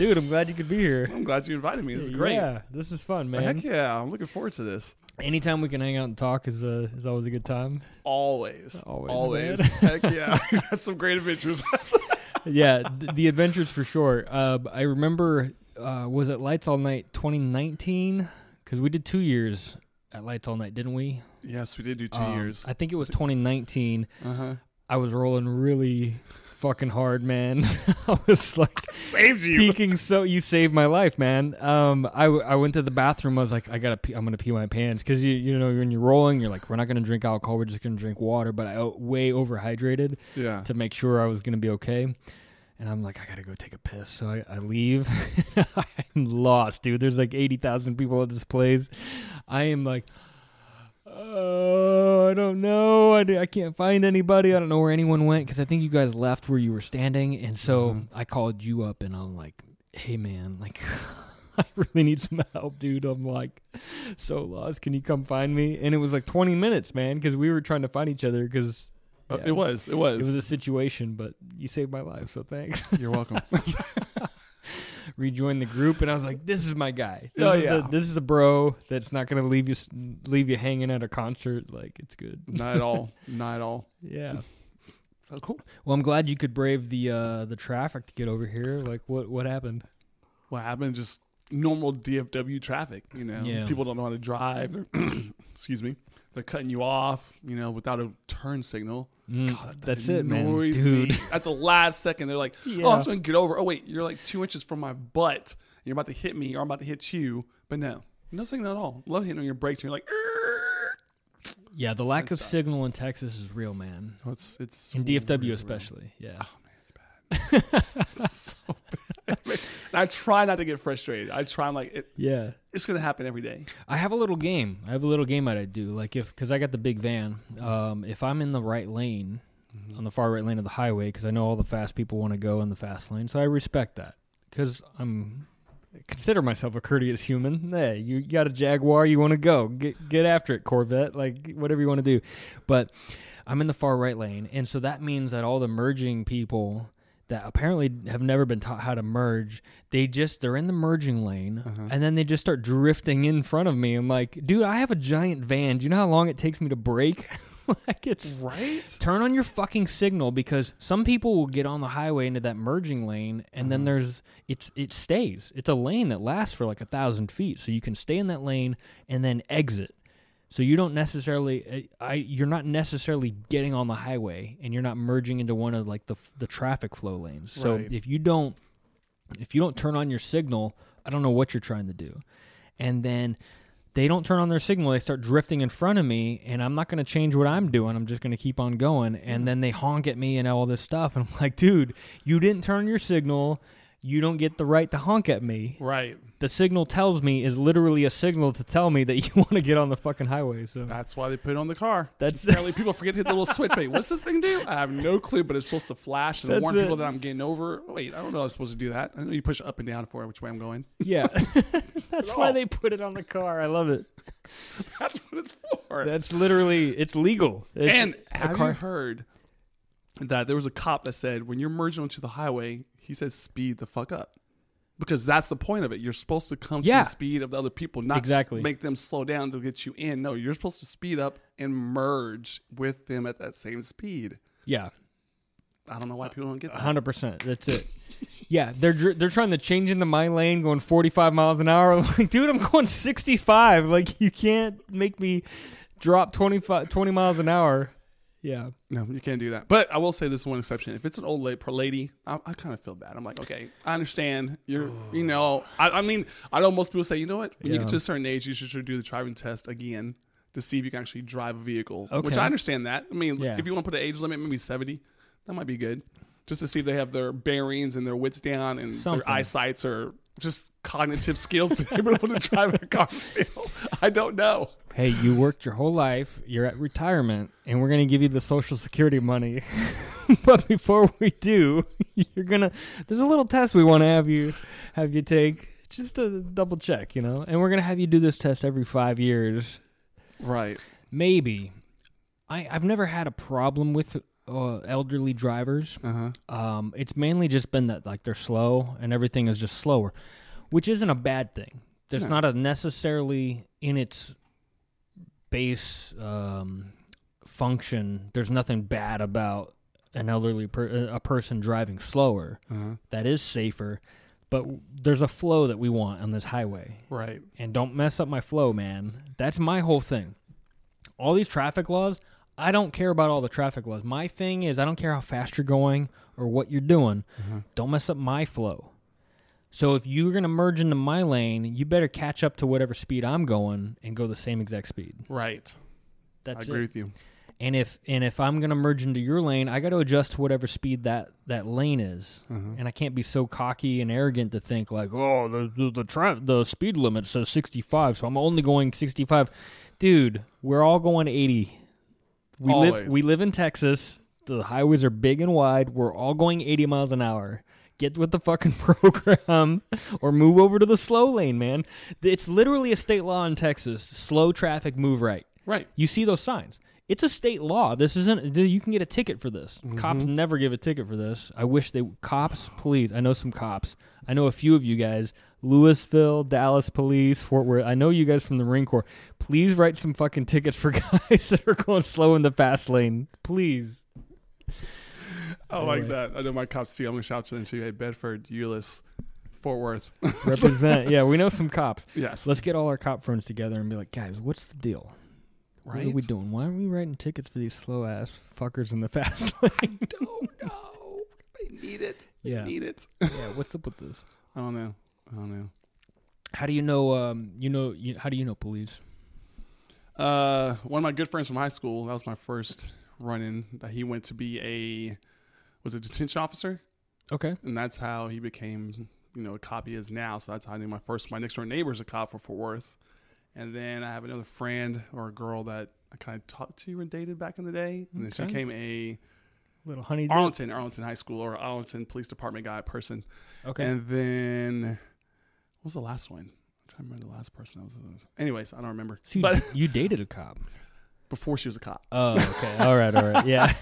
Dude, I'm glad you could be here. I'm glad you invited me. This is great. Yeah, this is fun, man. Heck yeah, I'm looking forward to this. Anytime we can hang out and talk is always a good time. Always. Always. Always. Heck yeah. We got some great adventures. Yeah, the adventures for sure. I remember, was it Lights All Night 2019? Because we did 2 years at Lights All Night, didn't we? Yes, we did do 2 years. I think it was 2019. Uh-huh. I was rolling really fucking hard, man. I was like, I saved you. Peaking, so you saved my life, man. I went to the bathroom. I was like, I gotta pee. I'm gonna pee my pants, because you know, when you're rolling, you're like, we're not gonna drink alcohol, we're just gonna drink water. But I way overhydrated, yeah, to make sure I was gonna be okay. And I'm like, I gotta go take a piss. So I leave. I'm lost, dude. There's like 80,000 people at this place. I am like, oh, I don't know. I can't find anybody. I don't know where anyone went, because I think you guys left where you were standing. And so I called you up, and I'm like, hey, man, like, I really need some help, dude. I'm like so lost. Can you come find me? And it was like 20 minutes, man, because we were trying to find each other, because yeah, it was a situation. But you saved my life, so thanks. You're welcome. Rejoined the group, and I was like, this is my guy. This is the bro that's not going to leave you hanging at a concert. Like, it's good. Not at all. Not at all. Yeah. Oh, cool. Well, I'm glad you could brave the traffic to get over here. Like, what happened? What happened? Just normal DFW traffic, you know. Yeah. People don't know how to drive. Excuse me. They're cutting you off, you know, without a turn signal. God, that's it, man. Dude. At the last second, they're like, oh, I'm just going to get over. Oh, wait, you're like 2 inches from my butt. You're about to hit me, or I'm about to hit you. But no signal at all. Love hitting on your brakes. And you're like, Arr! Yeah, the lack of signal in Texas is real, man. Oh, it's in DFW real, especially. Real. Yeah. Oh, man, it's bad. It's so bad. And I try not to get frustrated. I'm like, it's going to happen every day. I have a little game. I do. Like, because I got the big van. If I'm in the right lane, on the far right lane of the highway, because I know all the fast people want to go in the fast lane. So I respect that, because I consider myself a courteous human. Hey, you got a Jaguar, you want to go. Get after it, Corvette. Like, whatever you want to do. But I'm in the far right lane. And so that means that all the merging people that apparently have never been taught how to merge, they're in the merging lane, and then they just start drifting in front of me. I'm like, dude, I have a giant van. Do you know how long it takes me to brake? Like, it's right. Turn on your fucking signal, because some people will get on the highway into that merging lane, and then it stays. It's a lane that lasts for like 1,000 feet, so you can stay in that lane and then exit. So you don't necessarily, you're not necessarily getting on the highway, and you're not merging into one of like the traffic flow lanes. So if you don't turn on your signal, I don't know what you're trying to do. And then they don't turn on their signal; they start drifting in front of me, and I'm not going to change what I'm doing. I'm just going to keep on going. And then they honk at me and all this stuff, and I'm like, dude, you didn't turn your signal. You don't get the right to honk at me. Right. The signal tells me is literally a signal to tell me that you want to get on the fucking highway. So that's why they put it on the car. That's apparently people forget to hit the little switch. Wait, what's this thing do? I have no clue, but it's supposed to flash and warn people that I'm getting over. Wait, I don't know I'm supposed to do that. I know you push up and down for which way I'm going. Yeah. That's why they put it on the car. I love it. That's what it's for. That's literally, it's legal. You heard that there was a cop that said, when you're merging onto the highway, he says, speed the fuck up, because that's the point of it. You're supposed to come to the speed of the other people, not make them slow down to get you in. No, you're supposed to speed up and merge with them at that same speed. Yeah. I don't know why people don't get that. 100%. That's it. Yeah, they're trying to change into my lane, going 45 miles an hour. I'm like, dude, I'm going 65. Like, you can't make me drop 20 miles an hour. Yeah. No, you can't do that. But I will say this one exception. If it's an old lady, I kind of feel bad. I'm like, okay, I understand. You know, I mean, I know most people say, you know what? When you get to a certain age, you should do the driving test again to see if you can actually drive a vehicle, which I understand that. I mean, if you want to put an age limit, maybe 70, that might be good. Just to see if they have their bearings and their wits down and their eyesights or just cognitive skills to be able to drive a car still. I don't know. Hey, you worked your whole life, you're at retirement, and we're going to give you the Social Security money. But before we do, there's a little test we want to have you take just to double check, you know? And we're going to have you do this test every 5 years. Right. Maybe. I've never had a problem with elderly drivers. It's mainly just been that like they're slow and everything is just slower, which isn't a bad thing. There's not a necessarily in its base function. There's nothing bad about an elderly person driving slower. That is safer. But there's a flow that we want on this highway. Right. And don't mess up my flow, man. That's my whole thing. All these traffic laws, I don't care about all the traffic laws. My thing is I don't care how fast you're going or what you're doing. Don't mess up my flow. So if you're going to merge into my lane, you better catch up to whatever speed I'm going and go the same exact speed. Right. That's I agree with you. And if I'm going to merge into your lane, I got to adjust to whatever speed that lane is. And I can't be so cocky and arrogant to think like, oh, the speed limit says 65, so I'm only going 65. Dude, we're all going 80. We live in Texas. The highways are big and wide. We're all going 80 miles an hour. Get with the fucking program or move over to the slow lane, man. It's literally a state law in Texas. Slow traffic, move right. Right. You see those signs. It's a state law. This isn't. You can get a ticket for this. Cops never give a ticket for this. I wish they. Cops, please. I know some cops. I know a few of you guys. Lewisville, Dallas Police, Fort Worth. I know you guys from the Marine Corps. Please write some fucking tickets for guys that are going slow in the fast lane. Please. I like that. I know my cops too. I'm gonna shout to them too. Hey, Bedford, Euless, Fort Worth. Represent. Yeah, we know some cops. Yes. Let's get all our cop friends together and be like, guys, what's the deal? Right. What are we doing? Why are we writing tickets for these slow-ass fuckers in the fast lane? I don't know. They need it. Yeah. They need it. What's up with this? I don't know. How do you know, how do you know police? One of my good friends from high school, that was my first run-in, that he went to be a detention officer. Okay. And that's how he became, a cop he is now. So that's how I knew my next-door neighbor's a cop from Fort Worth. And then I have another friend or a girl that I kind of talked to and dated back in the day. And then she became a little honey Arlington High School or Arlington Police Department guy person. Okay. And then what was the last one? I'm trying to remember the last person. Anyways, I don't remember. So but you dated a cop. Before she was a cop. Oh, okay. All right. Yeah.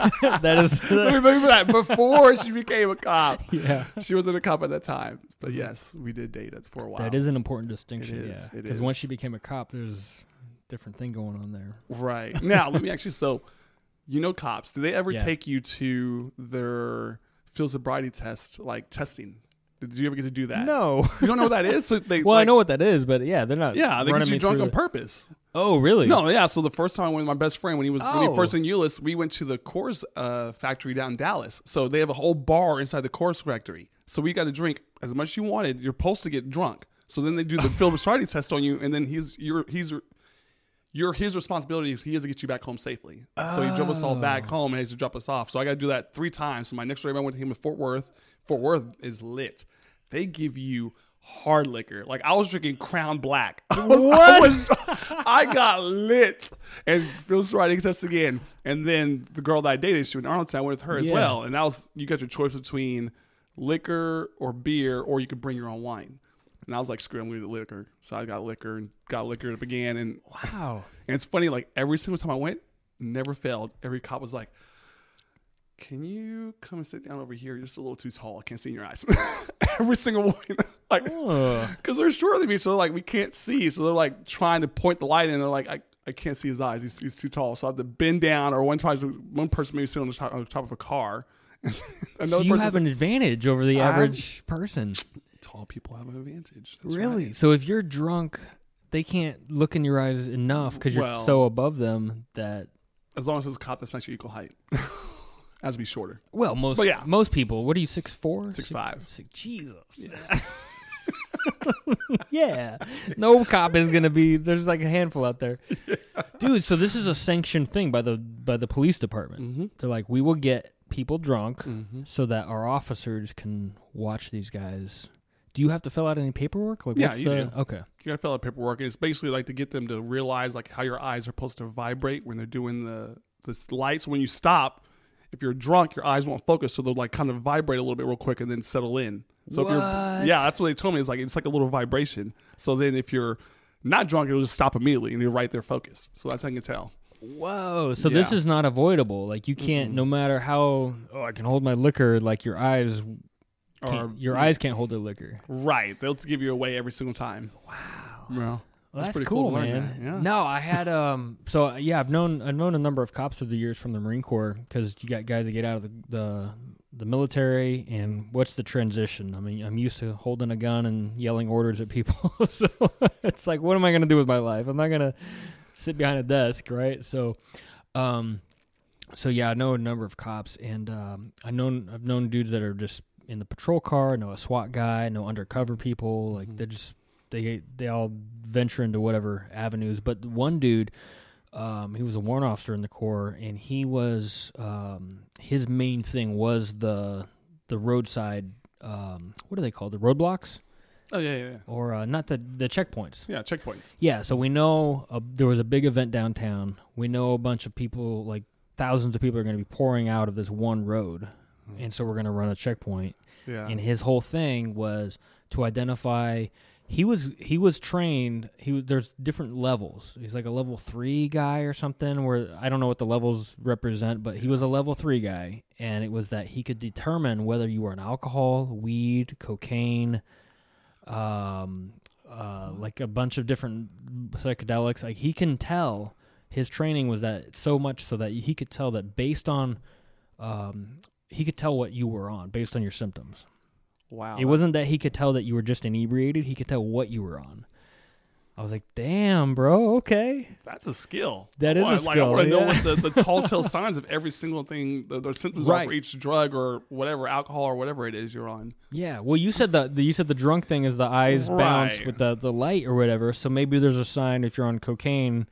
That is... Remember that. Before she became a cop. Yeah. She wasn't a cop at that time. But yes, we did date it for a while. That is an important distinction. It is. Yeah. Because once she became a cop, there's a different thing going on there. Right. Now, let me ask you. So, cops, do they ever take you to their field sobriety test, like testing? Did you ever get to do that? No. You don't know what that is? So they. Well, I know what that is, but they're not. Yeah, they get you drunk on purpose. Oh, really? No, yeah. So the first time I went with my best friend, when he first in Euless, we went to the Coors factory down in Dallas. So they have a whole bar inside the Coors factory. So we got to drink as much as you wanted. You're supposed to get drunk. So then they do the field sobriety test on you, and then his responsibility if he has to get you back home safely. Oh. So he drove us all back home, and he has to drop us off. So I got to do that 3 times. So my next day, I went to him in Fort Worth. Fort Worth is lit. They give you hard liquor. Like, I was drinking Crown Black. I got lit. And Phil was writing us again. And then the girl that I dated, she went to Arlington. I went with her as well. And that was, you got your choice between liquor or beer, or you could bring your own wine. And I was like, screw it, I'm going to get liquor. So I got liquor. It began. And wow. And it's funny, like, every single time I went, never failed. Every cop was like, can you come and sit down over here? You're just a little too tall. I can't see in your eyes. Every single one. Like, because they're shorter than me, so they're like, we can't see. So they're like trying to point the light in. And they're like, I can't see his eyes. He's too tall. So I have to bend down. Or one person maybe sit on the top of a car. So you have an advantage over the average person. Tall people have an advantage. That's really? Right. So if you're drunk, they can't look in your eyes enough because you're so above them that... As long as it's a cop, that's not your equal height. Has to be shorter. Well, most people. What are you, 6'4"? 6'5". Jesus. Yeah. Yeah. No cop is going to be... There's like a handful out there. Yeah. Dude, so this is a sanctioned thing by the police department. Mm-hmm. They're like, we will get people drunk so that our officers can watch these guys. Do you have to fill out any paperwork? Like, you do. Okay. You got to fill out paperwork. And it's basically like to get them to realize like how your eyes are supposed to vibrate when they're doing the lights. When you stop... If you're drunk, your eyes won't focus, so they'll like kind of vibrate a little bit real quick and then settle in. So if that's what they told me. It's like a little vibration. So then if you're not drunk, it'll just stop immediately and you're right there focused. So that's how you can tell. Whoa. So this is not avoidable. Like you can't, no matter how, oh, I can hold my liquor, like your eyes can't hold their liquor. Right. They'll give you away every single time. Wow. Well, that's pretty cool, man. Yeah. No, I had I've known a number of cops through the years from the Marine Corps, because you got guys that get out of the military, and what's the transition? I mean, I'm used to holding a gun and yelling orders at people, so it's like, what am I going to do with my life? I'm not going to sit behind a desk, right? So, I know a number of cops, and I've known dudes that are just in the patrol car. I know a SWAT guy, I know undercover people, like they're just. They all venture into whatever avenues. But one dude, he was a warrant officer in the Corps, and he was his main thing was the roadside. What are they called? The roadblocks? Oh yeah. Or not the checkpoints? Yeah, checkpoints. Yeah. So we know there was a big event downtown. We know a bunch of people, like thousands of people, are going to be pouring out of this one road, and so we're going to run a checkpoint. Yeah. And his whole thing was to identify. He was trained. There's different levels. He's like a level 3 guy or something, where I don't know what the levels represent, but he was a level 3 guy, and it was that he could determine whether you were on alcohol, weed, cocaine, like a bunch of different psychedelics. Like he can tell. His training was that so much so that he could tell that based on, he could tell what you were on based on your symptoms. Wow. It wasn't that he could tell that you were just inebriated. He could tell what you were on. I was like, damn, bro, okay. That's a skill. That is a skill. I want to know what the tall tale signs of every single thing, the symptoms are for each drug or whatever, alcohol or whatever it is you're on. Yeah, well, you said the drunk thing is the eyes bounce with the light or whatever, so maybe there's a sign if you're on cocaine,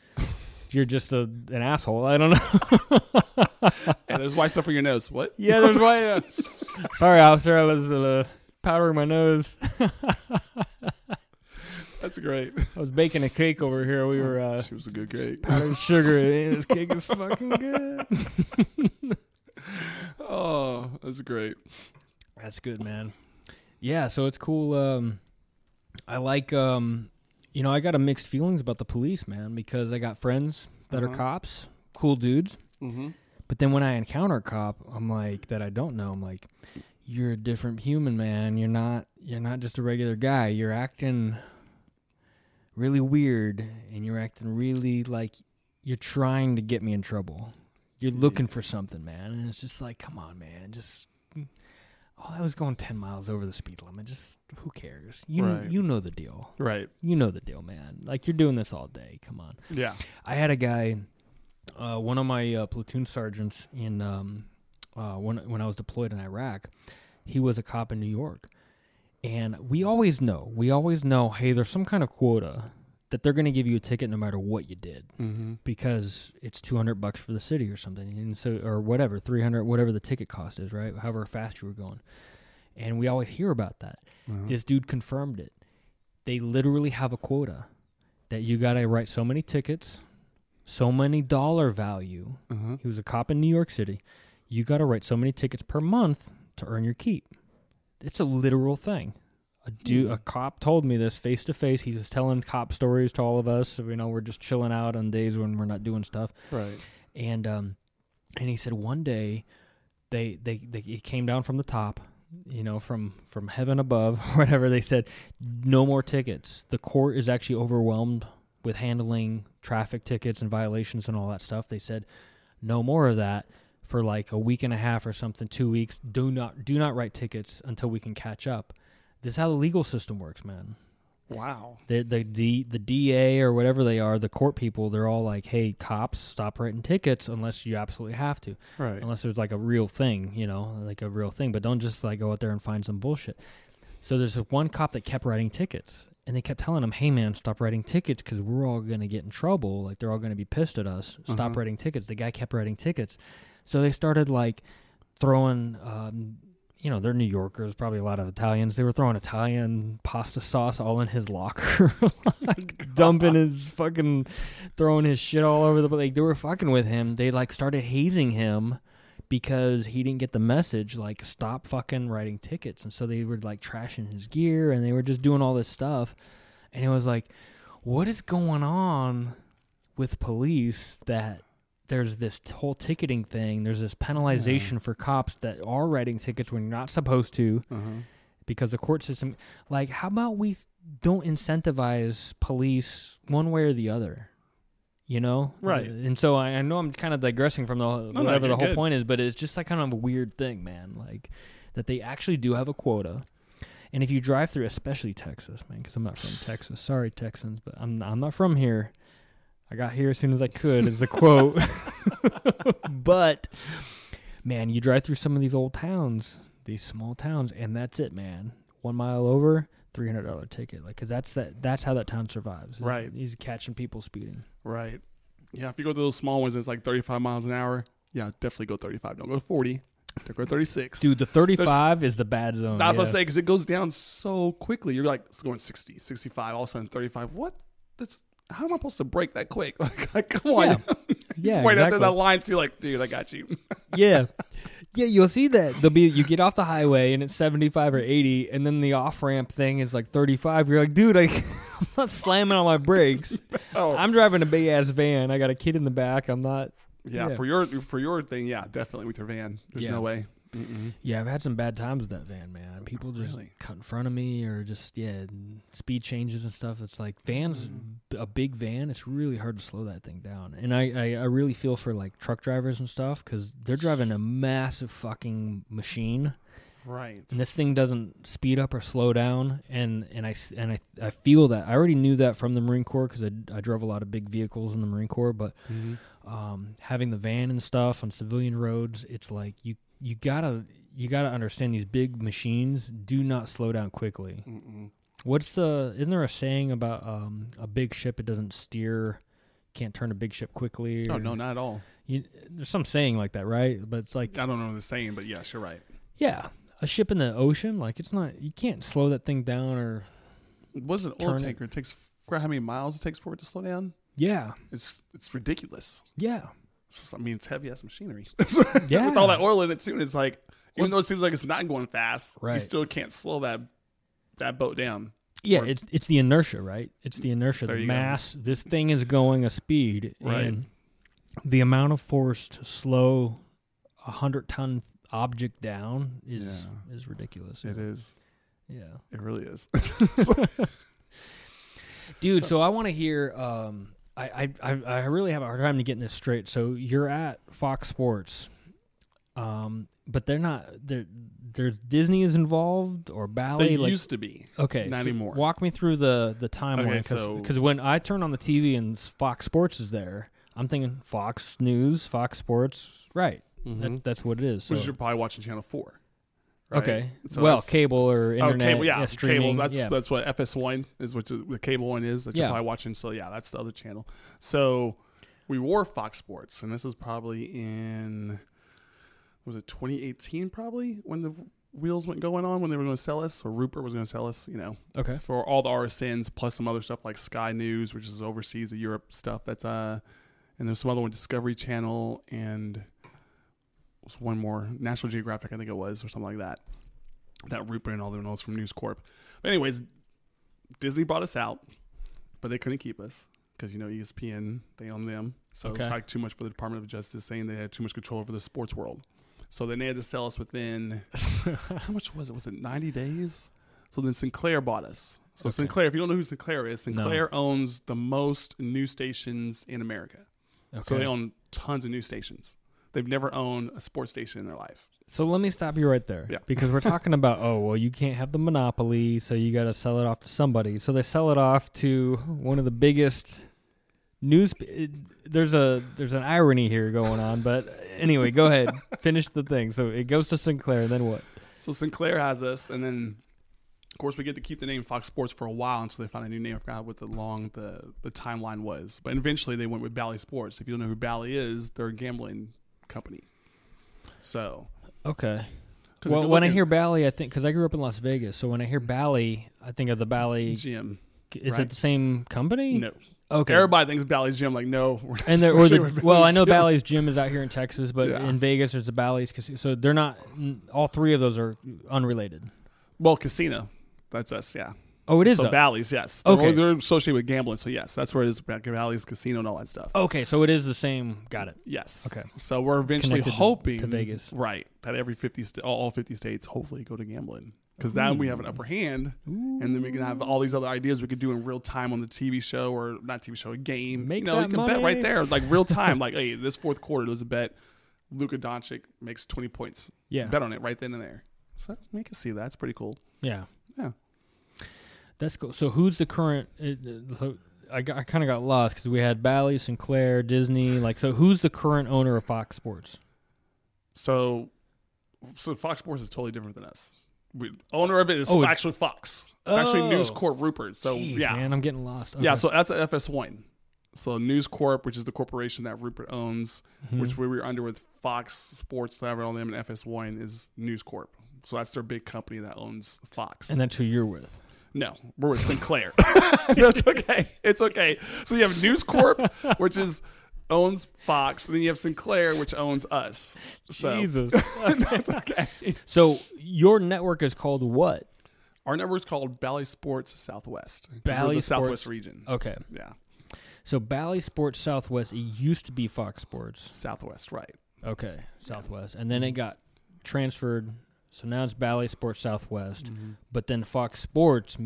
you're just an asshole. I don't know. And there's white stuff on your nose. What? Yeah, there's white. Sorry, officer, I was... powdering my nose. That's great. I was baking a cake over here. We were she was a good cake. Powdered sugar. This cake is fucking good. Oh, that's great. That's good, man. Yeah, so it's cool. I like I got a mixed feelings about the police, man, because I got friends that are cops, cool dudes. Mm-hmm. But then when I encounter a cop, I'm like, that I don't know, I'm like, you're a different human, man. You're not just a regular guy. You're acting really weird, and you're acting really like you're trying to get me in trouble. You're looking for something, man. And it's just like, come on, man. Just I was going 10 miles over the speed limit. Just who cares? You know the deal. Right. You know the deal, man. Like, you're doing this all day. Come on. Yeah. I had a guy, one of my platoon sergeants in when I was deployed in Iraq, he was a cop in New York. And we always know, hey, there's some kind of quota that they're going to give you a ticket no matter what you did, because it's $200 for the city or something, and so, or whatever, 300, whatever the ticket cost is, right? However fast you were going. And we always hear about that. Mm-hmm. This dude confirmed it. They literally have a quota that you got to write so many tickets, so many dollar value. Mm-hmm. He was a cop in New York City. You got to write so many tickets per month to earn your keep. It's a literal thing. A cop told me this face to face. He was telling cop stories to all of us. So, we're just chilling out on days when we're not doing stuff. Right. And he said one day they came down from the top, from heaven above, whatever. They said, no more tickets. The court is actually overwhelmed with handling traffic tickets and violations and all that stuff. They said, no more of that. For like a week and a half or something, 2 weeks, do not write tickets until we can catch up. This is how the legal system works, man. Wow. The DA or whatever they are, the court people, they're all like, hey, cops, stop writing tickets unless you absolutely have to. Right. Unless there's like a real thing, like a real thing. But don't just like go out there and find some bullshit. So there's this one cop that kept writing tickets. And they kept telling him, hey, man, stop writing tickets because we're all going to get in trouble. Like, they're all going to be pissed at us. Stop writing tickets. The guy kept writing tickets. So they started, like, throwing, they're New Yorkers, probably a lot of Italians. They were throwing Italian pasta sauce all in his locker, like dumping his fucking, throwing his shit all over the place. Like, they were fucking with him. They, like, started hazing him because he didn't get the message, like, stop fucking writing tickets. And so they were, like, trashing his gear, and they were just doing all this stuff. And it was like, what is going on with police that there's this whole ticketing thing. There's this penalization for cops that are writing tickets when you're not supposed to because the court system, like, how about we don't incentivize police one way or the other, you know? Right. And so I know I'm kind of digressing from the whole point is, but it's just like kind of a weird thing, man, like that they actually do have a quota. And if you drive through, especially Texas, man, because I'm not from Texas. Sorry, Texans, but I'm not from here. I got here as soon as I could is the quote. But, man, you drive through some of these old towns, these small towns, and that's it, man. 1 mile over, $300 ticket. Like, because that's how that town survives. Right. He's catching people speeding. Right. Yeah, if you go to those small ones, it's like 35 miles an hour. Yeah, definitely go 35. Don't go 40. Don't go 36. Dude, the 35 is the bad zone. I was going to say, because it goes down so quickly. You're like, it's going 60, 65, all of a sudden 35. What? That's... How am I supposed to break that quick? Like come on. Yeah, yeah, wait, exactly. After that line, so you're like, dude, I got you. Yeah. Yeah, you'll see that. There'll be, you get off the highway, and it's 75 or 80, and then the off-ramp thing is like 35. You're like, dude, I'm not slamming on my brakes. No. I'm driving a big-ass van. I got a kid in the back. I'm not. Yeah, yeah. For your thing, yeah, definitely with your van. There's no way. Mm-mm. Yeah, I've had some bad times with that van, man. People just cut in front of me or just, speed changes and stuff. It's like vans, a big van, it's really hard to slow that thing down. And I really feel for, like, truck drivers and stuff because they're driving a massive fucking machine. Right. And this thing doesn't speed up or slow down. And I feel that. I already knew that from the Marine Corps because I drove a lot of big vehicles in the Marine Corps. But having the van and stuff on civilian roads, it's like you gotta understand these big machines do not slow down quickly. Mm-mm. Isn't there a saying about a big ship? It doesn't steer, can't turn a big ship quickly. Oh no, not at all. There's some saying like that, right? But it's like I don't know the saying, but yes, you're right. Yeah, a ship in the ocean, like it's not. You can't slow that thing down or. What's an oil tanker? It takes how many miles it takes for it to slow down? Yeah, it's ridiculous. Yeah. I mean, it's heavy-ass machinery. Yeah. With all that oil in it, soon, it's like, even though it seems like it's not going fast, right. You still can't slow that boat down. Yeah, it's the inertia, right? It's the inertia, the mass. Go. This thing is going a speed. Right. And the amount of force to slow a 100-ton object down is ridiculous. It is. Yeah. It really is. Dude, so I want to hear... I really have a hard time to getting this straight. So you're at Fox Sports, but they're not. There's Disney is involved or Bally. They used to be. Okay, not anymore. Walk me through the timeline because when I turn on the TV and Fox Sports is there, I'm thinking Fox News, Fox Sports, right? Mm-hmm. That's what it is. So. Which you're probably watching Channel 4. Right? Okay. So cable or internet. Cable, yeah, streaming. Cable, that's what FS1 is, which is, the cable one is that you're probably watching. So, yeah, that's the other channel. So, we wore Fox Sports, and this was probably in, was it 2018 probably, when the wheels went going on, when they were going to sell us, or Rupert was going to sell us, you know. Okay. For all the RSNs, plus some other stuff like Sky News, which is overseas, the Europe stuff. That's and there's some other one, Discovery Channel, and... was one more, National Geographic, I think it was, or something like that. That Rupert and all the notes from News Corp. But anyways, Disney bought us out, but they couldn't keep us because, you know, ESPN, they own them. So it was like too much for the Department of Justice, saying they had too much control over the sports world. So then they had to sell us within, how much was it? Was it 90 days? So then Sinclair bought us. So Sinclair, if you don't know who Sinclair is, Sinclair owns the most news stations in America. Okay. So they own tons of news stations. They've never owned a sports station in their life. So let me stop you right there. Yeah. Because we're talking about, you can't have the monopoly, so you got to sell it off to somebody. So they sell it off to one of the biggest news. There's an irony here going on, but anyway, go ahead. Finish the thing. So it goes to Sinclair, and then what? So Sinclair has us, and then, of course, we get to keep the name Fox Sports for a while until they found a new name. I forgot what the timeline was. But eventually they went with Bally Sports. If you don't know who Bally is, they're gambling company. So well, when I hear Bally, I think, because I grew up in Las Vegas, so when I hear Bally, I think of the Bally Gym. Is it the same company? No. Okay. Everybody thinks Bally's Gym. Like, no. We're not I know Bally's Gym is out here in Texas, but in Vegas there's the Bally's Casino. So they're not. All three of those are unrelated. Well, casino. That's us. Yeah. Oh, it is. So Bally's, yes. Okay. They're associated with gambling, so yes, that's where it is. Bally's casino and all that stuff. Okay, so it is the same. Got it. Yes. Okay. So we're eventually hoping to Vegas, right? That every 50 states hopefully go to gambling, because then we have an upper hand, and then we can have all these other ideas we could do in real time on the TV show, or not TV show, a game. Make that you can money. Bet right there, like real time. Like, hey, this fourth quarter, there's a bet. Luka Doncic makes 20 points. Yeah. Bet on it right then and there. So we can see that's pretty cool. Yeah. Yeah. That's cool. So who's the current? I kind of got lost because we had Bally, Sinclair, Disney. Like, so who's the current owner of Fox Sports? So Fox Sports is totally different than us. Owner of it is actually Fox. It's actually News Corp Rupert. So geez, yeah, man, I'm getting lost. Okay. Yeah, so that's a FS1. So News Corp, which is the corporation that Rupert owns, which we were under with Fox Sports, whatever, all them, and FS1 is News Corp. So that's their big company that owns Fox. And that's who you're with. No, we're with Sinclair. No, it's okay. It's okay. So you have News Corp, which owns Fox, and then you have Sinclair, which owns us. So, Jesus. That's okay. So your network is called what? Our network is called Bally Sports Southwest. Bally Sports Southwest region. Okay. Yeah. So Bally Sports Southwest, it used to be Fox Sports. Southwest, right. Okay, Southwest. Yeah. And then it got transferred. So now it's Bally Sports Southwest, but then Fox Sports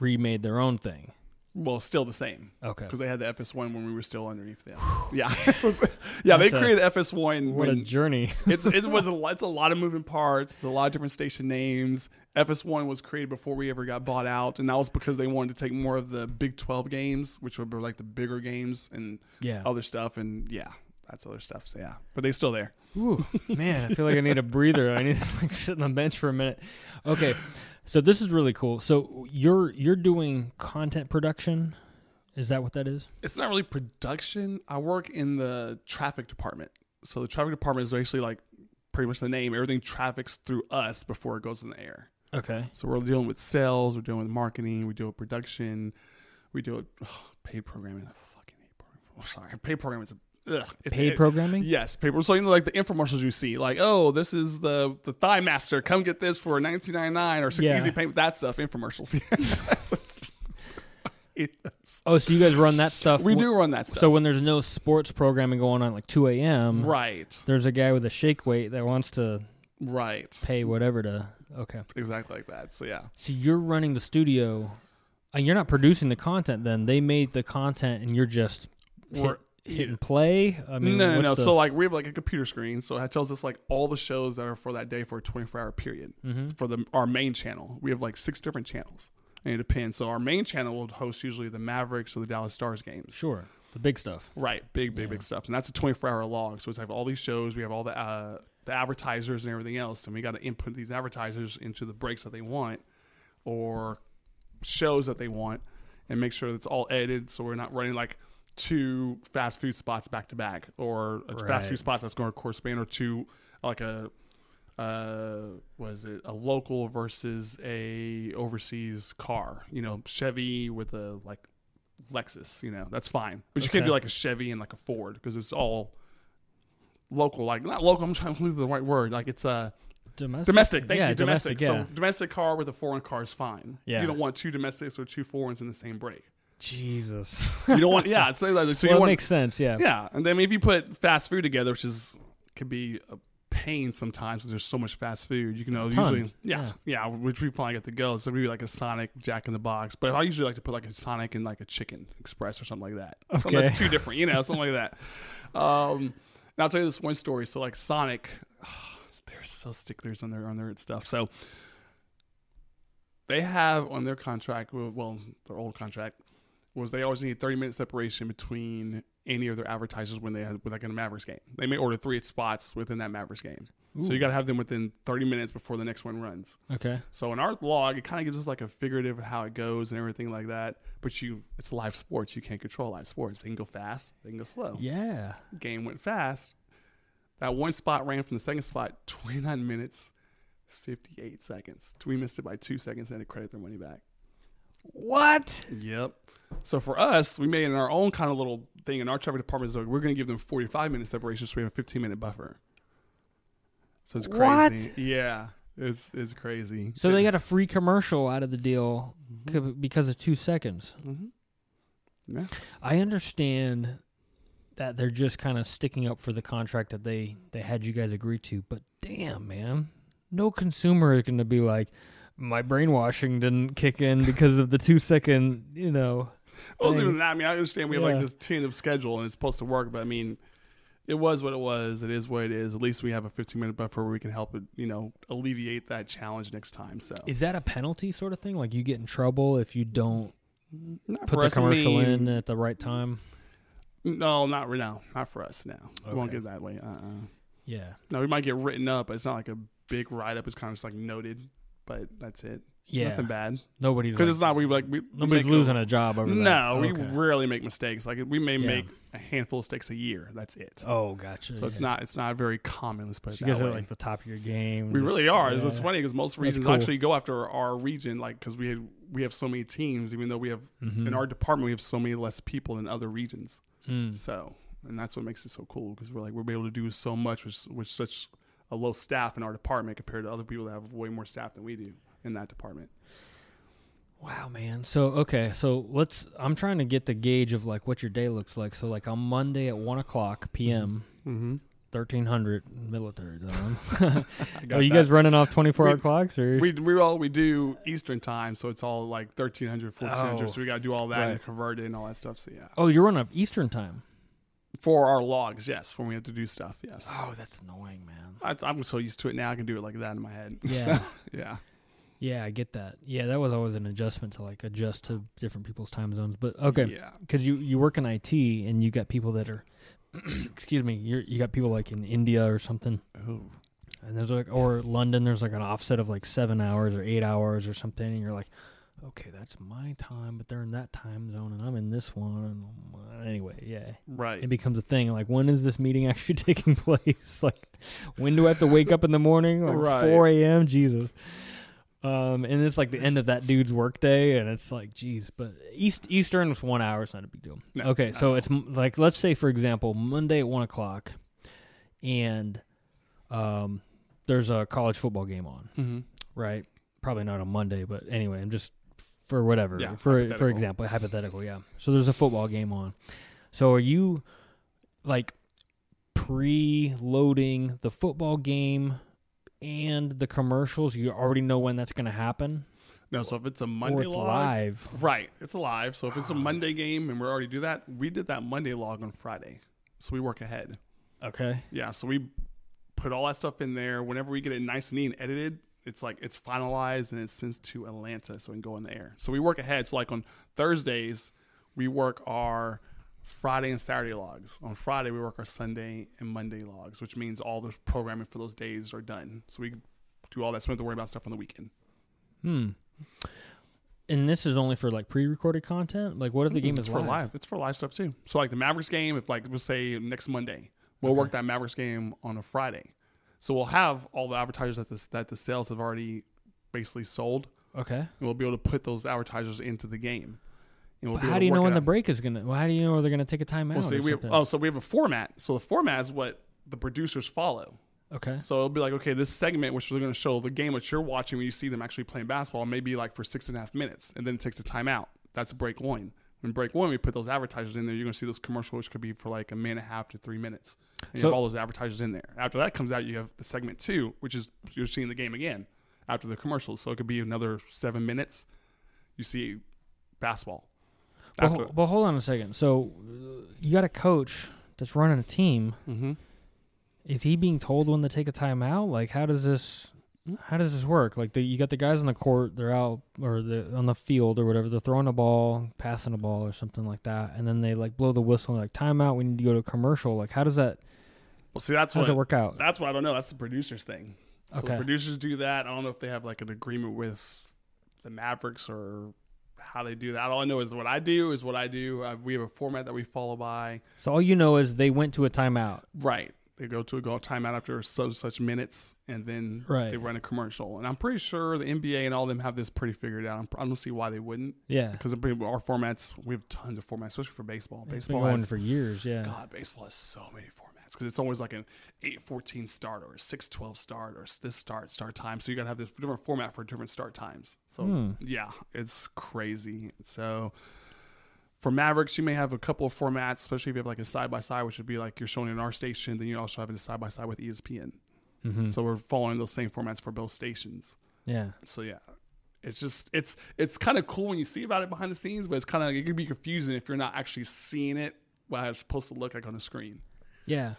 remade their own thing. Well, still the same. Okay. Because they had the FS1 when we were still underneath them. Yeah. Yeah, they created the FS1. What a journey. It's a lot of moving parts, a lot of different station names. FS1 was created before we ever got bought out, and that was because they wanted to take more of the Big 12 games, which were like the bigger games and other stuff, and that's other stuff. So yeah, but they're still there. Ooh, man, I feel like I need a breather. I need to sit on the bench for a minute. Okay, so this is really cool. So you're doing content production. Is that what that is? It's not really production. I work in the traffic department. So the traffic department is basically like pretty much the name. Everything traffics through us before it goes in the air. Okay. So we're dealing with sales. We're dealing with marketing. We deal with production. We deal with paid programming. I fucking hate programming. I'm sorry. Paid programming is a paid programming? Yes, paid. So, like the infomercials you see, like, oh, this is the Thigh Master. Come get this for $19.99 or 6 easy payment. That stuff, infomercials. Oh, so you guys run that stuff? We do run that stuff. So when there's no sports programming going on at like 2 a.m., right? There's a guy with a shake weight that wants to pay whatever to... Okay. Exactly like that. So, yeah. So you're running the studio. You're not producing the content then. They made the content and you're just... Hit and play? I mean, no. So, like, we have, like, a computer screen. So, it tells us, like, all the shows that are for that day for a 24-hour period. For our main channel. We have, like, 6 different channels. And it depends. So, our main channel will host usually the Mavericks or the Dallas Stars games. Sure. The big stuff. Right. Big stuff. And that's a 24-hour log. So, it's like all these shows. We have all the advertisers and everything else. And we got to input these advertisers into the breaks that they want or shows that they want and make sure that's all edited so we're not running, like, 2 fast food spots back to back, or a fast food spot that's going to correspond, or 2 like a local versus a overseas car. You know, Chevy with a like Lexus. You know, that's fine, but you can't do like a Chevy and like a Ford because it's all local. Like not local. I'm trying to lose the right word. Like it's a domestic. Thank you, domestic. Yeah. So domestic car with a foreign car is fine. Yeah. You don't want 2 domestics or 2 foreigns in the same break. Jesus. You don't want... Yeah, it's like that. So well, it makes sense, yeah. Yeah, and then if you put fast food together, which could be a pain sometimes because there's so much fast food. You can usually... Yeah, which we probably got to go. So maybe like a Sonic, Jack in the Box. But I usually like to put like a Sonic and like a Chicken Express or something like that. Okay. Something that's too different, you know, something like that. And I'll tell you this one story. So like Sonic... they're so sticklers on their stuff. So they have on their contract... Well, their old contract... was they always need 30-minute separation between any of their advertisers when they had like in a Mavericks game. They may order 3 spots within that Mavericks game. Ooh. So you got to have them within 30 minutes before the next one runs. Okay. So in our blog, it kind of gives us like a figurative of how it goes and everything like that. But it's live sports. You can't control live sports. They can go fast. They can go slow. Yeah. Game went fast. That one spot ran from the second spot 29 minutes, 58 seconds. We missed it by 2 seconds and had to credit their money back. What? Yep. So for us, we made our own kind of little thing in our traffic department. So we're going to give them 45-minute separation, so we have a 15-minute buffer. So it's crazy. What? Yeah. It's crazy. So they got a free commercial out of the deal because of 2 seconds. Mm-hmm. Yeah. I understand that they're just kind of sticking up for the contract that they had you guys agree to, but damn, man. No consumer is going to be like, my brainwashing didn't kick in because of the 2 second, you know. Well, it's even that. I mean, I understand we have like this tentative of schedule and it's supposed to work, but I mean, it was what it was. It is what it is. At least we have a 15-minute buffer where we can help it, you know, alleviate that challenge next time. So is that a penalty sort of thing? Like you get in trouble if you don't put the commercial in at the right time? No, not right now. Not for us now. Okay. We won't get that way. Yeah. No, we might get written up, but it's not like a big write-up. It's kind of just like noted, but that's it. Yeah. Nothing bad. Nobody's because like, it's not nobody's losing a job over that. No, we rarely make mistakes. Like we may make a handful of mistakes a year. That's it. Oh, gotcha. So it's not very common. Let's put it that way. You guys are like the top of your game. We really are. Yeah. It's funny because most regions actually go after our region, like because we have so many teams. Even though we have in our department we have so many less people than other regions. Mm. So and that's what makes it so cool because we're able to do so much with such a low staff in our department compared to other people that have way more staff than we do in that department. Wow, man. So I'm trying to get the gauge of like what your day looks like. So like on Monday at 1:00 p.m., 1300 military zone. Are you guys running off 24-hour clocks? Or? We do Eastern time, so it's all like 1300, 1400. So we got to do all that and convert it and all that stuff. So yeah. Oh, you're running off Eastern time. For our logs, yes. When we have to do stuff, yes. Oh, that's annoying, man. I'm so used to it now. I can do it like that in my head. Yeah. Yeah. Yeah, I get that. Yeah, that was always an adjustment to like adjust to different people's time zones. But okay, yeah, because you work in IT and you got people that are, excuse me, you got people like in India or something. Oh. And there's like, or London, there's like an offset of like 7 hours or 8 hours or something, and you're like, okay, that's my time, but they're in that time zone, and I'm in this one. Anyway, yeah. Right. It becomes a thing. Like, when is this meeting actually taking place? Like, when do I have to wake up in the morning? Like 4 a.m.? Jesus. And it's like the end of that dude's workday, and it's like, geez. But Eastern was 1 hour. It's not a big deal. No, okay, so it's like, let's say, for example, Monday at 1:00, and there's a college football game on, right? Probably not on Monday, but anyway, I'm just... For whatever, yeah, for example, hypothetical, yeah. So there's a football game on. So are you, like, pre-loading the football game and the commercials? You already know when that's going to happen? No, so if it's a Monday log. Or it's live. Right, it's live. So if it's a Monday game and we already do that, we did that Monday log on Friday. So we work ahead. Okay. Yeah, so we put all that stuff in there. Whenever we get it nice and neat and edited, it's like it's finalized and it's sent to Atlanta so it can go in the air. So we work ahead. So like on Thursdays, we work our Friday and Saturday logs. On Friday, we work our Sunday and Monday logs, which means all the programming for those days are done. So we do all that. So we don't have to worry about stuff on the weekend. And this is only for like pre-recorded content? Like what if the game is live? It's for live stuff too. So like the Mavericks game, if like we'll say next Monday, we'll work that Mavericks game on a Friday. So we'll have all the advertisers that the sales have already basically sold. Okay. And we'll be able to put those advertisers into the game. And we'll how do you know when the break is going to... Well, how do you know they're going to take a timeout? So we have a format. So the format is what the producers follow. Okay. So it'll be like, okay, this segment, which we're going to show the game that you're watching when you see them actually playing basketball, maybe like for 6.5 minutes. And then it takes a timeout. That's break one. In break one, we put those advertisers in there. You're going to see those commercials, which could be for like 1.5 minutes to 3 minutes. And you have all those advertisers in there. After that comes out, you have the segment two, which is you're seeing the game again after the commercials. So it could be another 7 minutes. You see basketball. But hold on a second. So you got a coach that's running a team. Mm-hmm. Is he being told when to take a timeout? Like, how does this work? Like, you got the guys on the court, they're out or on the field or whatever. They're throwing a ball, passing a ball, or something like that, and then they like blow the whistle and like timeout. We need to go to a commercial. Like, how does that? Well, see, that's how does it work out? That's what I don't know. That's the producer's thing. So okay, the producers do that. I don't know if they have like an agreement with the Mavericks or how they do that. All I know is what I do is what I do. We have a format that we follow by. So all you know is they went to a timeout, right? They go to a timeout after such minutes, and then they run a commercial. And I'm pretty sure the NBA and all of them have this pretty figured out. I don't see why they wouldn't. Yeah. Because our formats, we have tons of formats, especially for baseball. It's been going for years, yeah. God, baseball has so many formats. box, because it's always like an 8:14 start or a 6:12 start or this start time. So you got to have this different format for different start times. So yeah, it's crazy. So for Mavericks, you may have a couple of formats, especially if you have like a side-by-side, which would be like you're showing in our station, then you also have a side-by-side with ESPN. Mm-hmm. So we're following those same formats for both stations. Yeah. So yeah. It's just, it's kind of cool when you see about it behind the scenes, but it's kind of, it can be confusing if you're not actually seeing it, what it's supposed to look like on the screen. Yeah.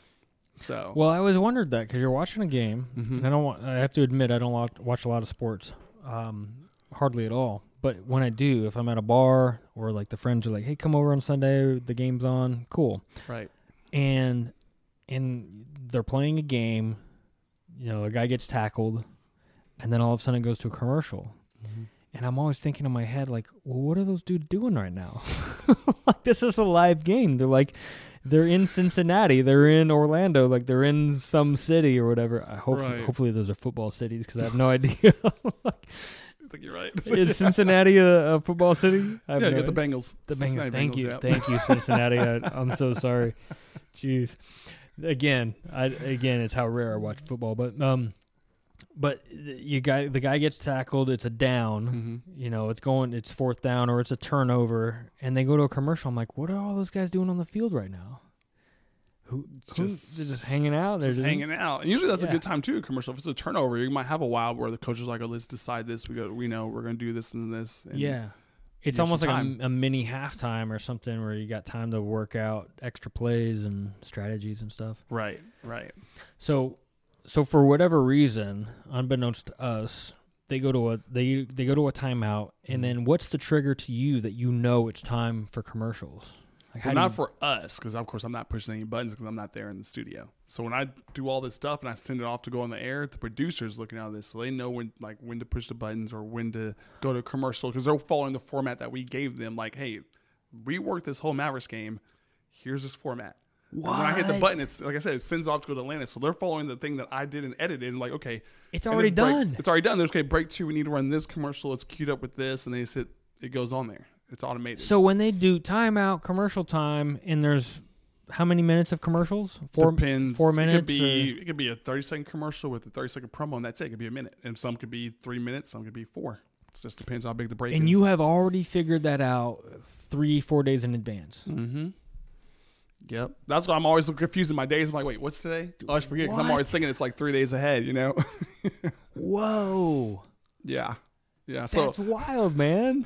So. Well, I always wondered that, because you're watching a game, and I have to admit, I don't watch a lot of sports, hardly at all. But when I do, if I'm at a bar or like the friends are like, hey, come over on Sunday, the game's on, cool. Right. And they're playing a game, you know, a guy gets tackled, and then all of a sudden it goes to a commercial. And I'm always thinking in my head, like, well, what are those dudes doing right now? Like, this is a live game. They're like, they're in Cincinnati. They're in Orlando. Like, they're in some city or whatever. I hope, hopefully those are football cities, because I have no idea. Like, I think you're right. Is Cincinnati a football city? I have no idea. The Bengals. The Bengals. Thank you. Yeah. Thank you, Cincinnati. I'm so sorry. Jeez. Again, it's how rare I watch football. But the guy gets tackled. It's a down. Mm-hmm. You know, it's fourth down, or it's a turnover, and they go to a commercial. I'm like, what are all those guys doing on the field right now? They're just hanging out. And usually that's a good time too. Commercial. If it's a turnover, you might have a while where the coach is like, oh, let's decide this. We're going to do this and this. And yeah. It's almost like a mini halftime or something, where you got time to work out extra plays and strategies and stuff. Right. So for whatever reason, unbeknownst to us, they go to a timeout, and then what's the trigger to you that you know it's time for commercials? Like, for us, because of course I'm not pushing any buttons, because I'm not there in the studio. So when I do all this stuff and I send it off to go on the air, the producer's looking at this, so they know when to push the buttons or when to go to commercial, because they're following the format that we gave them. Like, hey, rework this whole Mavericks game. Here's this format. When I hit the button, it's like I said, it sends off to go to Atlanta. So they're following the thing that I did and edited. And like, okay, it's already done. There's okay, break two. We need to run this commercial. It's queued up with this, and they just it goes on there. It's automated. So when they do timeout, commercial time, and there's how many minutes of commercials? 4 minutes. It could be a 30-second commercial with a 30-second promo, and that's it. It could be a minute, and some could be 3 minutes, some could be 4. It just depends how big the break is. And you have already figured that out 3-4 days in advance. Mm-hmm. Yep. That's why I'm always confusing my days. I'm like, wait, what's today? I always forget, because I'm always thinking it's like 3 days ahead, you know? Whoa. Yeah. That's wild, man.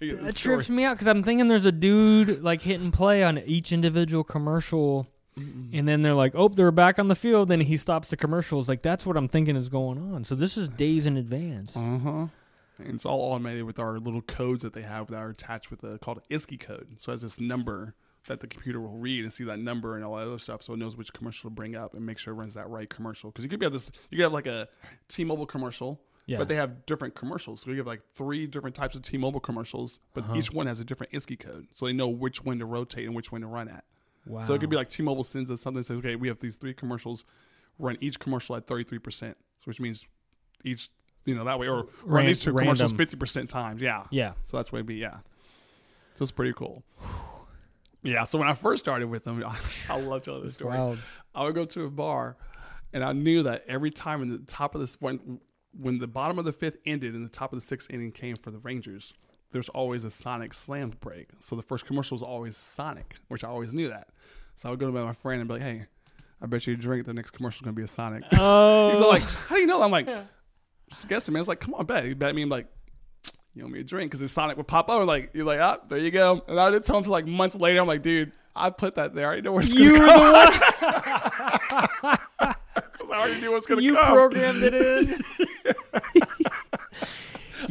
That trips me out, because I'm thinking there's a dude like hit and play on each individual commercial, and then they're like, oh, they're back on the field, and he stops the commercials. Like, that's what I'm thinking is going on. So this is days in advance. Uh-huh. And it's all automated with our little codes that they have that are attached with called ISCI code. So it has this number that the computer will read and see that number and all that other stuff, so it knows which commercial to bring up and make sure it runs that right commercial. Because you could have like a T-Mobile commercial, but they have different commercials. So you have like 3 different types of T-Mobile commercials, but each one has a different ISCI code, so they know which one to rotate and which one to run at. Wow. So it could be like T-Mobile sends us something and says, okay, we have these 3 commercials, run each commercial at 33%, which means each, you know, that way, or run these 2 commercials 50% times. Yeah. So that's what it'd be, So it's pretty cool. Yeah, so when I first started with them, I love telling this story. Wild. I would go to a bar, and I knew that every time in the top of this one, when the bottom of the 5th ended and the top of the 6th inning came for the Rangers, there's always a Sonic slam break. So the first commercial was always Sonic, which I always knew that. So I would go to my friend and be like, hey, I bet you a drink the next commercial is going to be a Sonic. Oh. He's all like, how do you know that? I'm like, just guessing, man. It's like, come on, bet. He bet me. I'm like, you owe me a drink, because the Sonic would pop over. Like, you're like, ah, there you go. And I did tell him like months later. I'm like, dude, I put that there. I already know where it's going to come. Because I already knew what's going to come. You programmed it in.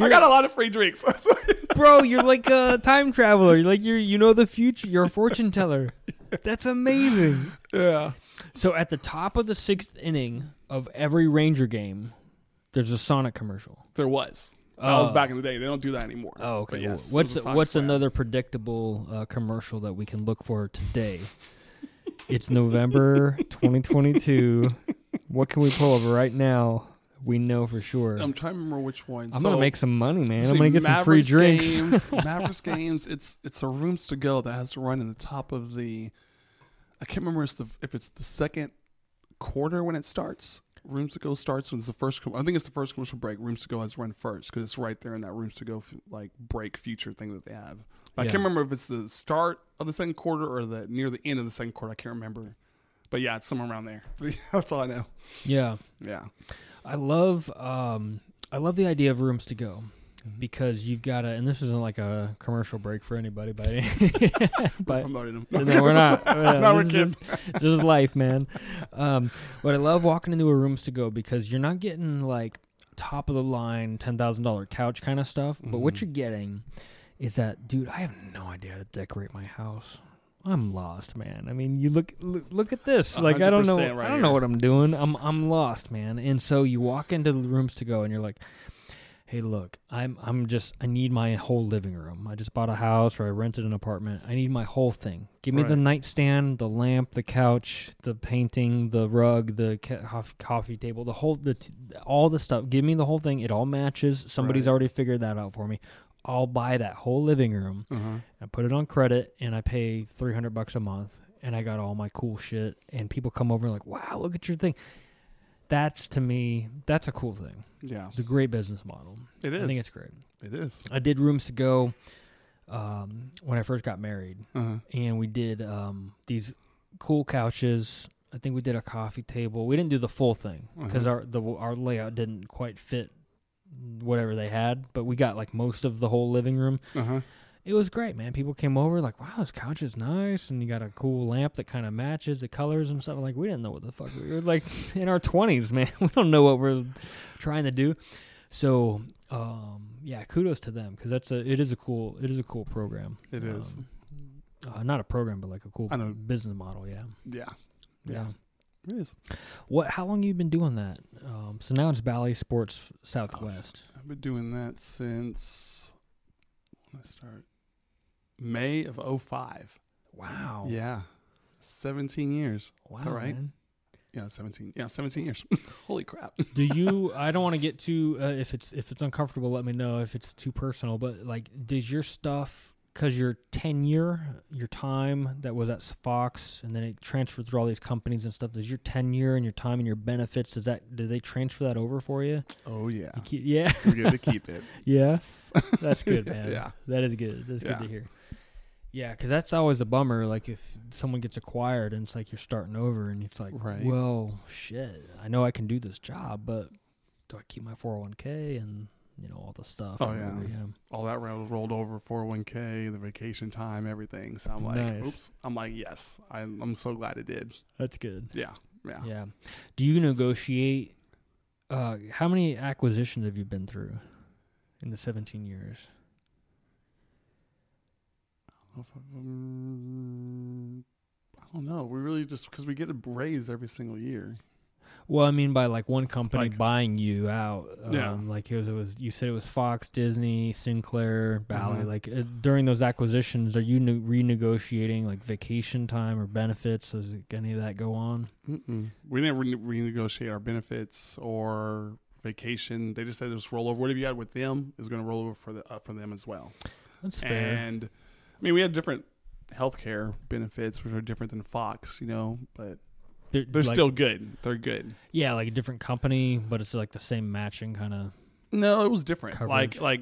I got a lot of free drinks. Bro, you're like a time traveler. You're like, you know the future. You're a fortune teller. That's amazing. Yeah. So at the top of the 6th inning of every Ranger game, there's a Sonic commercial. There was. That was back in the day. They don't do that anymore. Oh, okay. Yes, what's another predictable commercial that we can look for today? It's November 2022. What can we pull over right now? We know for sure. I'm trying to remember which one. I'm going to make some money, man. I'm going to get Mavericks some free drinks. Mavericks games. It's a Rooms to Go that has to run in the top of the I can't remember if it's the second quarter when it starts. Rooms to Go starts when it's the first. I think it's the first commercial break. Rooms to Go has run first because it's right there in that Rooms to Go like break feature thing that they have. But yeah. I can't remember if it's the start of the second quarter or the near the end of the second quarter. I can't remember. But yeah, it's somewhere around there. That's all I know. Yeah, yeah. I love the idea of Rooms to Go. Because you've got to, and this isn't like a commercial break for anybody, buddy. But promoting them. No, we're not. No, we're kidding. Just life, man. But I love walking into a Rooms to Go because you're not getting like top of the line $10,000 couch kind of stuff. Mm-hmm. But what you're getting is that, dude, I have no idea how to decorate my house. I'm lost, man. I mean, you look at this. Like I don't know. Right, I don't know what I'm doing. I'm lost, man. And so you walk into the Rooms to Go, and you're like, hey, look, I need my whole living room. I just bought a house or I rented an apartment. I need my whole thing. Give me the nightstand, the lamp, the couch, the painting, the rug, the coffee table, the whole, all the stuff. Give me the whole thing. It all matches. Somebody's already figured that out for me. I'll buy that whole living room and put it on credit, and I pay $300 a month, and I got all my cool shit. And people come over and like, wow, look at your thing. That's, to me, that's a cool thing. Yeah. It's a great business model. It is. I think it's great. It is. I did Rooms to Go when I first got married, and we did these cool couches. I think we did a coffee table. We didn't do the full thing because our layout didn't quite fit whatever they had, but we got like most of the whole living room. It was great, man. People came over like, wow, this couch is nice, and you got a cool lamp that kind of matches the colors and stuff. Like, we didn't know what the fuck we were like in our 20s, man. We don't know what we're trying to do. So, yeah, kudos to them because it is a cool program. It is not a program, but like a cool business model. Yeah. It is. How long have you been doing that? So now it's Bally Sports Southwest. I've been doing that since let's start. May of 2005. Wow. Yeah. 17 years. Wow. Is that right? Man. Yeah, 17. Yeah, 17 years. Holy crap. Do you, I don't want to get too, if it's uncomfortable, let me know if it's too personal, but like, does your stuff, because your tenure, your time that was at Fox and then it transferred through all these companies and stuff, does your tenure and your time and your benefits, do they transfer that over for you? Oh, yeah. Yeah. We're going to keep it. Yes. Yeah. That's good, man. Yeah. That is good. That's good to hear. Yeah, because that's always a bummer. Like if someone gets acquired and it's like you're starting over and it's like, well, shit, I know I can do this job, but do I keep my 401k and all the stuff? Oh, yeah. All that rolled over, 401k, the vacation time, everything. So I'm like, nice. Oops. I'm like, yes, I'm so glad it did. That's good. Yeah. Yeah. Yeah. Do you negotiate? How many acquisitions have you been through in the 17 years? I don't know. We really just because we get a raise every single year. Well, I mean by like one company like, buying you out. Yeah. Like it was. You said it was Fox, Disney, Sinclair, Bally. Like during those acquisitions, are you renegotiating like vacation time or benefits? Does any of that go on? Mm-mm. We never renegotiate our benefits or vacation. They just said just roll over. Whatever you had with them is going to roll over for them as well. That's fair. And I mean, we had different healthcare benefits, which are different than Fox, but they're like, still good. They're good. Yeah, like a different company, but it's like the same matching kind of. No, it was different. Coverage. Like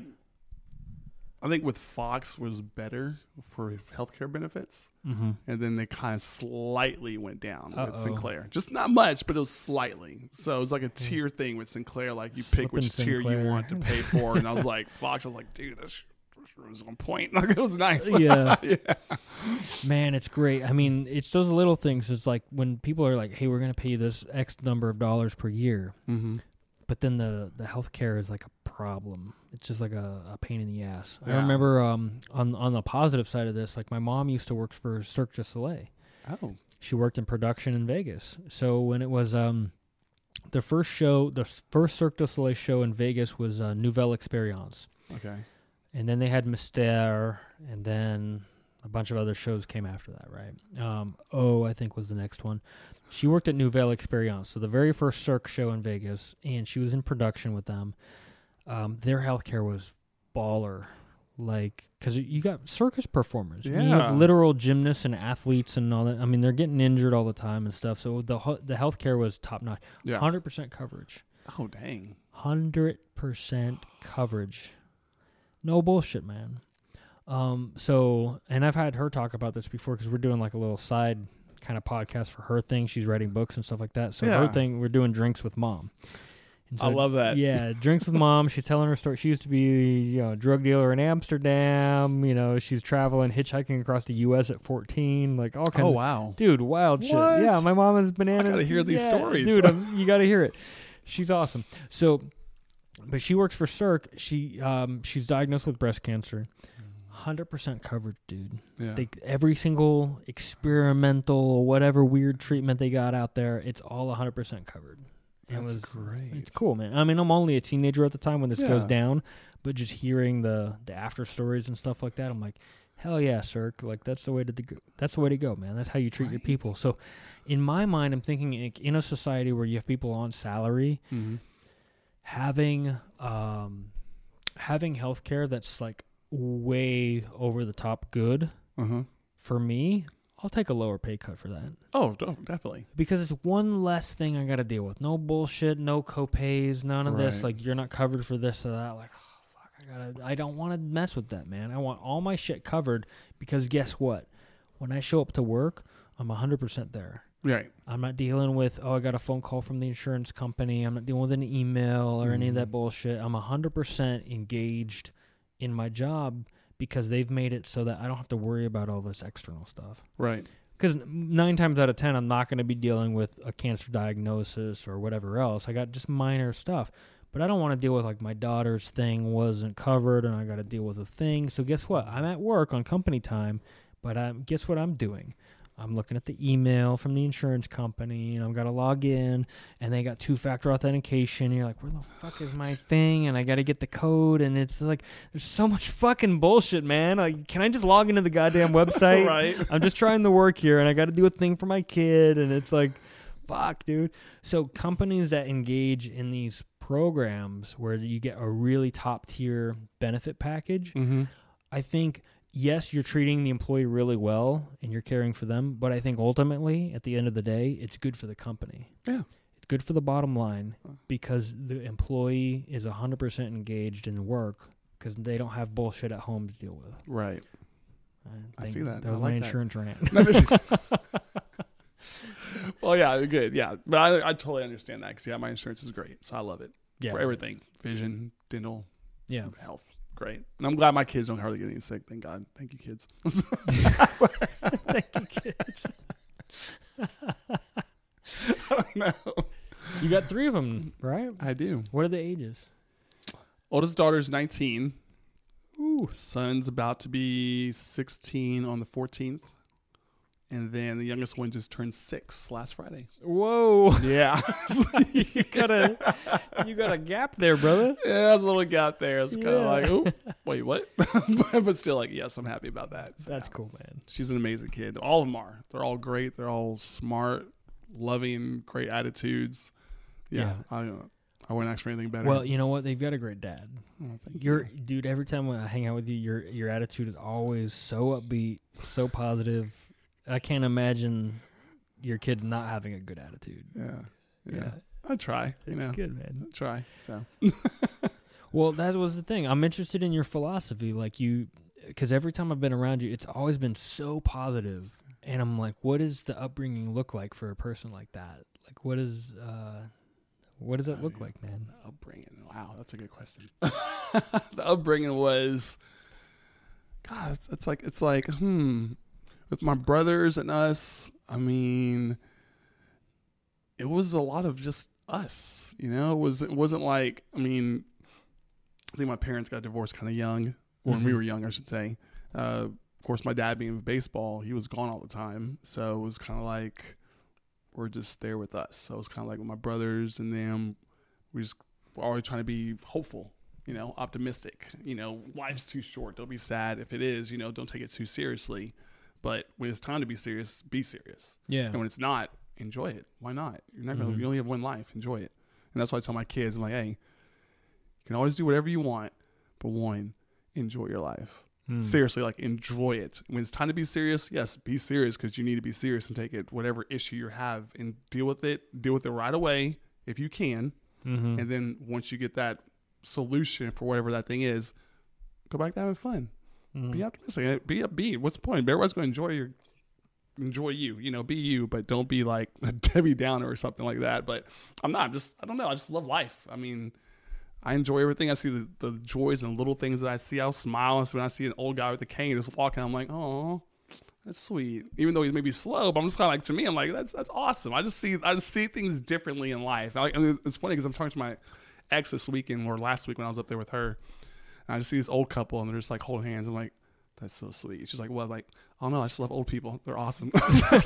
I think with Fox was better for healthcare benefits, and then they kind of slightly went down with Sinclair. Just not much, but it was slightly. So it was like a tier thing with Sinclair. Like you pick which tier you want to pay for, and I was like Fox. I was like, dude, that's. It was on point. Like it was nice. Yeah. Man, it's great. I mean, it's those little things. It's like when people are like, hey, we're going to pay you this X number of dollars per year. But then the healthcare is like a problem. It's just like a pain in the ass. Yeah. I remember on the positive side of this, like my mom used to work for Cirque du Soleil. Oh. She worked in production in Vegas. So when it was the first Cirque du Soleil show in Vegas was Nouvelle Experience. Okay. And then they had Mystère, and then a bunch of other shows came after that, right? I think was the next one. She worked at Nouvelle Experience, so the very first Cirque show in Vegas, and she was in production with them. Their healthcare was baller. like, because you got circus performers. Yeah. You have literal gymnasts and athletes and all that. I mean, they're getting injured all the time and stuff. So the healthcare was top notch. Yeah. 100% coverage. Oh, dang. 100% coverage. No bullshit, man. So, and I've had her talk about this before because we're doing like a little side kind of podcast for her thing. She's writing books and stuff like that. So her thing, we're doing Drinks with Mom. So, I love that. Yeah, Drinks with Mom. She's telling her story. She used to be, you know, a drug dealer in Amsterdam. You know, she's traveling, hitchhiking across the U.S. at 14. Like, all kinds of... Oh, wow. Dude, wild shit. Yeah, my mom has bananas. I got to hear these stories. Dude, you got to hear it. She's awesome. So, but she works for Cirque. She's diagnosed with breast cancer. 100% coverage, dude. Yeah. Every single experimental, whatever weird treatment they got out there, it's all 100% covered. That's great. It's cool, man. I mean, I'm only a teenager at the time when this goes down, but just hearing the after stories and stuff like that, I'm like, hell yeah, Cirque. Like, that's the way to go. That's the way to go, man. That's how you treat your people. So, in my mind, I'm thinking like, in a society where you have people on salary, having having healthcare that's like way over the top good for me. I'll take a lower pay cut for that. Oh, definitely. Because it's one less thing I got to deal with. No bullshit, no copays, none of this. Like, you're not covered for this or that. Like, oh, fuck, I don't want to mess with that, man. I want all my shit covered because guess what? When I show up to work, I'm 100% there. Right. I'm not dealing with, I got a phone call from the insurance company. I'm not dealing with an email or any of that bullshit. I'm 100% engaged in my job. Because they've made it so that I don't have to worry about all this external stuff. Right. Because 9 times out of 10, I'm not going to be dealing with a cancer diagnosis or whatever else. I got just minor stuff. But I don't want to deal with, like, my daughter's thing wasn't covered and I got to deal with a thing. So guess what? I'm at work on company time, but guess what I'm doing? I'm looking at the email from the insurance company, and I've got to log in, and they got 2-factor authentication. And you're like, where the fuck is my thing? And I got to get the code, and it's like, there's so much fucking bullshit, man. Like, can I just log into the goddamn website? Right. I'm just trying to work here, and I got to do a thing for my kid, and it's like, fuck, dude. So companies that engage in these programs where you get a really top-tier benefit package, I think... Yes, you're treating the employee really well and you're caring for them, but I think ultimately, at the end of the day, it's good for the company. Yeah. It's good for the bottom line because the employee is 100% engaged in work because they don't have bullshit at home to deal with. Right. I see that. That was my insurance rant. Well, yeah, good. Yeah. But I totally understand that because, yeah, my insurance is great. So I love it for everything. Vision, dental, health. Great. And I'm glad my kids don't hardly get any sick. Thank God. Thank you, kids. Thank you, kids. I don't know. You got 3 of them, right? I do. What are the ages? Oldest daughter's 19. Ooh. Son's about to be 16 on the 14th. And then the youngest one just turned 6 last Friday. Whoa. Yeah. you got a gap there, brother. Yeah, there's a little gap there. It's kind of like, oh, wait, what? But still like, yes, I'm happy about that. So, that's cool, man. She's an amazing kid. All of them are. They're all great. They're all smart, loving, great attitudes. Yeah. I wouldn't ask for anything better. Well, you know what? They've got a great dad. Oh, thank you. Dude, every time I hang out with you, your attitude is always so upbeat, so positive. I can't imagine your kid not having a good attitude. Yeah. I try. It's good, man. I try. So, well, that was the thing. I'm interested in your philosophy, like because every time I've been around you, it's always been so positive, and I'm like, what does the upbringing look like for a person like that? Like, what does it look like, man? The upbringing. Wow, that's a good question. The upbringing was, God, it's like. With my brothers and us, I mean, it was a lot of just us, you know? It wasn't like, I mean, I think my parents got divorced kind of young, or when we were young, I should say. Of course, my dad being in baseball, he was gone all the time. So it was kind of like, we're just there with us. So it was kind of like with my brothers and them, we're always trying to be hopeful. You know, optimistic. You know, life's too short. Don't be sad. If it is, you know, don't take it too seriously. But when it's time to be serious, be serious. Yeah. And when it's not, enjoy it. Why not? You're not gonna. You only have one life. Enjoy it. And that's why I tell my kids, I'm like, hey, you can always do whatever you want, but one, enjoy your life. Seriously, like, enjoy it. When it's time to be serious, yes, be serious, because you need to be serious and take it, whatever issue you have, and deal with it right away if you can. Mm-hmm. And then once you get that solution for whatever that thing is, go back to having fun. Mm-hmm. Be optimistic. Be upbeat. What's the point? Everybody's going to enjoy you, you know, be you, but don't be like a Debbie Downer or something like that. But I'm not. I don't know. I just love life. I mean, I enjoy everything. I see the joys and little things that I see. I'll smile when I see an old guy with a cane just walking. I'm like, oh, that's sweet. Even though he's maybe slow, but I'm just kind of like, to me, I'm like, that's awesome. I just see things differently in life. I mean, it's funny because I'm talking to my ex this weekend, or last week when I was up there with her. And I just see this old couple and they're just like holding hands. I'm like, that's so sweet. She's like, well, like, I don't know. I just love old people. They're awesome. They're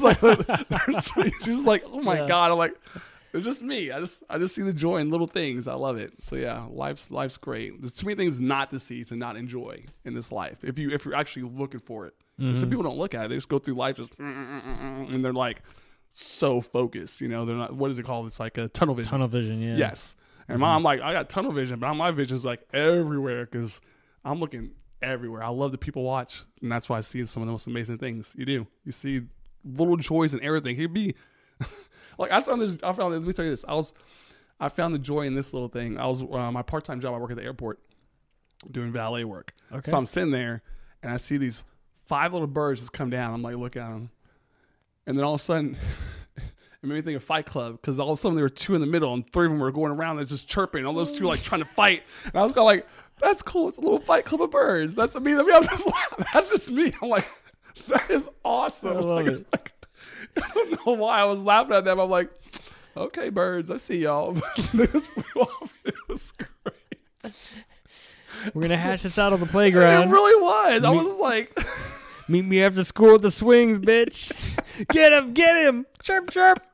sweet. She's like, oh my God. I'm like, it's just me. I just see the joy in little things. I love it. So yeah, life's great. There's too many things not to see, to not enjoy in this life. If you're actually looking for it, mm-hmm. Some people don't look at it. They just go through life just, and they're like so focused. You know, they're not. What is it called? It's like a tunnel vision. Tunnel vision. Yeah. Yes. And mm-hmm. I'm like, I got tunnel vision, but my vision's like everywhere because I'm looking everywhere. I love the people watch, and that's why I see some of the most amazing things. You do. You see little joys in everything. He'd be. Like let me tell you this. I found the joy in this little thing. I was my part-time job. I work at the airport doing valet work. Okay. So I'm sitting there and I see these 5 little birds just come down. I'm like, look at them. And then all of a sudden, it made me think of Fight Club, because all of a sudden there were 2 in the middle and 3 of them were going around and just chirping. All those 2 like trying to fight. And I was kind of like, that's cool. It's a little Fight Club of birds. That's what me. I mean, that's just me. I'm like, that is awesome. I love it. I don't know why I was laughing at them. I'm like, okay, birds, I see y'all. It was great. We're gonna hash this out on the playground. It really was. I was like, meet me after school at the swings, bitch. Get him, chirp, chirp.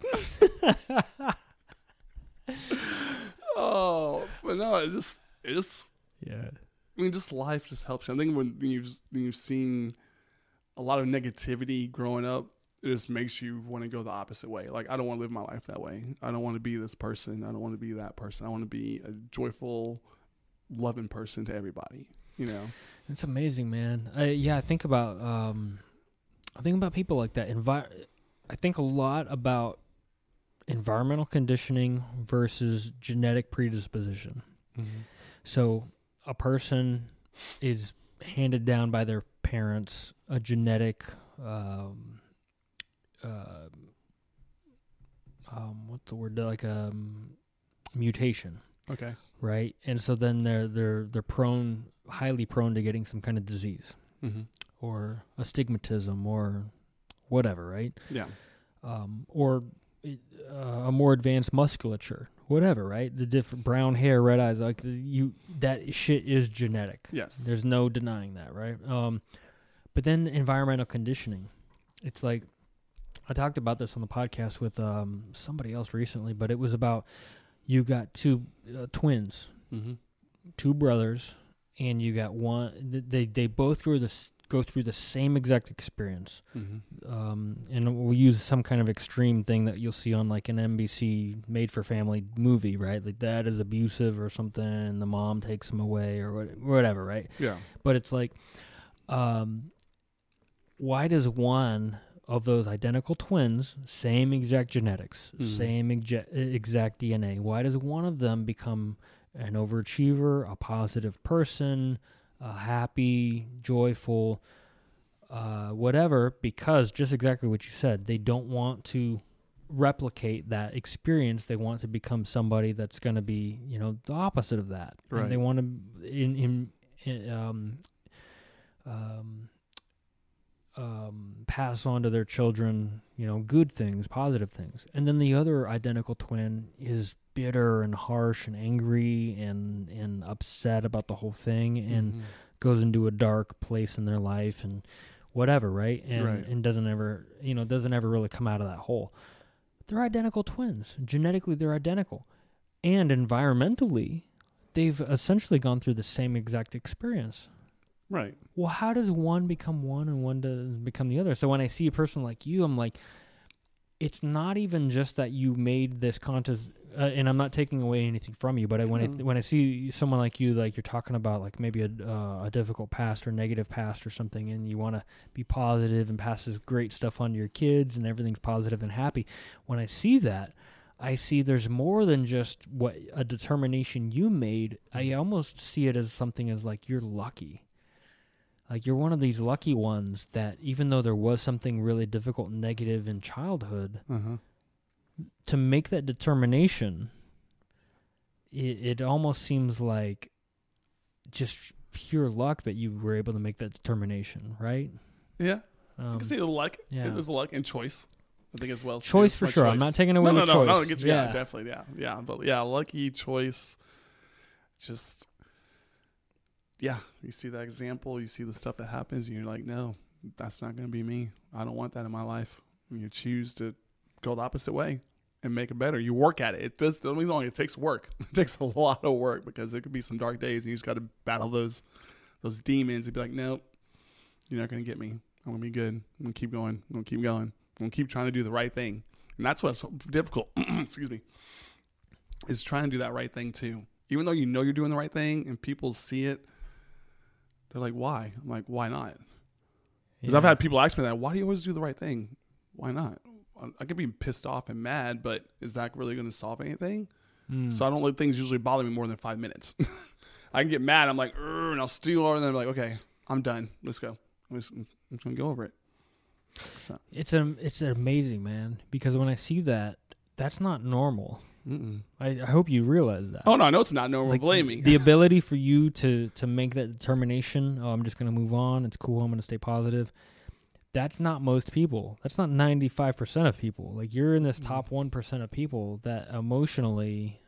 Oh, but no, it just, yeah. I mean, just life just helps you. I think when you've seen a lot of negativity growing up, it just makes you want to go the opposite way. Like, I don't want to live my life that way. I don't want to be this person. I don't want to be that person. I want to be a joyful, loving person to everybody, you know? It's amazing, man. I think about, people like that. I think a lot about environmental conditioning versus genetic predisposition. Mm-hmm. So a person is handed down by their parents a genetic, mutation. Okay. Right. And so then they're highly prone to getting some kind of disease, mm-hmm. or astigmatism or whatever. Right. Yeah. Or a more advanced musculature, whatever. Right. The different brown hair, red eyes, like that shit is genetic. Yes. There's no denying that. Right. But then environmental conditioning, it's like, I talked about this on the podcast with somebody else recently, but it was about you got 2 twins, mm-hmm. 2 brothers, and you got one. They both go through the same exact experience, mm-hmm. And we'll use some kind of extreme thing that you'll see on like an NBC made for family movie, right? Like that is abusive or something, and the mom takes them away or whatever, right? Yeah. But it's like, why does one of those identical twins, same exact genetics, mm-hmm. same exact DNA, why does one of them become an overachiever, a positive person, a happy, joyful, whatever? Because just exactly what you said, they don't want to replicate that experience. They want to become somebody that's going to be, you know, the opposite of that. Right. And they want to pass on to their children, you know, good things, positive things. And then the other identical twin is bitter and harsh and angry and upset about the whole thing, and mm-hmm. goes into a dark place in their life and whatever, right? And doesn't ever really come out of that hole. They're identical twins. Genetically, they're identical. And environmentally, they've essentially gone through the same exact experience. Right. Well, how does one become one and one does become the other? So when I see a person like you, I'm like, it's not even just that you made this conscious and I'm not taking away anything from you, but when I see someone like you, like you're talking about, like maybe a difficult past or negative past or something, and you want to be positive and pass this great stuff on to your kids and everything's positive and happy. When I see that, I see there's more than just what a determination you made. I almost see it as something as like you're lucky. Like you're one of these lucky ones that even though there was something really difficult and negative in childhood, to make that determination, it almost seems like just pure luck that you were able to make that determination, right? Yeah. I can see the luck. Yeah. There's luck and choice. I think as well. Choice for sure. Choice. I'm not taking away the choice. No, it gets you. Yeah, definitely. Yeah. Yeah. But yeah, lucky choice. Just, yeah. You see that example, you see the stuff that happens, and you're like, no, that's not going to be me. I don't want that in my life. And you choose to go the opposite way and make it better. You work at it. It does. It takes work. It takes a lot of work because there could be some dark days and you just got to battle those demons and be like, nope, you're not going to get me. I'm going to be good. I'm going to keep going. I'm going to keep going. And keep trying to do the right thing. And that's what's difficult, excuse me, is trying to do that right thing too. Even though you know you're doing the right thing and people see it, they're like, why? I'm like, why not? Because I've had people ask me that, why do you always do the right thing? Why not? I could be pissed off and mad, but is that really going to solve anything? So I don't let things usually bother me more than 5 minutes. I can get mad. I'm like, and I'll steal over. And then I'm like, okay, I'm done. Let's go. I'm just going to go over it. So. It's amazing, man, because when I see that, that's not normal. I hope you realize that. Oh, no, I know it's not normal. Like, believe me. The ability for you to make that determination, oh, I'm just going to move on. It's cool. I'm going to stay positive. That's not most people. That's not 95% of people. Like, you're in this top 1% of people that emotionally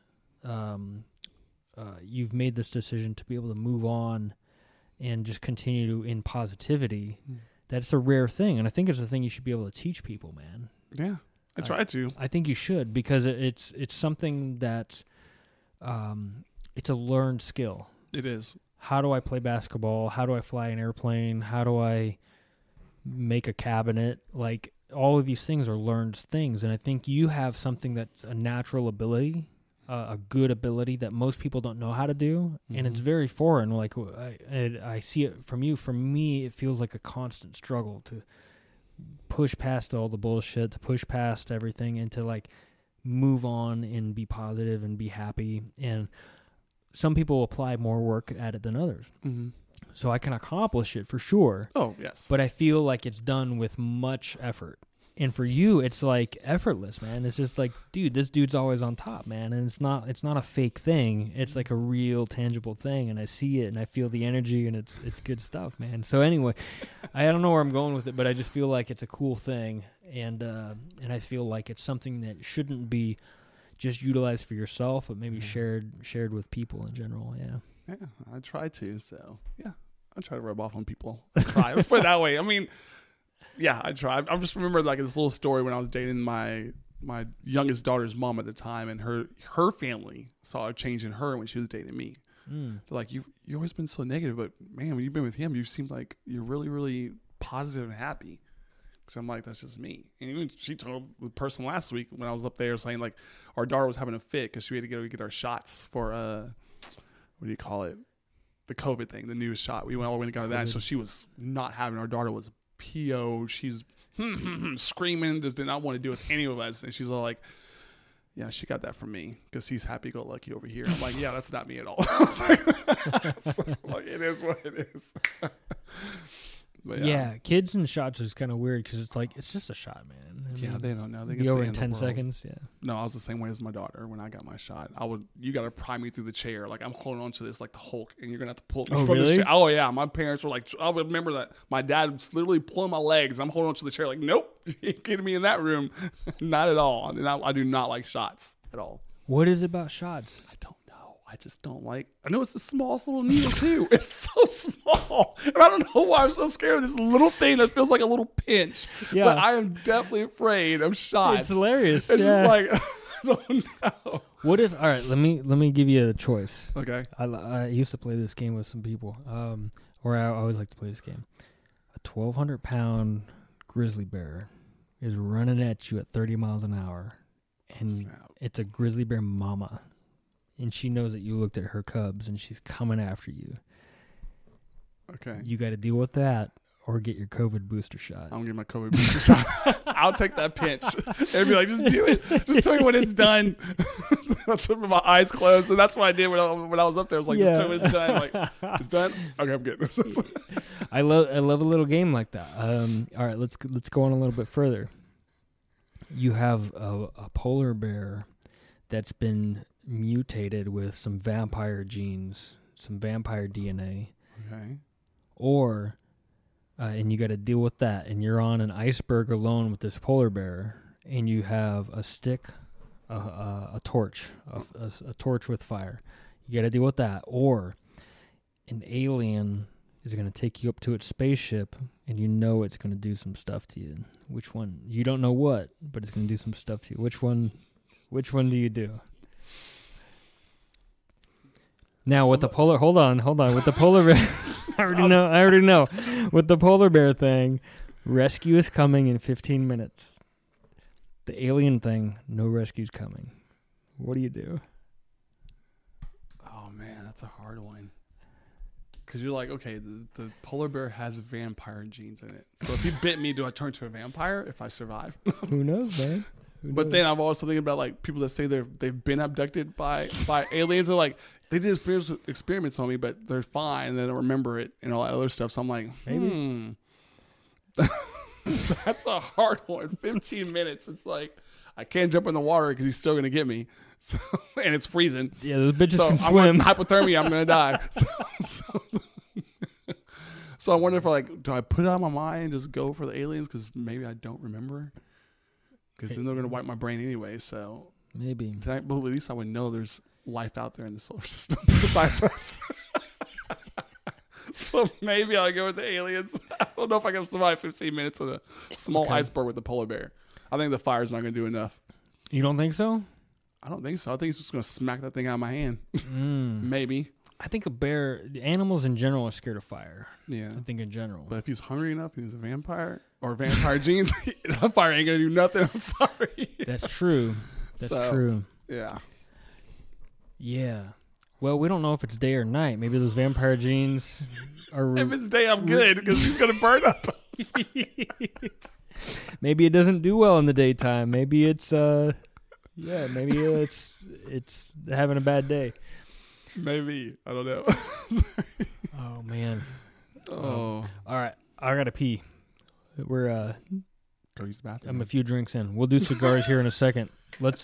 you've made this decision to be able to move on and just continue in positivity. That's a rare thing, and I think it's a thing you should be able to teach people, man. Yeah, I try to. I think you should, because it's something that it's a learned skill. It is. How do I play basketball? How do I fly an airplane? How do I make a cabinet? Like, all of these things are learned things, and I think you have something that's a natural ability, a good ability that most people don't know how to do, and it's very foreign. Like, I see it from you. For me, it feels like a constant struggle to push past all the bullshit, to push past everything, and to like move on and be positive and be happy. And some people apply more work at it than others. So I can accomplish it for sure. Oh, yes. But I feel like it's done with much effort. And for you, it's like effortless, man. It's just like, dude, this dude's always on top, man. And it's not a fake thing. It's like a real tangible thing. And I see it and I feel the energy, and it's good stuff, man. So anyway, I don't know where I'm going with it, but I just feel like it's a cool thing. And I feel like it's something that shouldn't be just utilized for yourself, but maybe shared with people in general. Yeah. Yeah. I try to. So yeah, I try to rub off on people. Let's put it that way. I mean, yeah, I tried. I just remember like this little story when I was dating my youngest daughter's mom at the time, and her family saw a change in her when she was dating me. They're like, you've always been so negative, but man, when you've been with him, you seem like you're really, really positive and happy. Because I'm like, that's just me. And even she told the person last week when I was up there saying like our daughter was having a fit because she had to go get our shots for what do you call it? The COVID thing, the newest shot. We went all the way and got to that. So she was not having, our daughter was PO, she's screaming, just did not want to do with any of us, and she's all like, yeah, she got that from me because he's happy-go-lucky over here. I'm like, yeah, that's not me at all. I was like, so, like, it is what it is. But, yeah, kids and shots is kind of weird because it's like, it's just a shot, man. I mean, they don't know. They can be over in 10 seconds. Yeah. No, I was the same way as my daughter when I got my shot. You got to pry me through the chair. Like, I'm holding on to this like the Hulk, and you're going to have to pull me from the chair. Oh, yeah. My parents were like, I remember that. My dad was literally pulling my legs. I'm holding on to the chair like, nope, you ain't getting me in that room. Not at all. And I do not like shots at all. What is it about shots? I don't. I just don't like. I know it's the smallest little needle too. It's so small, and I don't know why I'm so scared of this little thing that feels like a little pinch. Yeah. But I am definitely afraid of shots. It's hilarious. It's just like, I don't know. What if? All right, let me give you a choice. Okay. I used to play this game with some people, or I always like to play this game. A 1,200-pound grizzly bear is running at you at 30 miles an hour, and it's a grizzly bear mama, and she knows that you looked at her cubs, and she's coming after you. Okay. You got to deal with that or get your COVID booster shot. I don't get my COVID booster shot. I'll take that pinch. And be like, just do it. Just tell me when it's done. That's when my eyes closed. And that's what I did when I was up there. I was like, just tell me when it's done. I'm like, it's done? Okay, I'm good. I love a little game like that. All right, let's go on a little bit further. You have a polar bear that's been mutated with some vampire genes, some vampire DNA. Okay. Or, and you got to deal with that, and you're on an iceberg alone with this polar bear, and you have a stick, a torch with fire. You got to deal with that. Or an alien is going to take you up to its spaceship, and you know it's going to do some stuff to you. Which one? You don't know what, but it's going to do some stuff to you. Which one do you do? Now with the polar, hold on. With the polar bear, I already know. With the polar bear thing, rescue is coming in 15 minutes. The alien thing, no rescue's coming. What do you do? Oh man, that's a hard one. Because you're like, okay, the polar bear has vampire genes in it. So if he bit me, do I turn to a vampire if I survive? Who knows, man? But then I'm also thinking about like people that say they've been abducted by aliens. Are like, they did experiments on me, but they're fine. They don't remember it and all that other stuff. So I'm like, That's a hard one. 15 minutes. It's like, I can't jump in the water because he's still going to get me. So, and it's freezing. Yeah, those bitches can swim. Hypothermia, I'm going to die. So I wonder if like, do I put it out of my mind and just go for the aliens? Because maybe I don't remember. Because then they're going to wipe my brain anyway. So maybe. But at least I would know there's life out there in the solar system besides us. So maybe I'll go with the aliens. I don't know if I can survive 15 minutes in a small iceberg with a polar bear. I think the fire's not going to do enough. You don't think so? I don't think so. I think it's just going to smack that thing out of my hand. Maybe. I think animals in general are scared of fire. Yeah. I think in general. But if he's hungry enough and he's a vampire or vampire genes, that fire ain't going to do nothing. I'm sorry. That's true. That's true. Yeah. Well, we don't know if it's day or night. Maybe those vampire genes are... If it's day, I'm good because he's going to burn up. Maybe it doesn't do well in the daytime. Maybe it's... Maybe it's having a bad day. Maybe. I don't know. Sorry. Oh, man. Oh. All right. I got to pee. We're... Go use the bathroom. I'm a few drinks in. We'll do cigars here in a second. Let's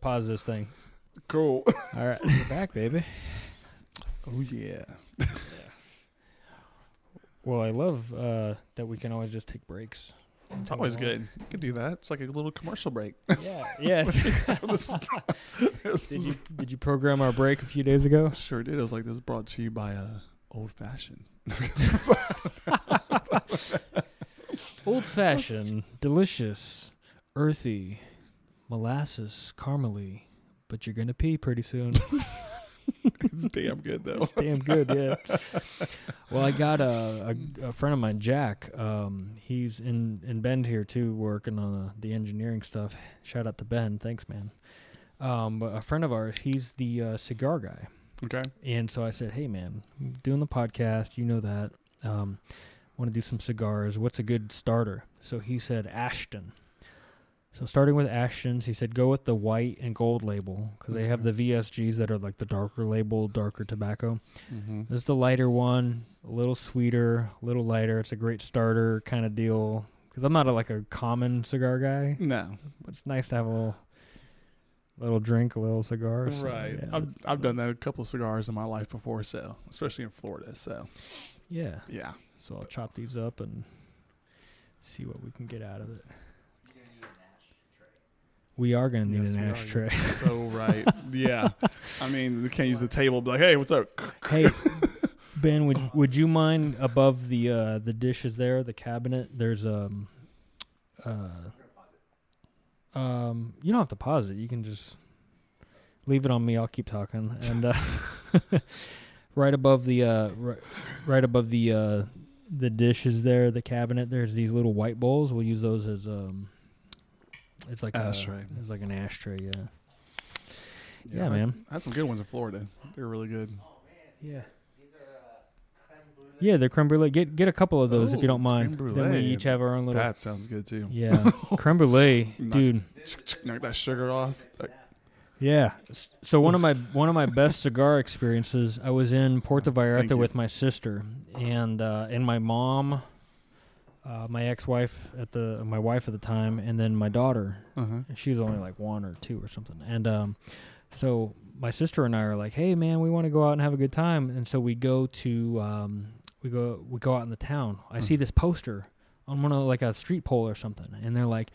pause this thing. Cool. All right. We're back, baby. Oh, yeah. Well, I love that we can always just take breaks. It's always good. You could do that. It's like a little commercial break. Yeah. Yes. Did you program our break a few days ago? Sure did. I was like, this is brought to you by Old Fashioned. Old Fashioned, delicious, earthy, molasses, caramely, but you're going to pee pretty soon. It's damn good, though. It's damn good, yeah. Well, I got a friend of mine, Jack. He's in Bend here, too, working on the engineering stuff. Shout out to Ben. Thanks, man. But a friend of ours, he's the cigar guy. Okay. And so I said, hey, man, doing the podcast, you know that. Want to do some cigars. What's a good starter? So he said Ashton. So starting with Ashton's, he said go with the white and gold label because they have the VSGs that are like the darker label, darker tobacco. Mm-hmm. This is the lighter one, a little sweeter, a little lighter. It's a great starter kind of deal because I'm not a common cigar guy. No. But it's nice to have a little drink, a little cigar. So right. Yeah, I've done that a couple of cigars in my life before, so especially in Florida. So yeah. Yeah. So I'll chop these up and see what we can get out of it. We are going to need an ashtray. So right. Yeah. I mean, we can't use the table. Be like, hey, what's up? Hey, Ben, would you mind above the dishes there, the cabinet? There's you don't have to pause it. You can just leave it on me. I'll keep talking. And right above the dishes there, the cabinet, there's these little white bowls. We'll use those as It's like ashtray. It was like an ashtray, yeah. Yeah, man. I had some good ones in Florida. They were really good. Yeah. Yeah, they're creme brulee. Get a couple of those if you don't mind. Then we each have our own little. That sounds good too. Yeah, creme brulee, dude. Knock that sugar off. Yeah. So one of my best cigar experiences. I was in Puerto Vallarta with my sister and my mom, my ex-wife my wife at the time, and then my daughter. Uh-huh. She was only like 1 or 2 or something, and so my sister and I are like, hey man, we want to go out and have a good time, and so we go to We go out in the town. I see this poster on one of a street pole or something, and they're like,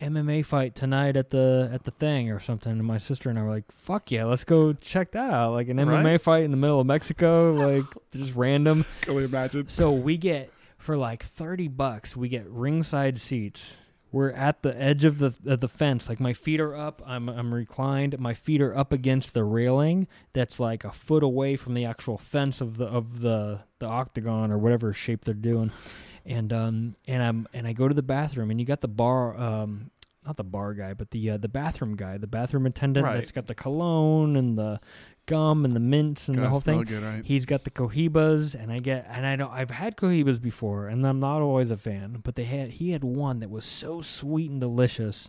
MMA fight tonight at the thing or something. And my sister and I were like, "Fuck yeah, let's go check that out!" Like an MMA fight in the middle of Mexico, like just random. Can we imagine? So we get for like $30, we get ringside seats. We're at the edge of the fence. Like my feet are up. I'm reclined. My feet are up against the railing that's like a foot away from the actual fence of the octagon or whatever shape they're doing. And I go to the bathroom, and you got the bar, not the bar guy, but the bathroom guy, the bathroom attendant that's got the cologne and the gum and the mints and the whole thing. Good, right? He's got the Cohibas, I've had Cohibas before, and I'm not always a fan, but he had one that was so sweet and delicious.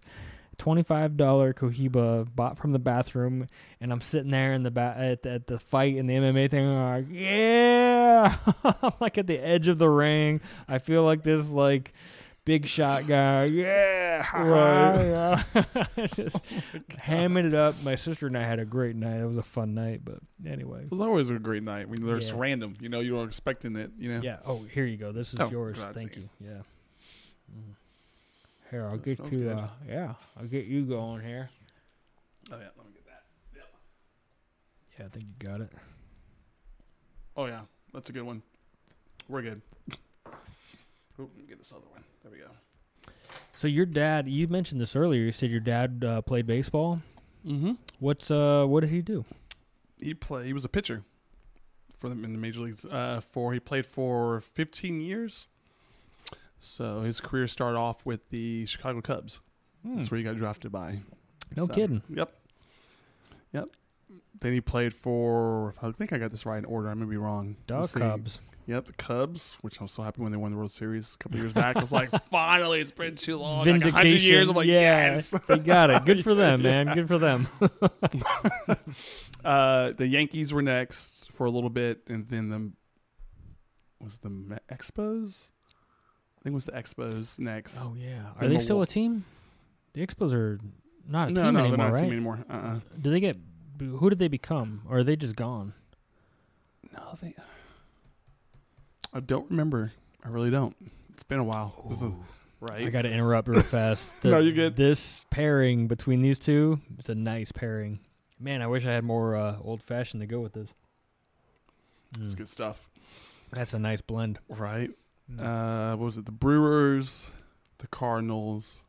$25 Cohiba bought from the bathroom, and I'm sitting there in the at the fight and the MMA thing. I'm like, yeah, I'm like at the edge of the ring. I feel like this big shot guy. Yeah, just hamming it up. My sister and I had a great night. It was a fun night, but anyway, it was always a great night when there's random. You know, you weren't expecting it. You know. Yeah. Oh, here you go. This is yours. Thank you. Yeah. Mm. Here, I'll get you. I'll get you going here. Oh yeah, let me get that. Yep. Yeah, I think you got it. Oh yeah, that's a good one. We're good. Oop, let me get this other one. There we go. So your dad, you mentioned this earlier. You said your dad played baseball. Mm-hmm. What did he do? He was a pitcher for them in the major leagues. He played for 15 years. So his career started off with the Chicago Cubs. That's where he got drafted by. No kidding. Yep. Then he played for, I think I got this right in order. I may be wrong. Cubs. Yep, the Cubs, which I was so happy when they won the World Series a couple years back. I was like, finally, it's been too long. Vindication. Like 100 years. I'm like, yes. They got it. Good for them, man. Good for them. The Yankees were next for a little bit. And then the Expos? I think it was the Expos next. Oh, yeah. Are they still a team? The Expos are not a team anymore, right? No, they're not a team anymore. Uh-uh. Who did they become? Or are they just gone? No, I don't remember. I really don't. It's been a while. Right? I got to interrupt real fast. No, you're good. This pairing between these two, it's a nice pairing. Man, I wish I had more old-fashioned to go with this. It's good stuff. That's a nice blend. Right? What was it? The Brewers, the Cardinals,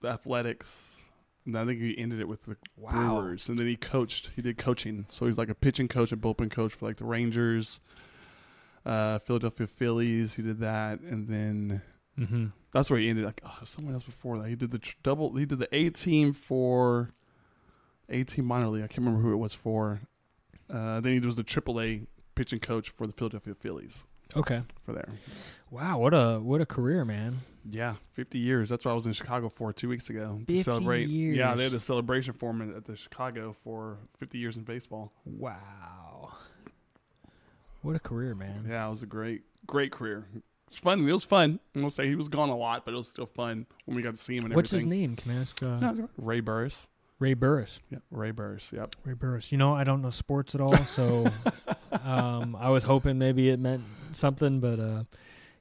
the Athletics, and I think he ended it with the Brewers. And then he did coaching. So he's like a pitching coach and bullpen coach for the Rangers, Philadelphia Phillies. He did that, and then that's where he ended. Someone else before that. He did the double. He did the A team for A team minor league. I can't remember who it was for. Then he was the AAA pitching coach for the Philadelphia Phillies. Okay. For there. Wow, what a career, man. Yeah, 50 years. That's what I was in Chicago for 2 weeks ago. 50 years. Yeah, they had a celebration for him at the Chicago for 50 years in baseball. Wow. What a career, man. Yeah, it was a great, great career. It's fun. It was fun. I'm going to say he was gone a lot, but it was still fun when we got to see him and What's everything. What's his name? Can I ask? Ray Burris. Ray Burris. Yep. Ray Burris. Yep. Ray Burris. You know, I don't know sports at all, so I was hoping maybe it meant something, but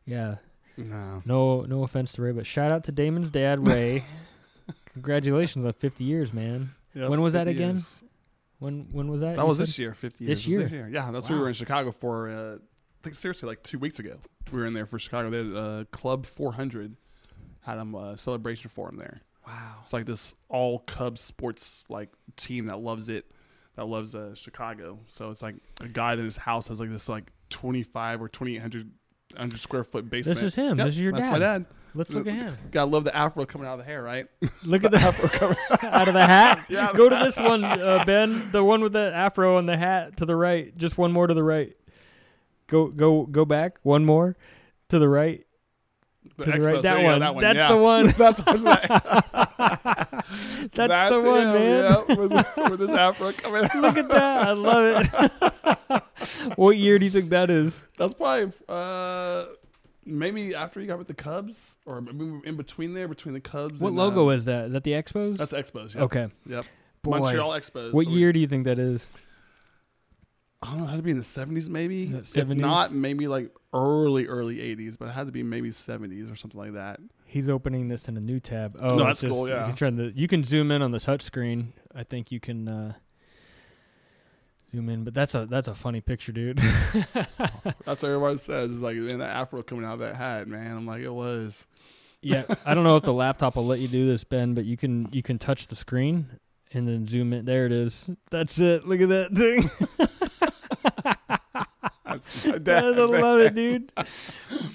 yeah. No offense to Ray, but shout out to Damon's dad, Ray. Congratulations on 50 years, man. Yep, when was that again? Years. When was that? That was this year, 50 years. This year? Yeah, that's what we were in Chicago for, I think seriously, 2 weeks ago. We were in there for Chicago. They had Club 400 had a celebration for him there. Wow. It's this all Cubs sports team that loves it, that loves Chicago. So it's a guy that his house has this 25 or 2,800 100 square foot basement. This is him. Yep, this is your dad. That's my dad. Let's look at him. Gotta love the afro coming out of the hair, right? Look at the afro coming out of the hat. Yeah, go to this one, Ben. The one with the afro and the hat to the right. Just one more to the right. Go back. One more to the right. To the right. That, one. That one. That's the one. That's what I was like. That's the one, him, man. Yeah, with his afro coming out. Look at that. I love it. What year do you think that is? That's probably... maybe after he got with the Cubs, or in between there, between the Cubs. What logo is that? Is that the Expos? That's the Expos, yeah. Okay. Yep. Boy. Montreal Expos. What year do you think that is? I don't know. It had to be in the 70s, maybe. The 70s? If not, maybe like early 80s, but it had to be maybe 70s or something like that. He's opening this in a new tab. Oh, no, that's just cool, yeah. He's trying to, you can zoom in on the touch screen. I think you can... zoom in, but that's a funny picture, dude. That's what everybody says. It's like, man, that afro coming out of that hat, man. I'm like, it was. Yeah, I don't know if the laptop will let you do this, Ben, but you can touch the screen and then zoom in. There it is. That's it. Look at that thing. That's my dad. I love it, dude.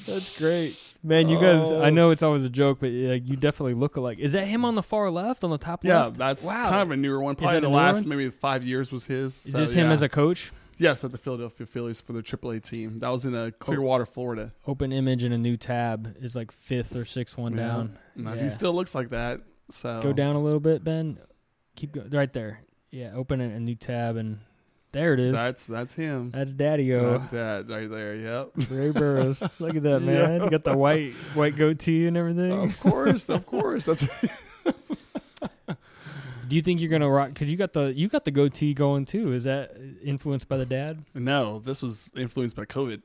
That's great, man. You guys, I know it's always a joke, but you definitely look alike. Is that him on the far left, on the top left? Yeah, that's kind of a newer one. Probably the last maybe 5 years was his. So, is just him as a coach? Yes, at the Philadelphia Phillies for their AAA team. That was in Clearwater, Florida. Open image in a new tab is like fifth or sixth one down. Nice. Yeah. He still looks like that. So go down a little bit, Ben. Keep going right there. Yeah, open a new tab and. There it is. That's him. That's Daddy-o. That's Dad right there, yep. Ray Burris. Look at that, man. Yeah. You got the white goatee and everything. Of course, of course. That's. Do you think you're going to rock? Because you got the goatee going, too. Is that influenced by the dad? No, this was influenced by COVID.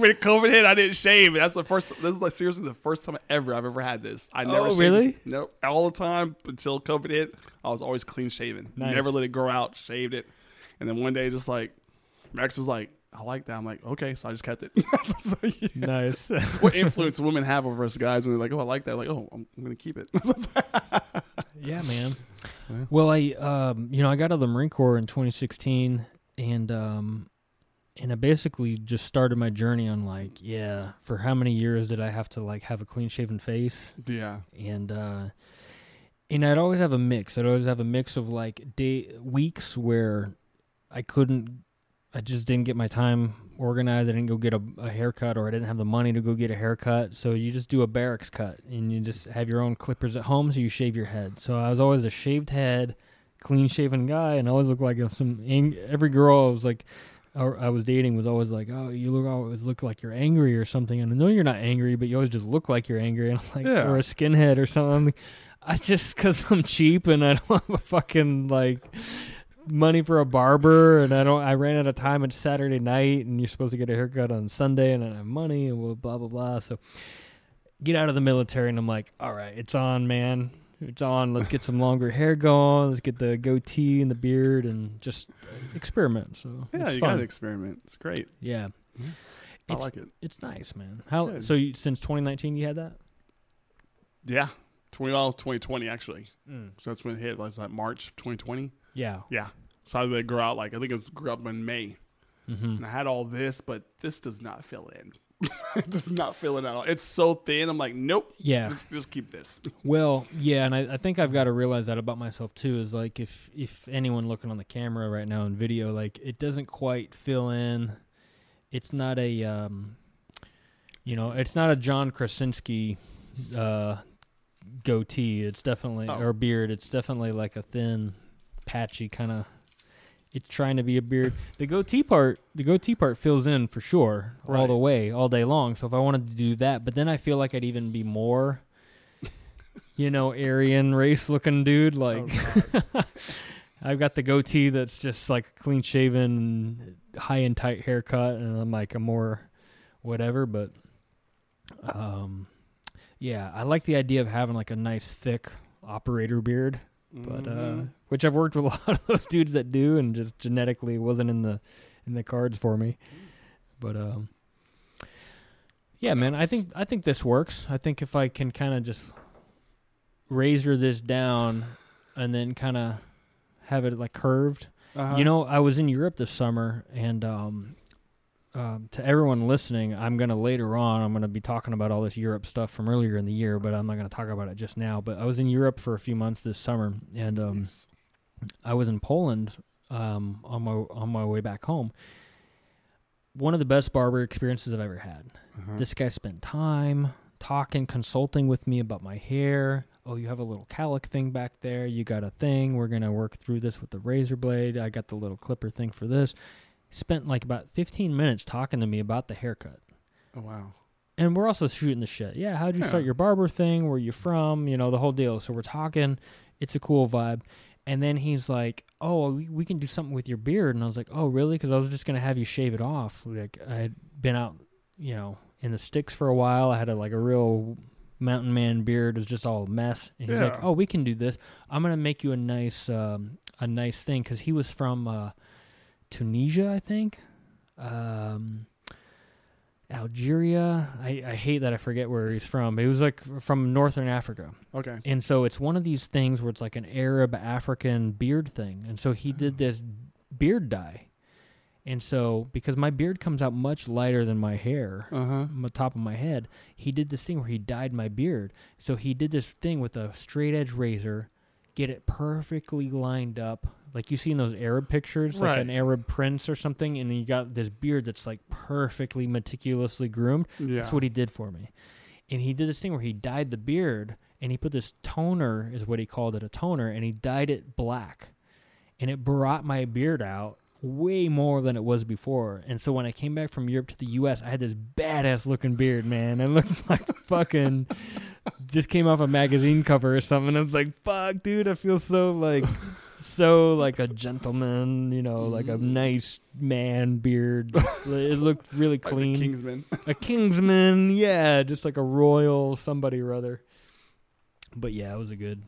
When COVID hit, I didn't shave. That's the first. This is like seriously the first time I've ever had this. I never shaved. Really? This. Nope. All the time until COVID hit, I was always clean shaven. Nice. Never let it grow out, shaved it. And then one day, just like, Max was like, I like that. I'm like, okay, so I just kept it. So, yeah. Nice. What influence women have over us guys when they're like, oh, I like that. Like, oh, I'm going to keep it. Yeah, man. Well, I got out of the Marine Corps in 2016, and I basically just started my journey on like, for how many years did I have to like have a clean shaven face? Yeah. And I'd always have a mix. I'd always have a mix of like weeks where I just didn't get my time organized. I didn't go get a haircut, or I didn't have the money to go get a haircut. So you just do a barracks cut, and you just have your own clippers at home, so you shave your head. So I was always a shaved head, clean-shaven guy, and I always looked like every girl I was dating was always like, oh, you always look like you're angry or something. And I know you're not angry, but you always just look like you're angry. And I'm like, or a skinhead or something. It's just because I'm cheap, and I don't have a fucking, like... money for a barber, and I ran out of time. It's Saturday night, and you're supposed to get a haircut on Sunday, and I don't have money, and blah blah blah. So get out of the military, and I'm like, all right, it's on, man, it's on. Let's get some longer hair going. Let's get the goatee and the beard, and just experiment. So yeah, it's fun. Gotta experiment. It's great. Yeah, I like it. It's nice, man. How so? Since 2019, you had that? Yeah, 2020 actually. So that's when it hit. Was that March of 2020? Yeah. Yeah. So they grew out, like, I think it grew up in May. Mm-hmm. And I had all this, but this does not fill in. It does not fill in at all. It's so thin. I'm like, nope. Yeah. Just keep this. Well, yeah. And I think I've got to realize that about myself, too, is like if anyone looking on the camera right now in video, like, it doesn't quite fill in. It's not a, it's not a John Krasinski goatee. It's definitely, or beard. It's definitely like a thin... patchy kind of. It's trying to be a beard. The goatee part fills in for sure, right, all the way, all day long. So if I wanted to do that, but then I feel like I'd even be more, Aryan race looking dude. Like, I've got the goatee that's just like clean shaven, high and tight haircut, and I'm like a more whatever. But, I like the idea of having like a nice thick operator beard. But which I've worked with a lot of those dudes that do, and just genetically wasn't in the cards for me. But man, I think this works. I think if I can kind of just razor this down and then kind of have it like curved. Uh-huh. I was in Europe this summer, and to everyone listening, later on I'm going to be talking about all this Europe stuff from earlier in the year, but I'm not going to talk about it just now. But I was in Europe for a few months this summer, and I was in Poland on my way back home. One of the best barber experiences I've ever had. Uh-huh. This guy spent time talking, consulting with me about my hair. Oh, you have a little cowlick thing back there. You got a thing. We're going to work through this with the razor blade. I got the little clipper thing for this. Spent like about 15 minutes talking to me about the haircut. Oh, wow. And we're also shooting the shit. Yeah, how'd you start your barber thing? Where you from? You know, the whole deal. So we're talking. It's a cool vibe. And then he's like, oh, we can do something with your beard. And I was like, oh, really? Because I was just going to have you shave it off. Like, I had been out, you know, in the sticks for a while. I had a real mountain man beard. It was just all a mess. And he's like, oh, we can do this. I'm going to make you a nice thing. Because he was from Tunisia, I think. Algeria. I hate that I forget where he's from. It was like from northern Africa. Okay. And so it's one of these things where it's like an Arab African beard thing. And so he did this beard dye. And so because my beard comes out much lighter than my hair on the top of my head, he did this thing where he dyed my beard. So he did this thing with a straight edge razor, get it perfectly lined up. Like you see in those Arab pictures, like an Arab prince or something, and you got this beard that's like perfectly meticulously groomed. Yeah. That's what he did for me. And he did this thing where he dyed the beard, and he put this toner, is what he called it, a toner, and he dyed it black. And it brought my beard out way more than it was before. And so when I came back from Europe to the U.S., I had this badass looking beard, man. I looked like fucking... just came off a magazine cover or something. I was like, fuck, dude, I feel so like a gentleman, you know, like a nice man beard. It looked really clean. Like a kingsman, yeah, just like a royal somebody or other. But yeah, it was a good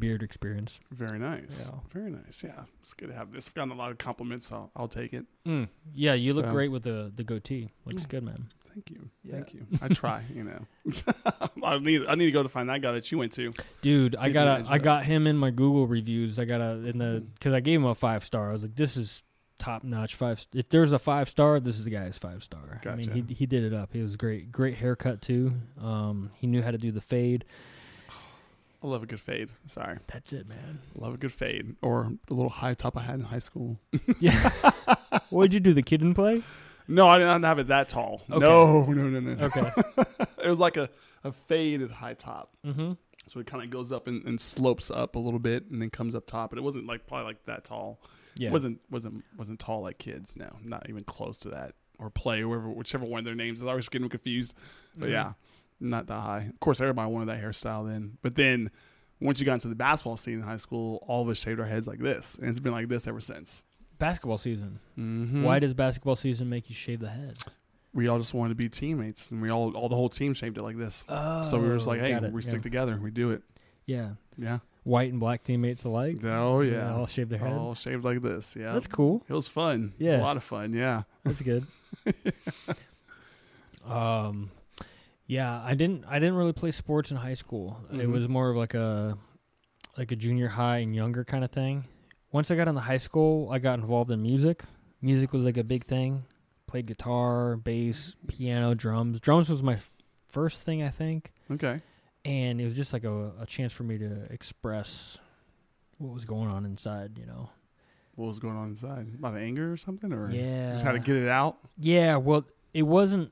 beard experience. Very nice. Yeah. Very nice. Yeah, it's good to have this. I've gotten a lot of compliments. So I'll take it. Mm. Yeah, you look great with the goatee. Looks good, man. Thank you. Yeah. Thank you. I try, you know. I need to go to find that guy that you went to. Dude, I got him in my Google reviews. Cuz I gave him a 5-star. I was like, this is top notch 5. If there's a 5-star, this is the guy's 5-star. Gotcha. I mean, he did it up. He was great. Great haircut too. He knew how to do the fade. I love a good fade. Sorry. That's it, man. Love a good fade or the little high top I had in high school. Yeah. What did you do? The kid in play? No, I didn't have it that tall. Okay. No. Okay. It was like a faded high top. Mm-hmm. So it kind of goes up and slopes up a little bit and then comes up top. But it wasn't like probably like that tall. Yeah. It wasn't tall like kids. No, not even close to that. Or play, whichever one of their names is. I always get them confused. But yeah, not that high. Of course, everybody wanted that hairstyle then. But then once you got into the basketball scene in high school, all of us shaved our heads like this. And it's been like this ever since. Basketball season. Mm-hmm. Why does basketball season make you shave the head? We all just wanted to be teammates, and we all the whole team shaved it like this. Oh, so we were just like, hey, we stick together, we do it. Yeah. White and black teammates alike. Oh yeah, all shaved their head. All shaved like this. Yeah, that's cool. It was fun. Yeah, it was a lot of fun. Yeah, that's good. Yeah, I didn't really play sports in high school. Mm-hmm. It was more of like a junior high and younger kind of thing. Once I got into high school, I got involved in music. Music was like a big thing. Played guitar, bass, piano, drums. Drums was my first thing, I think. Okay. And it was just like a chance for me to express what was going on inside, you know. What was going on inside? A lot of anger or something? Or just how to get it out? Yeah, well, it wasn't...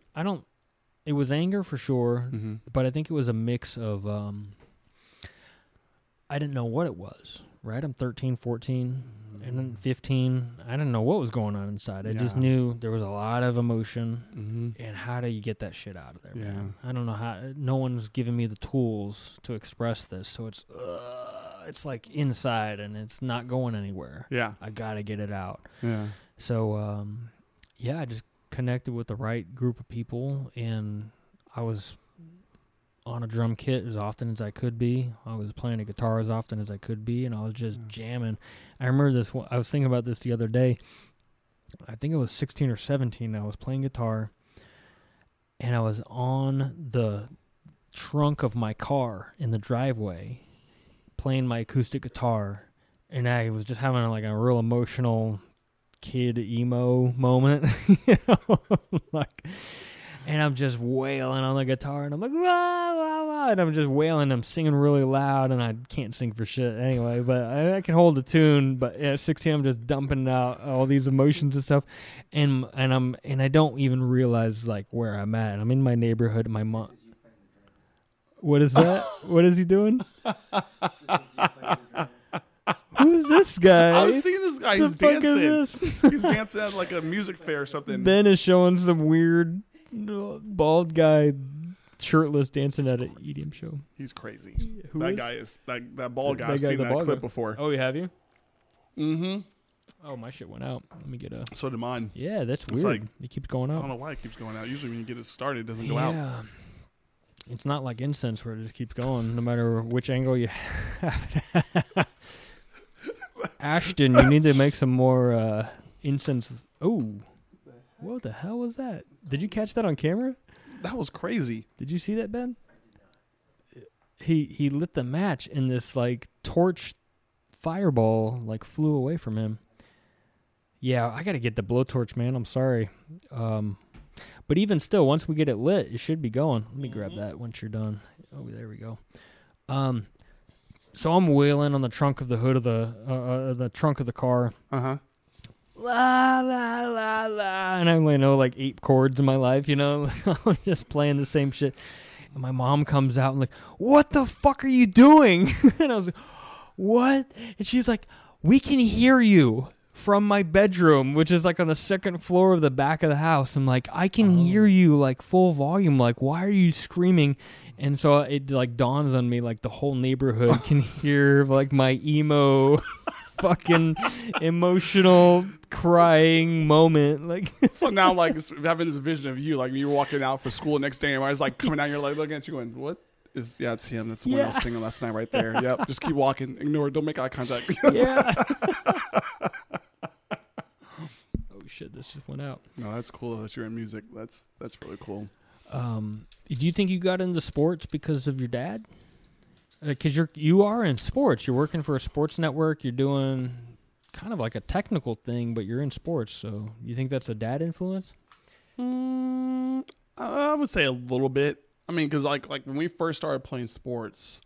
It was anger for sure, but I think it was a mix of... I didn't know what it was. Right? I'm 13, 14, and then 15. I didn't know what was going on inside. I just knew there was a lot of emotion, and how do you get that shit out of there, man? I don't know how. No one's giving me the tools to express this, so it's like inside, and it's not going anywhere. Yeah. I got to get it out. Yeah. So, I just connected with the right group of people, and I was on a drum kit as often as I could be. I was playing a guitar as often as I could be, and I was just jamming. I remember this. I was thinking about this the other day. I think it was 16 or 17. I was playing guitar, and I was on the trunk of my car in the driveway playing my acoustic guitar, and I was just having like a real emotional kid emo moment. You know? Like, and I'm just wailing on the guitar, and I'm like, wah, wah, wah, and I'm just wailing. I'm singing really loud, and I can't sing for shit anyway, but I can hold a tune. But at 16, I'm just dumping out all these emotions and stuff, and I don't even realize like where I'm at. I'm in my neighborhood. My mom. What is that? What is he doing? Who is this guy? I was seeing this guy. He's dancing. He's dancing at like a music fair or something. Ben is showing some weird bald guy shirtless dancing at an EDM show. He's crazy. That bald guy, I've seen that clip before. Oh, have you? Mm-hmm. Oh, my shit went out. Let me get a... So did mine. Yeah, that's weird. Like, it keeps going out. I don't know why it keeps going out. Usually when you get it started, it doesn't go out. Yeah. It's not like incense where it just keeps going, no matter which angle you have it at. Ashton, you need to make some more incense. Oh, what the hell was that? Did you catch that on camera? That was crazy. Did you see that, Ben? He lit the match, and this like torch fireball like flew away from him. Yeah, I got to get the blowtorch, man. I'm sorry. But even still, once we get it lit, it should be going. Let me grab that once you're done. Oh, there we go. So I'm wailing on the trunk of the hood of the trunk of the car. Uh-huh. La, la, la, la. And I only know like 8 chords in my life, you know? I'm just playing the same shit. And my mom comes out and like, what the fuck are you doing? And I was like, what? And she's like, we can hear you from my bedroom, which is like on the second floor of the back of the house. I'm like, I can hear you like full volume. Like, why are you screaming? And so it like dawns on me like the whole neighborhood can hear like my emo fucking emotional crying moment. Like, so now like having this vision of you, like you were walking out for school the next day and I was like coming down your leg looking at you going, what? Yeah, it's him. That's the one I was singing last night right there. Yep. Just keep walking. Ignore. Don't make eye contact. Yeah. Oh, shit. This just went out. No, that's cool that you're in music. That's really cool. Do you think you got into sports because of your dad? Because you are in sports. You're working for a sports network. You're doing kind of like a technical thing, but you're in sports. So you think that's a dad influence? I would say a little bit. I mean, because like when we first started playing sports,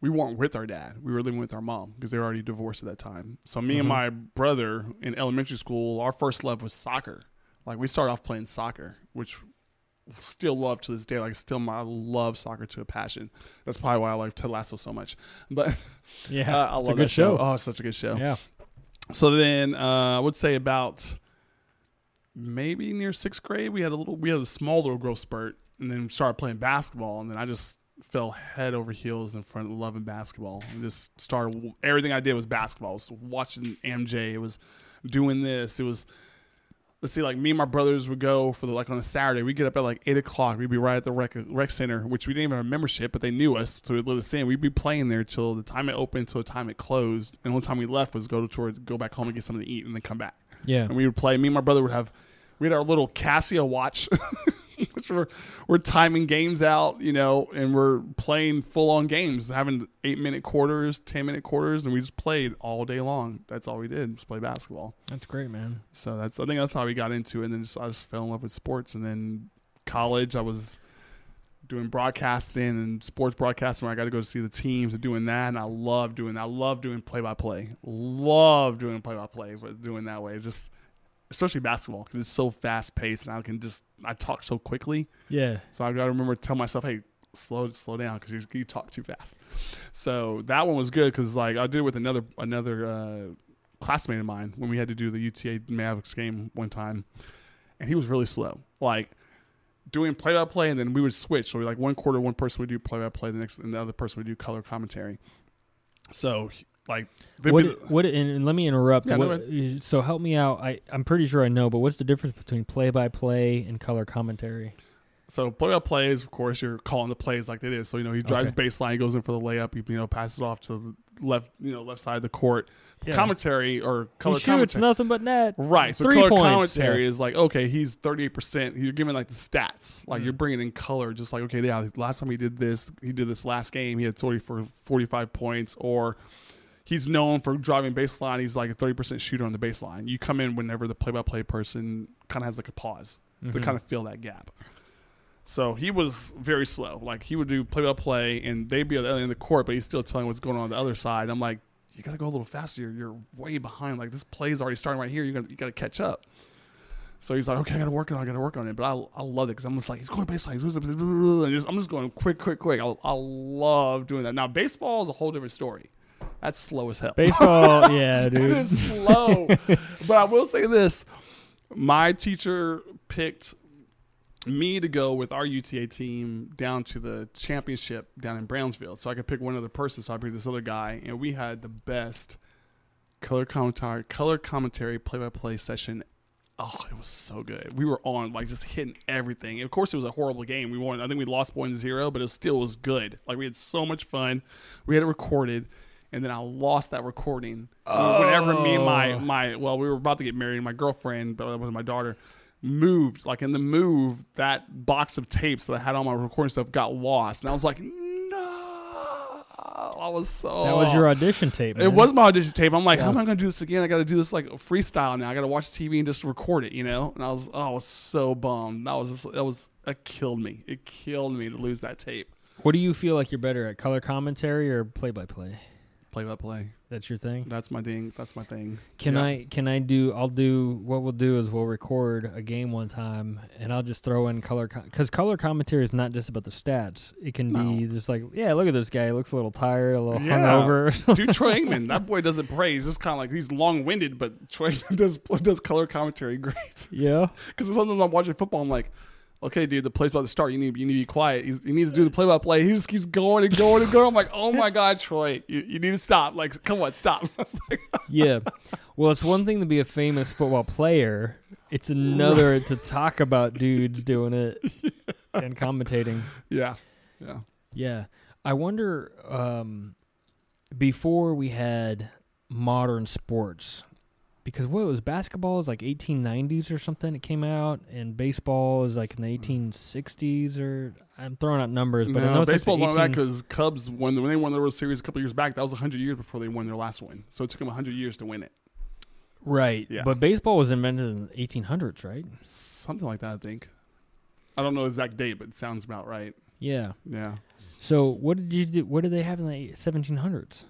we weren't with our dad. We were living with our mom because they were already divorced at that time. So me and my brother in elementary school, our first love was soccer. Like we started off playing soccer, which still love to this day. Like I love soccer to a passion. That's probably why I like Ted Lasso so much. But yeah, I love that show. Oh, it's such a good show. Yeah. So then I would say about maybe near 6th grade, we had a small little growth spurt. And then started playing basketball, and then I just fell head over heels in front of loving basketball. And just started everything I did was basketball. It was watching MJ. It was doing this. It was like me and my brothers would go for like on a Saturday. We'd get up at like 8 o'clock. We'd be right at the rec center, which we didn't even have a membership, but they knew us, so they'd let us in. We'd be playing there till the time it opened, till the time it closed, and the only time we left was go back home and get something to eat, and then come back. Yeah, and we would play. Me and my brother we had our little Casio watch. Which we're timing games out, you know, and we're playing full-on games, having 8-minute quarters, 10-minute quarters, and we just played all day long. That's all we did, just play basketball. That's great, man. So I think that's how we got into it, and then I just fell in love with sports. And then college, I was doing broadcasting and sports broadcasting where I got to go see the teams and doing that, and I love doing that. I love doing play-by-play. Love doing play-by-play, but doing that way, just – especially basketball, because it's so fast-paced, and I talk so quickly. Yeah. So I've got to remember to tell myself, hey, slow down, because you talk too fast. So that one was good, because like I did it with another classmate of mine when we had to do the UTA Mavericks game one time, and he was really slow. Like doing play-by-play, and then we would switch. So we like one quarter, one person would do play-by-play, and the other person would do color commentary. So. Like and let me interrupt. Yeah, so help me out. I'm pretty sure I know, but what's the difference between play-by-play and color commentary? So play-by-play is, of course, you're calling the plays like it is. So, you know, he drives baseline, goes in for the layup, you know, passes it off to the left side of the court. Yeah. Commentary or color commentary. It's nothing but net. Right. So 3 color points. Commentary is like, okay, he's 38%. You're giving like the stats. Like you're bringing in color, just like, okay, yeah, last time he did this last game. He had 45 points, or he's known for driving baseline. He's like a 30% shooter on the baseline. You come in whenever the play-by-play person kind of has like a pause to kind of fill that gap. So he was very slow. Like, he would do play-by-play, and they'd be at the other end of the court, but he's still telling what's going on the other side. I'm like, you got to go a little faster. You're way behind. Like, this play's already starting right here. You got to catch up. So he's like, okay, I got to work on it. But I love it because I'm just like, he's going baseline. I'm just going quick. I love doing that. Now, baseball is a whole different story. That's slow as hell. Baseball, yeah, dude. It is slow. But I will say this. My teacher picked me to go with our UTA team down to the championship down in Brownsville. So I could pick one other person. So I picked this other guy. And we had the best color commentary play-by-play session. Oh, it was so good. We were on, like, just hitting everything. And of course, it was a horrible game. We won. I think we lost 1-0, but it still was good. Like, we had so much fun. We had it recorded. And then I lost that recording. Oh. Whenever me and my we were about to get married, and my girlfriend, but it wasn't my daughter, moved. Like, in the move, that box of tapes that I had on my recording stuff got lost. And I was like, no. I was so... That was your audition tape, man. It was my audition tape. I'm like, How am I going to do this again? I got to do this, like, freestyle now. I got to watch TV and just record it, you know? And I was so bummed. It killed me. It killed me to lose that tape. What do you feel like you're better at, color commentary or play-by-play? Play-by-play. That's your thing? That's my ding. That's my thing. What we'll do is we'll record a game one time, and I'll just throw in color. Because color commentary is not just about the stats. It can be just like, yeah, look at this guy. He looks a little tired, a little hungover. Dude, Troy Aikman, that boy doesn't pray. He's just kind of like, he's long-winded, but Troy does color commentary great. Yeah. Because sometimes I'm watching football, I'm like, okay, dude, the play's about to start. You need to be quiet. He needs to do the play-by-play. He just keeps going and going and going. I'm like, oh, my God, Troy, you need to stop. Like, come on, stop. Yeah. Well, it's one thing to be a famous football player. It's another to talk about dudes doing it and commentating. Yeah. Yeah. Yeah. I wonder, before we had modern sports, because what it was, basketball is like 1890s or something. It came out, and baseball is like in the 1860s, or I'm throwing out numbers, but I know baseball's like on that because Cubs when they won the World Series a couple years back. That was 100 years before they won their last one, so it took them 100 years to win it. Right, yeah. But baseball was invented in the 1800s, right? Something like that, I think. I don't know the exact date, but it sounds about right. Yeah, yeah. So what did you do? What did they have in the 1700s?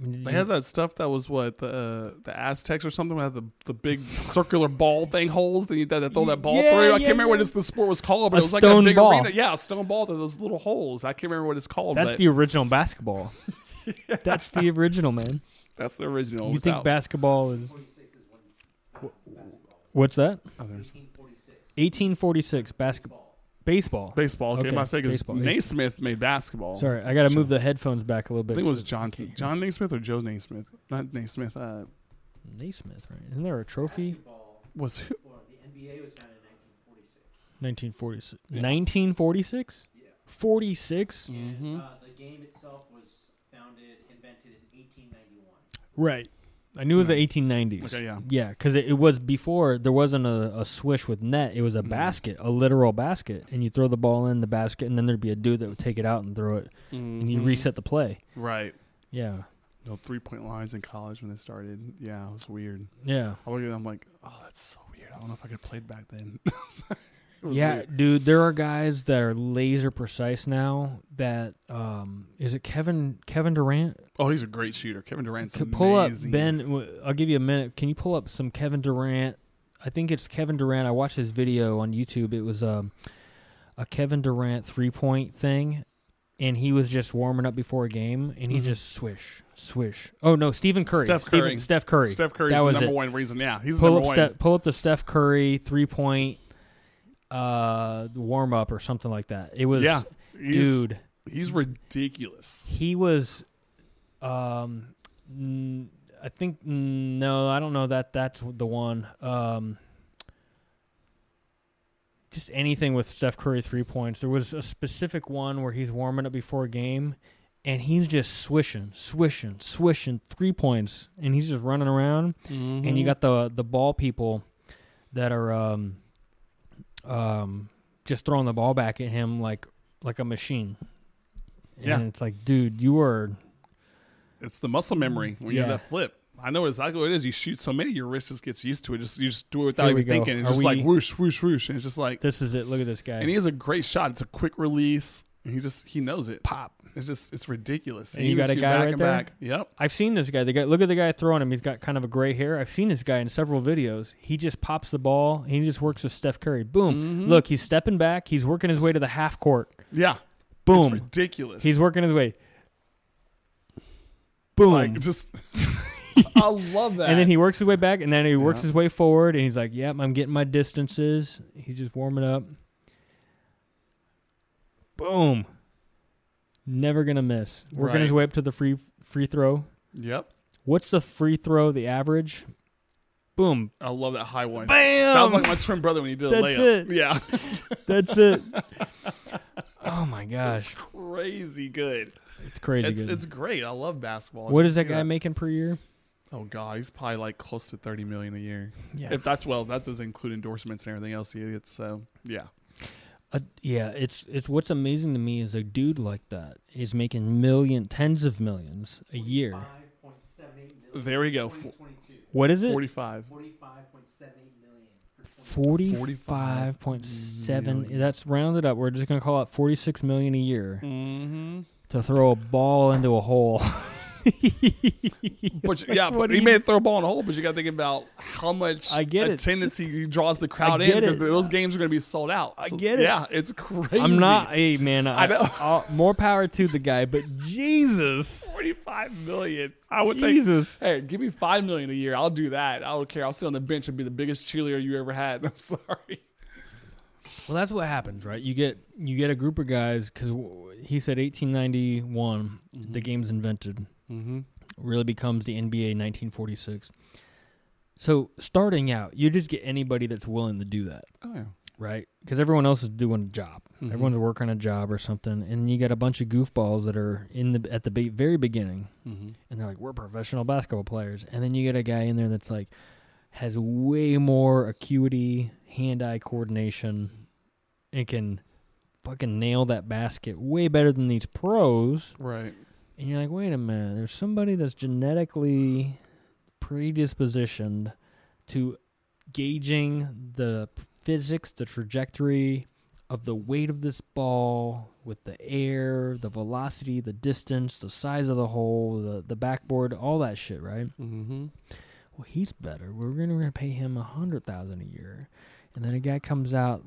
They had that stuff that was the Aztecs or something with the big circular ball thing holes that you had to throw that ball through. I can't remember what the sport was called, but it was like a big arena. Yeah, a stone ball through those little holes. I can't remember what it's called. That's the original basketball. Yeah. That's the original, man. That's the original. You think basketball is... What's that? 1846 basketball. Baseball. Okay, my mistake is Naismith made basketball. Sorry, I got to move the headphones back a little bit. I think it was John Naismith or Joe Naismith. Not Naismith. Naismith, right? Isn't there a trophy? Was who? The NBA was founded in 1946. 1946? Yeah. 46? Yeah. The game itself was invented in 1891. Right. I knew it was the 1890s. Okay, yeah. Yeah, because it was before, there wasn't a swish with net. It was a basket, a literal basket. And you throw the ball in the basket, and then there'd be a dude that would take it out and throw it. And you reset the play. Right. Yeah. No three-point lines in college when they started. Yeah, it was weird. Yeah. I look at it, I'm like, oh, that's so weird. I don't know if I could have played back then. Weird. Dude, there are guys that are laser precise now that is it Kevin Durant? Oh, he's a great shooter. Kevin Durant's amazing. Pull up, Ben, I'll give you a minute. Can you pull up some Kevin Durant? I think it's Kevin Durant. I watched his video on YouTube. It was a Kevin Durant three-point thing, and he was just warming up before a game, and he just swish. Oh, no, Stephen Curry. Steph Curry. Steph Curry's the number one reason. Yeah, he's number one. Pull up the Steph Curry three-point warm up or something like that. It was dude. He's ridiculous. He was I don't know that that's the one. Just anything with Steph Curry 3 points. There was a specific one where he's warming up before a game and he's just swishing 3 points and he's just running around and you got the ball people that are just throwing the ball back at him like a machine. And it's like, dude, you are It's the muscle memory when you have that flip. I know exactly what it is. You shoot so many, your wrist just gets used to it. Just you just do it without even thinking. It's just like whoosh, whoosh, whoosh. And it's just like, this is it. Look at this guy. And he has a great shot. It's a quick release. And he knows it. Pop. It's just it's ridiculous. And you got a guy right there. Yep. I've seen this guy. The guy. Look at the guy throwing him. He's got kind of a gray hair. I've seen this guy in several videos. He just pops the ball. And he just works with Steph Curry. Boom. Mm-hmm. Look, he's stepping back. He's working his way to the half court. Yeah. Boom. It's ridiculous. He's working his way. Boom. Like just. I love that. And then he works his way back, and then he works his way forward, and he's like, yep, I'm getting my distances. He's just warming up. Boom. Never going to miss. Working his way up to the free throw. Yep. What's the free throw, the average? Boom. I love that high one. Bam! That was like my twin brother when he did a layup. That's it. Yeah. That's it. Oh, my gosh. That's crazy good. It's crazy good. It's great. I love basketball. What is that guy making per year? Oh, God, he's probably like close to $30 million a year. Yeah. If that's that doesn't include endorsements and everything else. It's so, it's what's amazing to me is a dude like that is making tens of millions a year. 45.78 million. There we go. What is it? 45.78 million. 45.7. That's rounded up. We're just going to call it 46 million a year to throw a ball into a hole. but he may throw a ball in a hole, but you got to think about how much attendance he draws the crowd in, because those games are going to be sold out. So, yeah, it's crazy. I'm not man. I know. More power to the guy, but Jesus, 45 million. I would take. Hey, give me $5 million a year. I'll do that. I don't care. I'll sit on the bench and be the biggest cheerleader you ever had. I'm sorry. Well, that's what happens, right? You get a group of guys, because he said 1891, the game's invented. Really becomes the NBA 1946. So starting out, you just get anybody that's willing to do that, right? Because everyone else is doing a job. Everyone's working a job or something, and you got a bunch of goofballs that are at the very beginning, and they're like, we're professional basketball players. And then you get a guy in there that's like, has way more acuity, hand-eye coordination, and can fucking nail that basket way better than these pros. Right. And you're like, wait a minute, there's somebody that's genetically predispositioned to gauging the physics, the trajectory of the weight of this ball with the air, the velocity, the distance, the size of the hole, the backboard, all that shit, right? Well, he's better. We're gonna pay him $100,000 a year. And then a guy comes out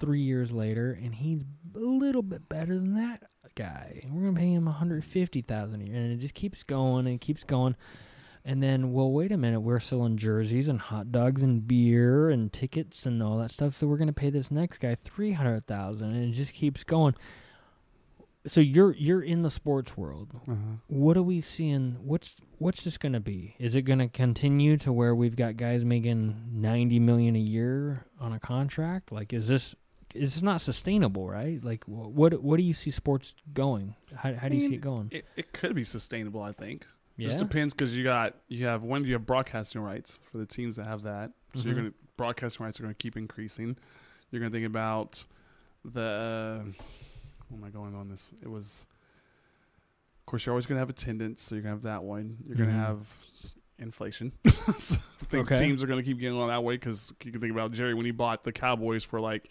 3 years later, and he's a little bit better than that guy. And we're gonna pay him $150,000 a year, and it just keeps going and keeps going. And then, well, wait a minute, we're selling jerseys and hot dogs and beer and tickets and all that stuff, so we're gonna pay this next guy $300,000, and it just keeps going. So you're in the sports world. What are we seeing? What's this going to be? Is it going to continue to where we've got guys making $90 million a year on a contract? Like, is this not sustainable, right? Like, what do you see sports going? How do you see it going? It could be sustainable, I think. Yeah. It just depends, because you have broadcasting rights for the teams that have that. So broadcasting rights are going to keep increasing. You're going to think about the. What am I going on this? It was, of course, you're always going to have attendance, so you're going to have that one. You're going to have inflation. So I think teams are going to keep getting on that way, because you can think about Jerry when he bought the Cowboys for like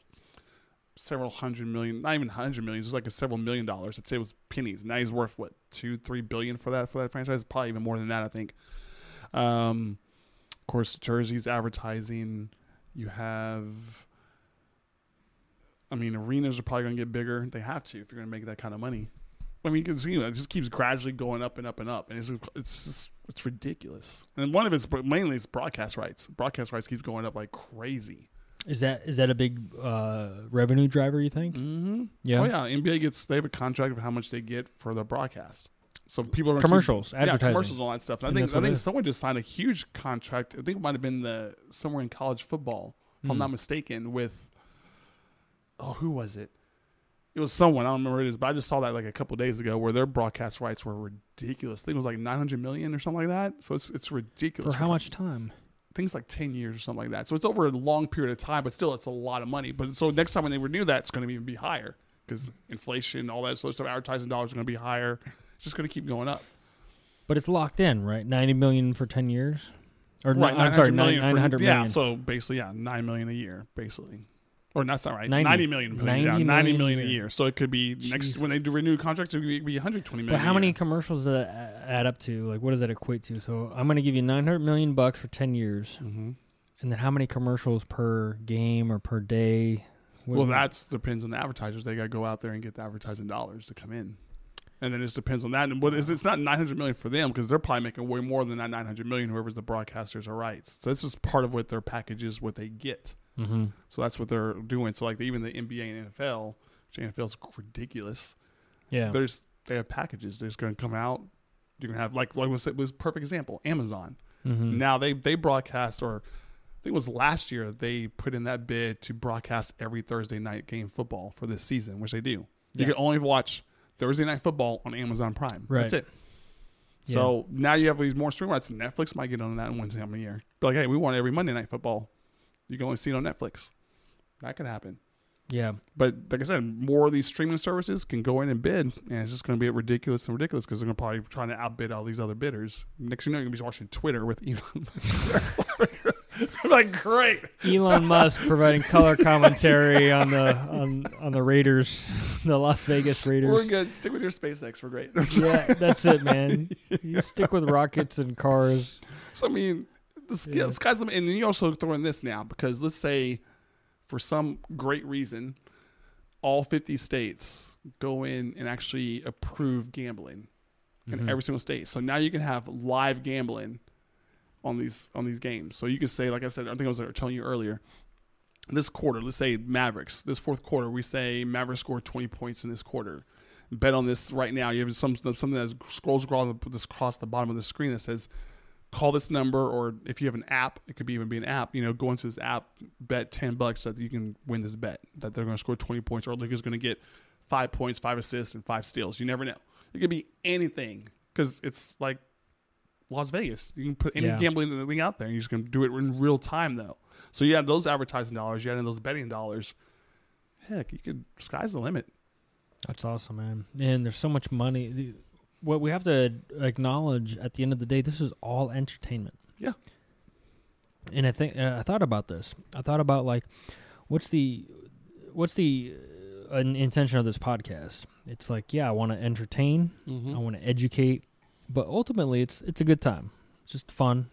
several hundred million, not even $100 million, just like a several million dollars. I'd say it was pennies. Now he's worth what, $2-3 billion for that franchise, probably even more than that, I think. Of course, jerseys, advertising. You have. I mean, arenas are probably going to get bigger. They have to if you're going to make that kind of money. I mean, you can see it just keeps gradually going up and up and up, and it's ridiculous. And one of it's mainly is broadcast rights. Broadcast rights keeps going up like crazy. Is that a big revenue driver, you think? Yeah. Oh yeah, NBA they have a contract of how much they get for the broadcast. So people are commercials, advertising, commercials, all that stuff. And I think someone just signed a huge contract. I think it might have been somewhere in college football, if I'm not mistaken, with. Oh, who was it? It was someone. I don't remember who it is, but I just saw that like a couple of days ago, where their broadcast rights were ridiculous. I think it was like $900 million or something like that. So it's ridiculous. For how much time? I think it's like 10 years or something like that. So it's over a long period of time, but still it's a lot of money. But so next time when they renew that, it's going to even be higher, because inflation, all that sort of stuff, advertising dollars are going to be higher. It's just going to keep going up. But it's locked in, right? $90 million for 10 years, or right, I'm sorry, $900 million. Yeah, so basically, yeah, $9 million a year, basically. Or that's not right. 90 million a year. So it could be next when they do renew contracts, it could be 120 million. But how many commercials does that add up to? Like, what does that equate to? So I'm going to give you $900 million for 10 years, mm-hmm. and then how many commercials per game or per day? Well, that depends on the advertisers. They got to go out there and get the advertising dollars to come in, and then it just depends on that. And what is it's not 900 million for them because they're probably making way more than that 900 million. Whoever's the broadcasters or rights. So this is part of what their package is, what they get. Mm-hmm. So that's what they're doing. So like even the NBA and NFL, which NFL's ridiculous. Yeah, they have packages. They're just going to come out. You're going to have like was a perfect example, Amazon. Mm-hmm. Now they broadcast, or I think it was last year they put in that bid to broadcast every Thursday night game football for this season, which they do. Yeah. You can only watch Thursday night football on Amazon Prime. Right. That's it. Yeah. So now you have these more streaming rights. Netflix might get on that in one time a year. They're like, hey, we want every Monday night football. You can only see it on Netflix. That could happen. Yeah. But like I said, more of these streaming services can go in and bid, and it's just going to be ridiculous and ridiculous because they're going to probably be trying to outbid all these other bidders. Next thing you know, you're going to be watching Twitter with Elon Musk. I'm like, great. Elon Musk providing color commentary on the Raiders, the Las Vegas Raiders. We're good. Stick with your SpaceX. We're great. Yeah, that's it, man. You stick with rockets and cars. So, I mean... The sky's the limit. And then you also throw in this now, because let's say for some great reason, all 50 states go in and actually approve gambling in every single state. So now you can have live gambling on these games. So you can say, like I said, I think I was telling you earlier, this quarter, let's say Mavericks, this fourth quarter, we say Mavericks scored 20 points in this quarter. Bet on this right now. You have something that scrolls across the bottom of the screen that says, call this number, or if you have an app, it could even be an app, go into this app, bet $10 that you can win this bet, that they're going to score 20 points, or Luka's going to get 5 points, 5 assists, and 5 steals. You never know. It could be anything because it's like Las Vegas. You can put any gambling thing out there, and you're just going to do it in real time, though. So you have those advertising dollars, you have those betting dollars. Heck, sky's the limit. That's awesome, man. And there's so much money. What we have to acknowledge at the end of the day, this is all entertainment. Yeah. And I think I thought about this. I thought about like, what's the intention of this podcast? It's like, yeah, I want to entertain, I want to educate, but ultimately, it's a good time. It's just fun.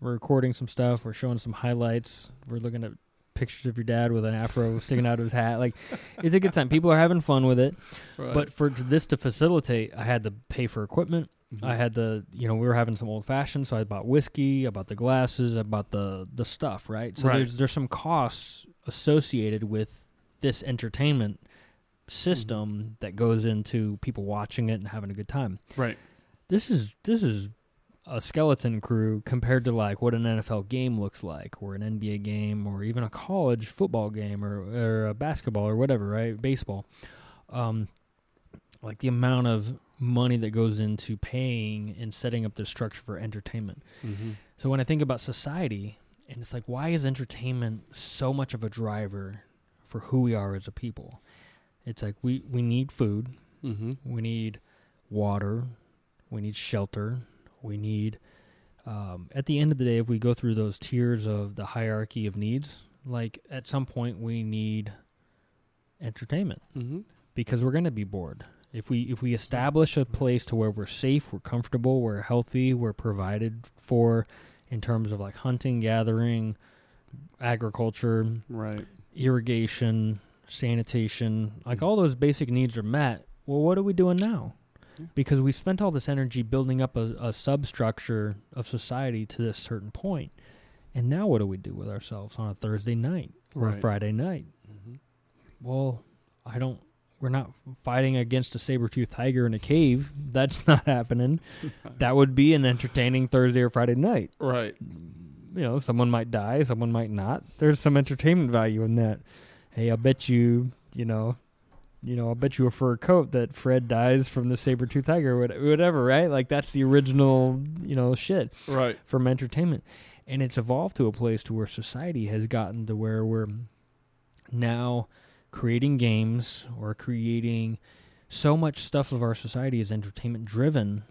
We're recording some stuff. We're showing some highlights. We're looking at pictures of your dad with an afro sticking out of his hat. Like, it's a good time. People are having fun with it. Right. But for this to facilitate, I had to pay for equipment. Mm-hmm. I had to, we were having some old fashioned, so I bought whiskey, I bought the glasses, I bought the stuff, right? So there's some costs associated with this entertainment system that goes into people watching it and having a good time. Right. This is a skeleton crew compared to like what an NFL game looks like, or an NBA game, or even a college football game, or a basketball, or whatever, right? Baseball. Like the amount of money that goes into paying and setting up the structure for entertainment. Mm-hmm. So when I think about society, and it's like, why is entertainment so much of a driver for who we are as a people? It's like, we need food. Mm-hmm. We need water. We need shelter. We need, at the end of the day, if we go through those tiers of the hierarchy of needs, like at some point we need entertainment because we're going to be bored. If we establish a place to where we're safe, we're comfortable, we're healthy, we're provided for in terms of like hunting, gathering, agriculture, right, irrigation, sanitation, like all those basic needs are met. Well, what are we doing now? Because we spent all this energy building up a substructure of society to this certain point. And now what do we do with ourselves on a Thursday night or a Friday night? Mm-hmm. Well, we're not fighting against a saber-toothed tiger in a cave. That's not happening. That would be an entertaining Thursday or Friday night. Right. Someone might die, someone might not. There's some entertainment value in that. Hey, I bet I'll bet you a fur coat that Fred dies from the saber-toothed tiger or whatever, right? Like, that's the original, shit from entertainment. And it's evolved to a place to where society has gotten to where we're now creating games or creating so much stuff of our society is entertainment-driven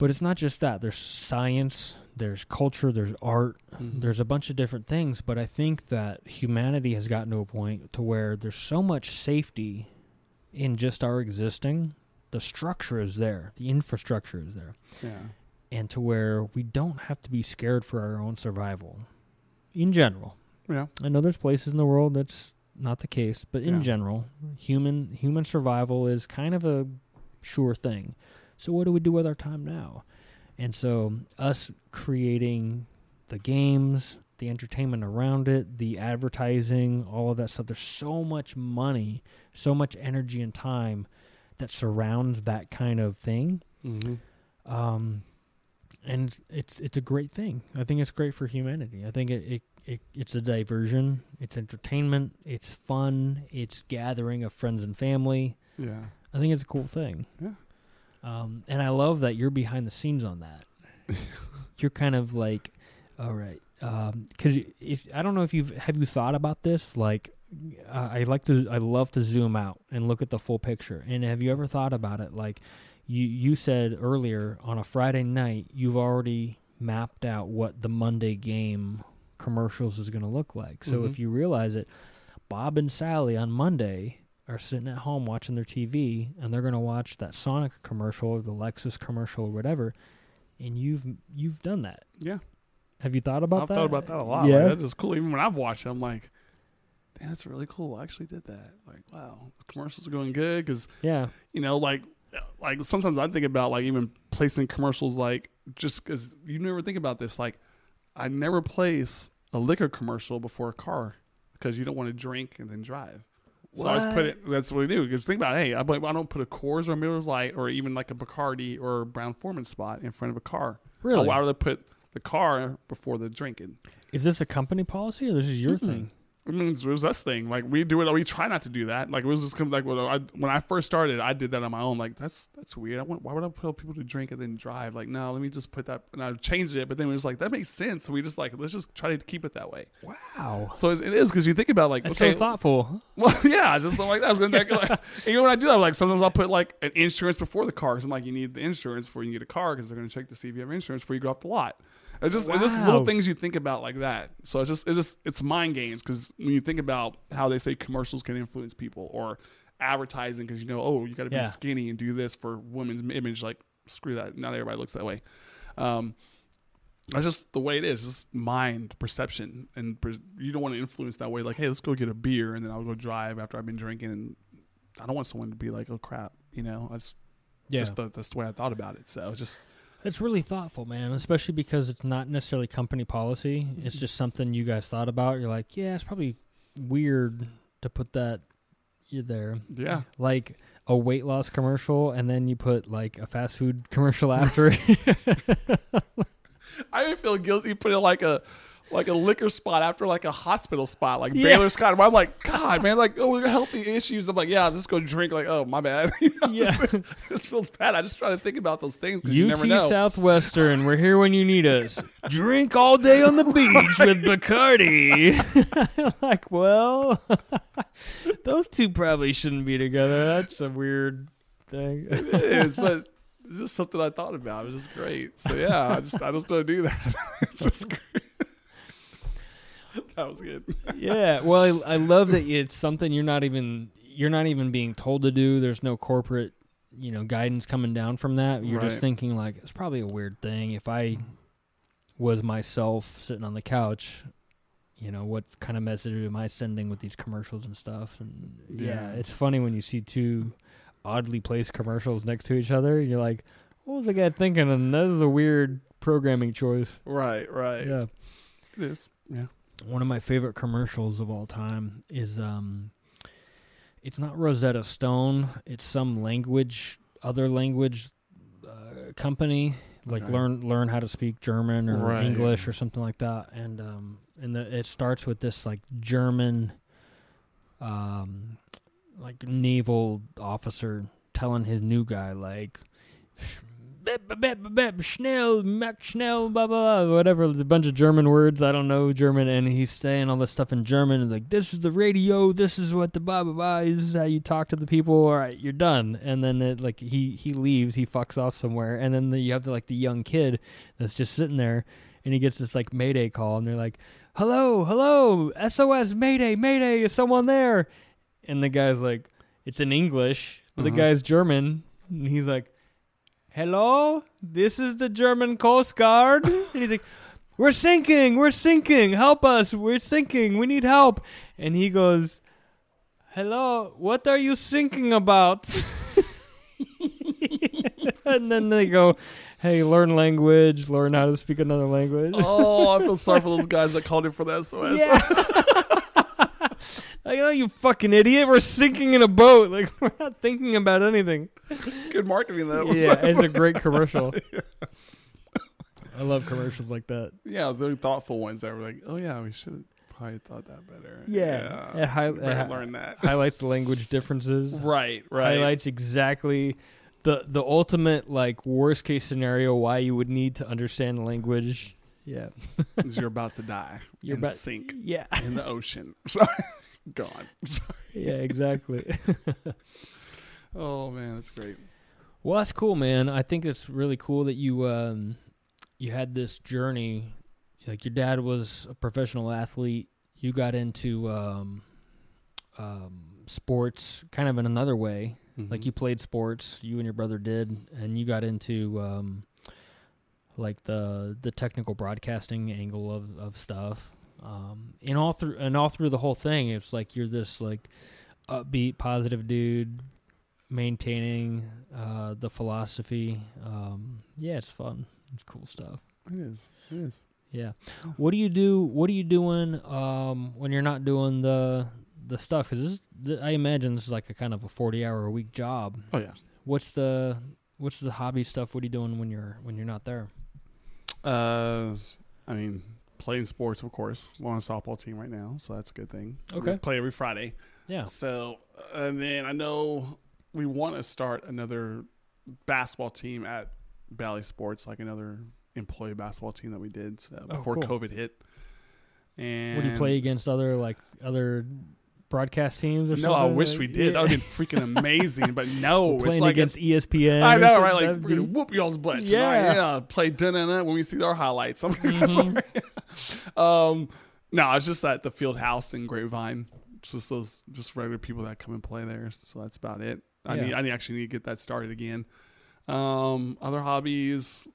But it's not just that. There's science, there's culture, there's art, mm-hmm. there's a bunch of different things. But I think that humanity has gotten to a point to where there's so much safety in just our existing. The structure is there. The infrastructure is there. Yeah. And to where we don't have to be scared for our own survival in general. Yeah. I know there's places in the world that's not the case, but in general, human survival is kind of a sure thing. So what do we do with our time now? And so us creating the games, the entertainment around it, the advertising, all of that stuff, there's so much money, so much energy and time that surrounds that kind of thing. Mm-hmm. And it's a great thing. I think it's great for humanity. I think it's a diversion. It's entertainment. It's fun. It's gathering of friends and family. Yeah, I think it's a cool thing. Yeah, and I love that you're behind the scenes on that. You're kind of like, all right, because if I don't know if have you thought about this? Like, I love to zoom out and look at the full picture. And have you ever thought about it? Like, you said earlier on a Friday night, you've already mapped out what the Monday game commercials is going to look like. So if you realize it, Bob and Sally on Monday are sitting at home watching their TV, and they're going to watch that Sonic commercial or the Lexus commercial or whatever. And you've done that. Yeah. Have you thought about that? I've thought about that a lot. Yeah. Like, that's just cool. Even when I've watched it, I'm like, damn, that's really cool. I actually did that. Like, wow, the commercials are going good. Because, you know, like sometimes I think about like even placing commercials, like just because you never think about this. Like, I never place a liquor commercial before a car because you don't want to drink and then drive. So I just put it. That's what we do. Because think about it, hey, I don't put a Coors or a Miller Lite or even like a Bacardi or a Brown-Forman spot in front of a car. Really? Why would I put the car before the drinking? Is this a company policy or this is your thing? I mean, it was us thing. Like, we do it. We try not to do that. Like, it was just kind of like when I first started, I did that on my own. Like, that's weird. Why would I tell people to drink and then drive? Like, no, let me just put that. And I changed it. But then we was like, that makes sense. So we just like, let's just try to keep it that way. Wow. So it is because you think about like, that's okay, so thoughtful. Well, yeah, just something like that. I was gonna think, like, even when I do that, like sometimes I'll put like an insurance before the car. Because I'm like, you need the insurance before you get a car because they're gonna check to see if you have insurance before you go off the lot. It's just little things you think about like that. So it's mind games because when you think about how they say commercials can influence people or advertising because, you know, oh, you got to be skinny and do this for women's image. Like, screw that. Not everybody looks that way. That's just the way it is. It's just mind perception. And you don't want to influence that way. Like, hey, let's go get a beer and then I'll go drive after I've been drinking. And I don't want someone to be like, oh, crap. You know, that's the way I thought about it. So just... It's really thoughtful, man, especially because it's not necessarily company policy. It's just something you guys thought about. You're like, yeah, it's probably weird to put that there. Yeah. Like a weight loss commercial, and then you put like a fast food commercial after it. I would feel guilty putting like a liquor spot after like a hospital spot, like Baylor Scott. I'm like, God, man, like, oh, healthy issues. I'm like, yeah, let's go drink. Like, oh, my bad. You know, this feels bad. I just try to think about those things. You never know. Southwestern, we're here when you need us. Drink all day on the beach with Bacardi. Like, well, those two probably shouldn't be together. That's a weird thing. It is, but it's just something I thought about. It was just great. So yeah, I just don't do that. It's just great. That was good. Yeah. Well, I love that it's something you're not even being told to do. There's no corporate, you know, guidance coming down from that. You're just thinking like, it's probably a weird thing. If I was myself sitting on the couch, you know, what kind of message am I sending with these commercials and stuff? And yeah, it's funny when you see two oddly placed commercials next to each other. You're like, what was the guy thinking? And that is a weird programming choice. Right. Right. Yeah. It is. Yeah. One of my favorite commercials of all time is, it's not Rosetta Stone. It's some other language company. Like learn how to speak German or English or something like that. And it starts with this like German, like naval officer telling his new guy like, Schnell, Mac Schnell, blah, blah, blah, whatever. There's a bunch of German words. I don't know German. And he's saying all this stuff in German. And like, this is the radio. This is what the blah, blah, blah. This is how you talk to the people. All right, you're done. And then it, like, he leaves. He fucks off somewhere. And then you have the, like, the young kid that's just sitting there. And he gets this, like, Mayday call. And they're like, hello, hello, SOS, Mayday, Mayday, is someone there? And the guy's like, it's in English. But the guy's German. And he's like, hello, this is the German Coast Guard. And he's like, we're sinking, help us, we're sinking, we need help. And he goes, hello, what are you sinking about? And then they go, hey, learn language, learn how to speak another language. Oh, I feel sorry for those guys that called him for that SOS. Yeah. Like, oh, you fucking idiot, we're sinking in a boat. Like, we're not thinking about anything. Good marketing, though. Yeah, it's a great commercial. Yeah. I love commercials like that. Yeah, they're thoughtful ones that were like, oh, yeah, we should have probably thought that better. Yeah. Yeah. Learn that. Highlights the language differences. Right, right. Highlights exactly the ultimate, like, worst case scenario why you would need to understand language. Yeah. Because you're about to die. You're about to sink. Yeah. In the ocean. Sorry. Gone. Sorry. Yeah, exactly. Oh, man, that's great. Well, that's cool, man. I think it's really cool that you you had this journey. Like, your dad was a professional athlete. You got into sports kind of in another way. Mm-hmm. Like, you played sports. You and your brother did. And you got into, like, the technical broadcasting angle of stuff. And all through the whole thing, it's like you're this, like, upbeat, positive dude, maintaining the philosophy. Yeah, it's fun. It's cool stuff. It is. Yeah. What are you doing when you're not doing the stuff? Because I imagine this is like a kind of a 40-hour-a-week job. Oh yeah. What's the hobby stuff? What are you doing when you're not there? I mean, playing sports, of course. We're on a softball team right now, so that's a good thing. Okay. We play every Friday. Yeah. So, and then I know we want to start another basketball team at Bally Sports, like another employee basketball team that we did before COVID hit. And would you play against other broadcast teams or something? No, I wish we did. Yeah. That would have been freaking amazing, but no. We're playing against ESPN. I know, right? Like, we're going to whoop y'all's butts. Yeah. Yeah. Play da-na-na when we see our highlights. I'm no, it's just at the field house in Grapevine. Just regular people that come and play there. So that's about it. I need to get that started again. Other hobbies,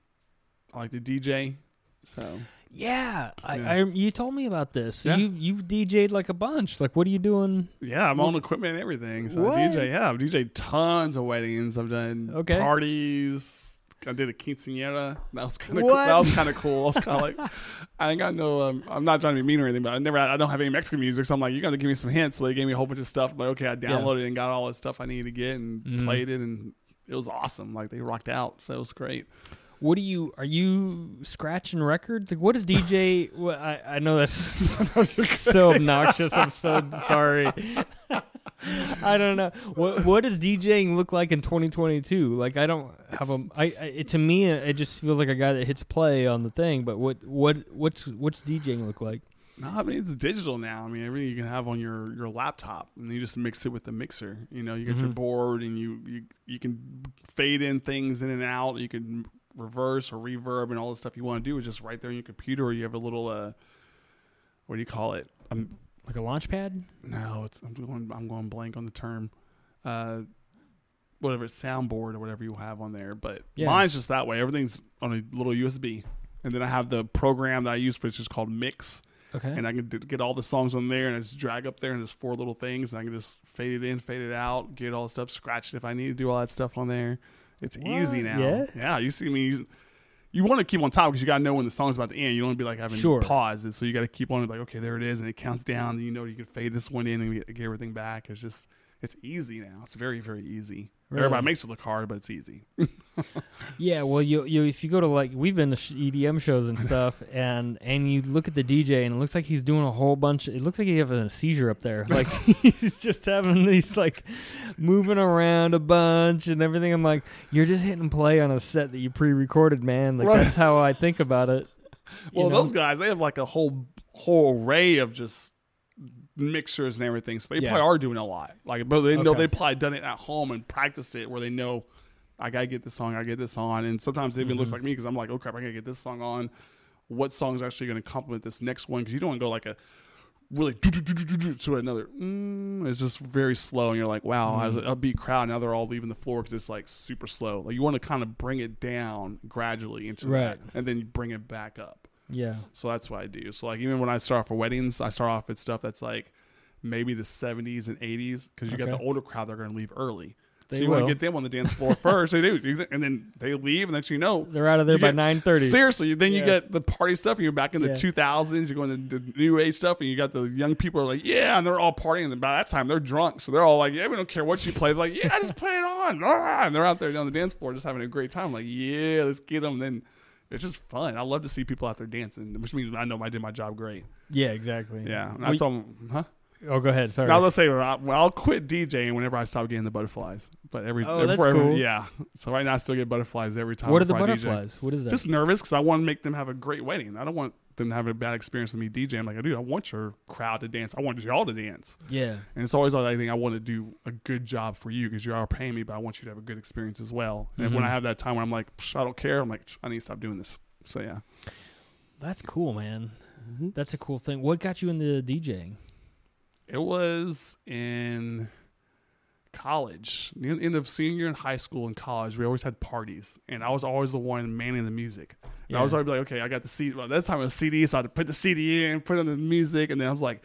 I like to DJ. So yeah, you told me about this. So yeah. You've DJ'd like a bunch. Like, what are you doing? Yeah, I'm on equipment and everything. So what? I've DJ'd tons of weddings. I've done parties. I did a quinceañera. That was kind of cool. I was kind of like, I ain't got no. I'm not trying to be mean or anything, but I don't have any Mexican music, so I'm like, you got to give me some hints. So they gave me a whole bunch of stuff. I'm like, okay, I downloaded it and got all the stuff I needed to get and played it, and it was awesome. Like, they rocked out, so it was great. What are you scratching records? Like, what is DJ? Well, I know that's so obnoxious. I'm so sorry. I don't know. What does DJing look like in 2022? Like, I don't have a. To me, it just feels like a guy that hits play on the thing. But what's DJing look like? No, I mean, it's digital now. I mean, everything you can have on your laptop, and you just mix it with the mixer. You know, you get your board, and you can fade in things in and out. You can reverse or reverb, and all the stuff you want to do is just right there on your computer. Or you have a little what do you call it? Like a launch pad? No, I'm going blank on the term. Whatever, soundboard or whatever you have on there. But mine's just that way. Everything's on a little USB. And then I have the program that I use for it's just called Mix. Okay. And I can get all the songs on there, and I just drag up there, and there's 4 little things, and I can just fade it in, fade it out, get all the stuff, scratch it if I need to, do all that stuff on there. It's easy now. Yeah, you see me. You want to keep on top because you got to know when the song's about to end. You don't want to be like having pauses. So you got to keep on like, okay, there it is. And it counts down. And you know you can fade this one in and get everything back. It's just It's easy now. It's very, very easy. Really? Everybody makes it look hard, but it's easy. Yeah, well, you if you go to, like, we've been to EDM shows and stuff, and you look at the DJ, and it looks like he's doing a whole bunch. It looks like he has a seizure up there. Like, he's just having these, like, moving around a bunch and everything. I'm like, you're just hitting play on a set that you pre-recorded, man. Like, right. That's how I think about it. Well, those guys, they have, like, a whole array of just mixers and everything, so they probably are doing a lot. Like, but they know they probably done it at home and practiced it, where they know I gotta get this song, I get this on. And sometimes it even looks like me, because I'm like, oh crap, I gotta get this song on. What song is actually going to complement this next one? Because you don't want to go like a really to another. It's just very slow, and you're like, wow, I was an upbeat crowd. Now they're all leaving the floor because it's like super slow. Like, you want to kind of bring it down gradually into that, and then you bring it back up. Yeah. So that's what I do. So, like, even when I start off for weddings, I start off with stuff that's like maybe the 70s and 80s, because you got the older crowd that are going to leave early. So you want to get them on the dance floor first. They do. And then they leave, and next thing you know, they're out of there by 9:30. Seriously. Then you get the party stuff, and you're back in the 2000s. You're going to the new age stuff, and you got the young people are like, yeah, and they're all partying. And by that time, they're drunk. So they're all like, yeah, we don't care what you play. They're like, yeah, just play it on. And they're out there on the dance floor just having a great time. Like, yeah, let's get them. Then it's just fun. I love to see people out there dancing, which means I know I did my job great. Yeah, exactly. Yeah. And I told them, Oh, go ahead. Sorry. Now, let's say I'll quit DJing whenever I stop getting the butterflies. But cool. Yeah. So right now I still get butterflies every time. What are the butterflies? What is that? Just nervous, because I want to make them have a great wedding. I don't want them to have a bad experience with me DJing. Like, I want your crowd to dance. I want y'all to dance. Yeah. And it's always like, I think I want to do a good job for you, because you are paying me, but I want you to have a good experience as well. And when I have that time when I'm like, I don't care, I'm like, I need to stop doing this. So, yeah. That's cool, man. Mm-hmm. That's a cool thing. What got you into DJing? It was in college, the end of senior in high school and college. We always had parties, and I was always the one manning the music. And I was always like, okay, I got the CD. Well, that time it was CD, so I had to put the CD in, put on the music, and then I was like,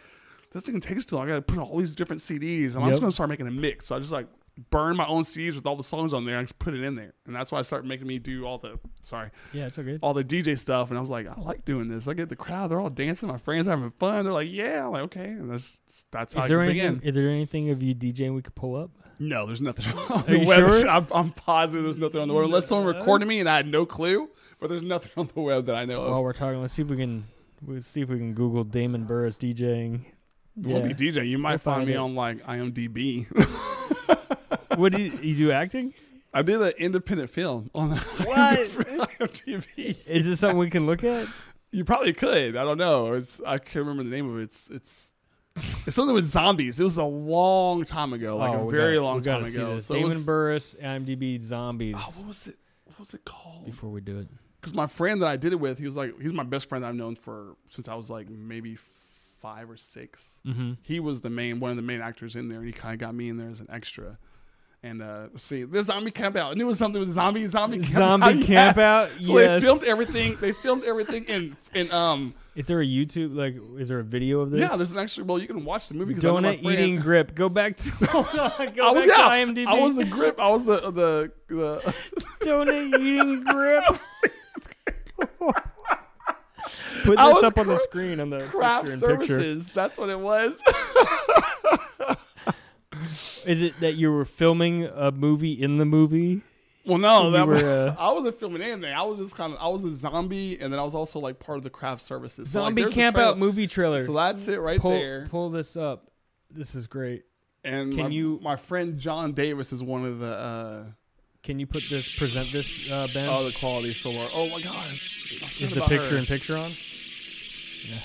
this thing takes too long. I got to put all these different CDs, and I'm just going to start making a mix. So I just like burn my own CDs with all the songs on there, and I just put it in there. And that's why I started making me do all the it's okay, all the DJ stuff. And I was like, I like doing this. I get the crowd, they're all dancing, my friends are having fun, they're like, yeah. I'm like, okay. And that's how is there anything of you DJing we could pull up? No, there's nothing on the web. Sure? I'm positive there's nothing on the web, unless someone recorded me and I had no clue. But there's nothing on the web that I know of. While we're talking, let's see if we can Google Damon Burris DJing. We'll be DJing. You might find me on like IMDb. What you do acting? I did an independent film on IMDb. Is this something we can look at? You probably could. I don't know. I can't remember the name of it. It's something with zombies. It was a long time ago, like a very long time ago. So Damon Burris, IMDb zombies. Oh, what was it called? Before we do it, because my friend that I did it with, he was like, he's my best friend that I've known since I was like maybe 5 or 6. Mm-hmm. He was one of the main actors in there, and he kind of got me in there as an extra. And see, this zombie camp out. And it was something with zombie camp out. Yes. So they filmed everything. Is there a YouTube? Like, is there a video of this? Yeah, there's an extra. Well, you can watch the movie. Donut eating grip. Go back to. Go back to IMDb. I was the grip. I was the donut eating grip. Put this up on the screen on the craft services. Picture. That's what it was. Is it that you were filming a movie in the movie? Well, no, I wasn't filming anything. I was just I was a zombie, and then I was also like part of the craft services. Zombie camp out movie trailer. So that's it right there. Pull this up. This is great. And my friend John Davis is one of the. Can you present this, Ben? Oh, the quality is so low. Oh, my God. Is the picture-in-picture on? Yeah.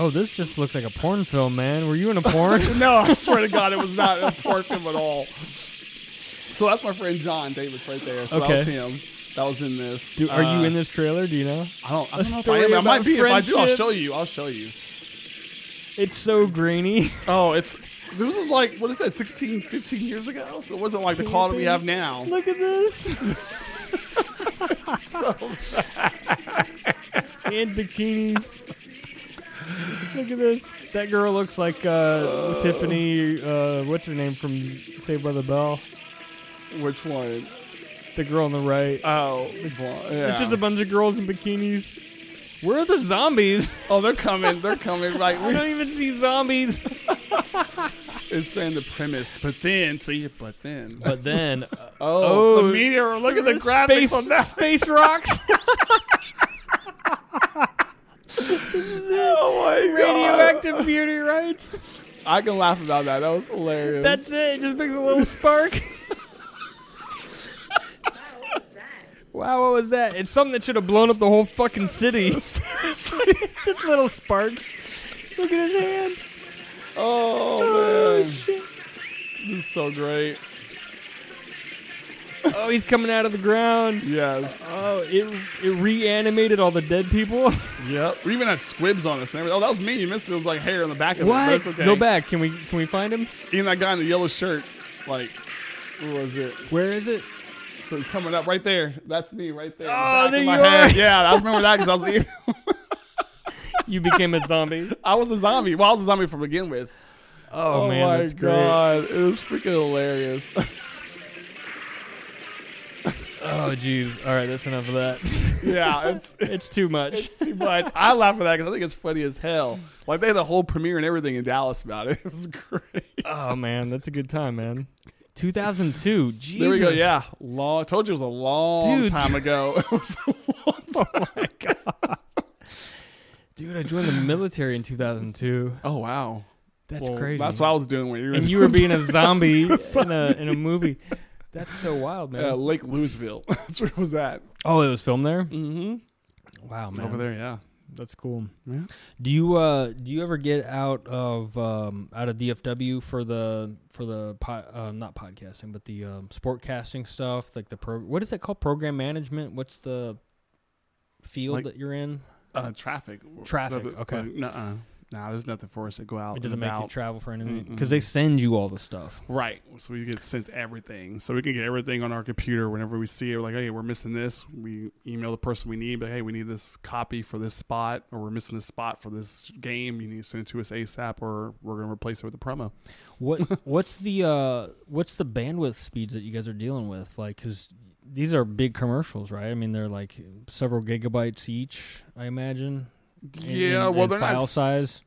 Oh, this just looks like a porn film, man. Were you in a porn? No, I swear to God, it was not a porn film at all. So that's my friend John Davis right there. So that was him. That was in this. Are you in this trailer? Do you know? I don't know if I am. I might be. If I do, I'll show you. It's so grainy. Oh, this was like, what is that, 16, 15 years ago? So it wasn't like the quality we have now. Look at this. It's so bad. And bikinis. Look at this. That girl looks like Tiffany, what's her name from Saved by the Bell? Which one? The girl on the right. Oh, the blonde. Yeah. It's just a bunch of girls in bikinis. Where are the zombies? Oh, they're coming. Like, we don't even see zombies. It's saying the premise, but then. The meteor! Look at the graphics on that. Space rocks. This is it. Oh my radioactive God. Beauty rights. I can laugh about that. That was hilarious. That's it. It just makes a little spark. Wow, what was that? It's something that should have blown up the whole fucking city. Seriously. Just little sparks. Look at his hand. Oh, man. Shit. This is so great. Oh, he's coming out of the ground. Yes. Oh, it reanimated all the dead people. Yep. We even had squibs on us. Oh, that was me. You missed it. It was like hair on the back of it. That's okay. Go back. Can we find him? Even that guy in the yellow shirt. Like, who was it? Where is it? So coming up right there. That's me right there. Oh, there you are. Yeah, I remember that because I was eating. You became a zombie. I was a zombie. Well, I was a zombie from begin with. Oh man, my that's God. Great. It was freaking hilarious. Oh, jeez. All right, that's enough of that. Yeah, it's too much. It's too much. I laugh at that because I think it's funny as hell. Like, they had a whole premiere and everything in Dallas about it. It was great. Oh, man, that's a good time, man. 2002. Jesus. There we go. Yeah. I told you it was a long time ago. It was a long time. Oh, my God. Dude, I joined the military in 2002. Oh, wow. That's crazy. That's what I was doing when you were in the military. And you were being a zombie in a movie. That's so wild, man. Lake Lewisville. That's where it was at. Oh, it was filmed there? Mm-hmm. Wow, man. Over there, yeah. That's cool. Yeah. Do you ever get out of DFW for the not podcasting but the sportcasting stuff, like what is that called? Program management? What's the field that you're in? Traffic. Okay. No, there's nothing for us to go out. It doesn't make you travel for anything because they send you all the stuff. Right. So we get sent everything. So we can get everything on our computer whenever we see it. We're like, hey, we're missing this. We email the person we need. But hey, we need this copy for this spot, or we're missing this spot for this game. You need to send it to us ASAP, or we're going to replace it with a promo. What's the bandwidth speeds that you guys are dealing with? Like, because these are big commercials, right? I mean, they're like several gigabytes each, I imagine. Yeah, well, they're not sent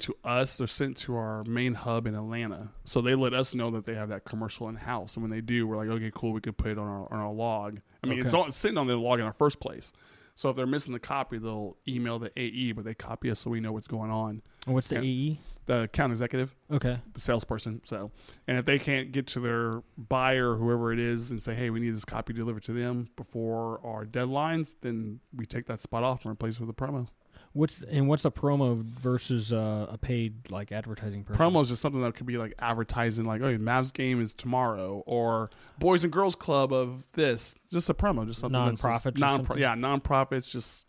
to us. They're sent to our main hub in Atlanta. So they let us know that they have that commercial in-house. And when they do, we're like, okay, cool, we can put it on our log. I mean, it's sitting on the log in our first place. So if they're missing the copy, they'll email the AE, but they copy us so we know what's going on. And what's the AE? The account executive. Okay. The salesperson. So, and if they can't get to their buyer, whoever it is, and say, hey, we need this copy delivered to them before our deadlines, then we take that spot off and replace it with a promo. What's a promo versus a paid like advertising person? Promo is just something that could be like advertising, like, oh, Mavs game is tomorrow, or Boys and Girls Club of this. Just a promo, just something non-profit. Yeah, non-profits, just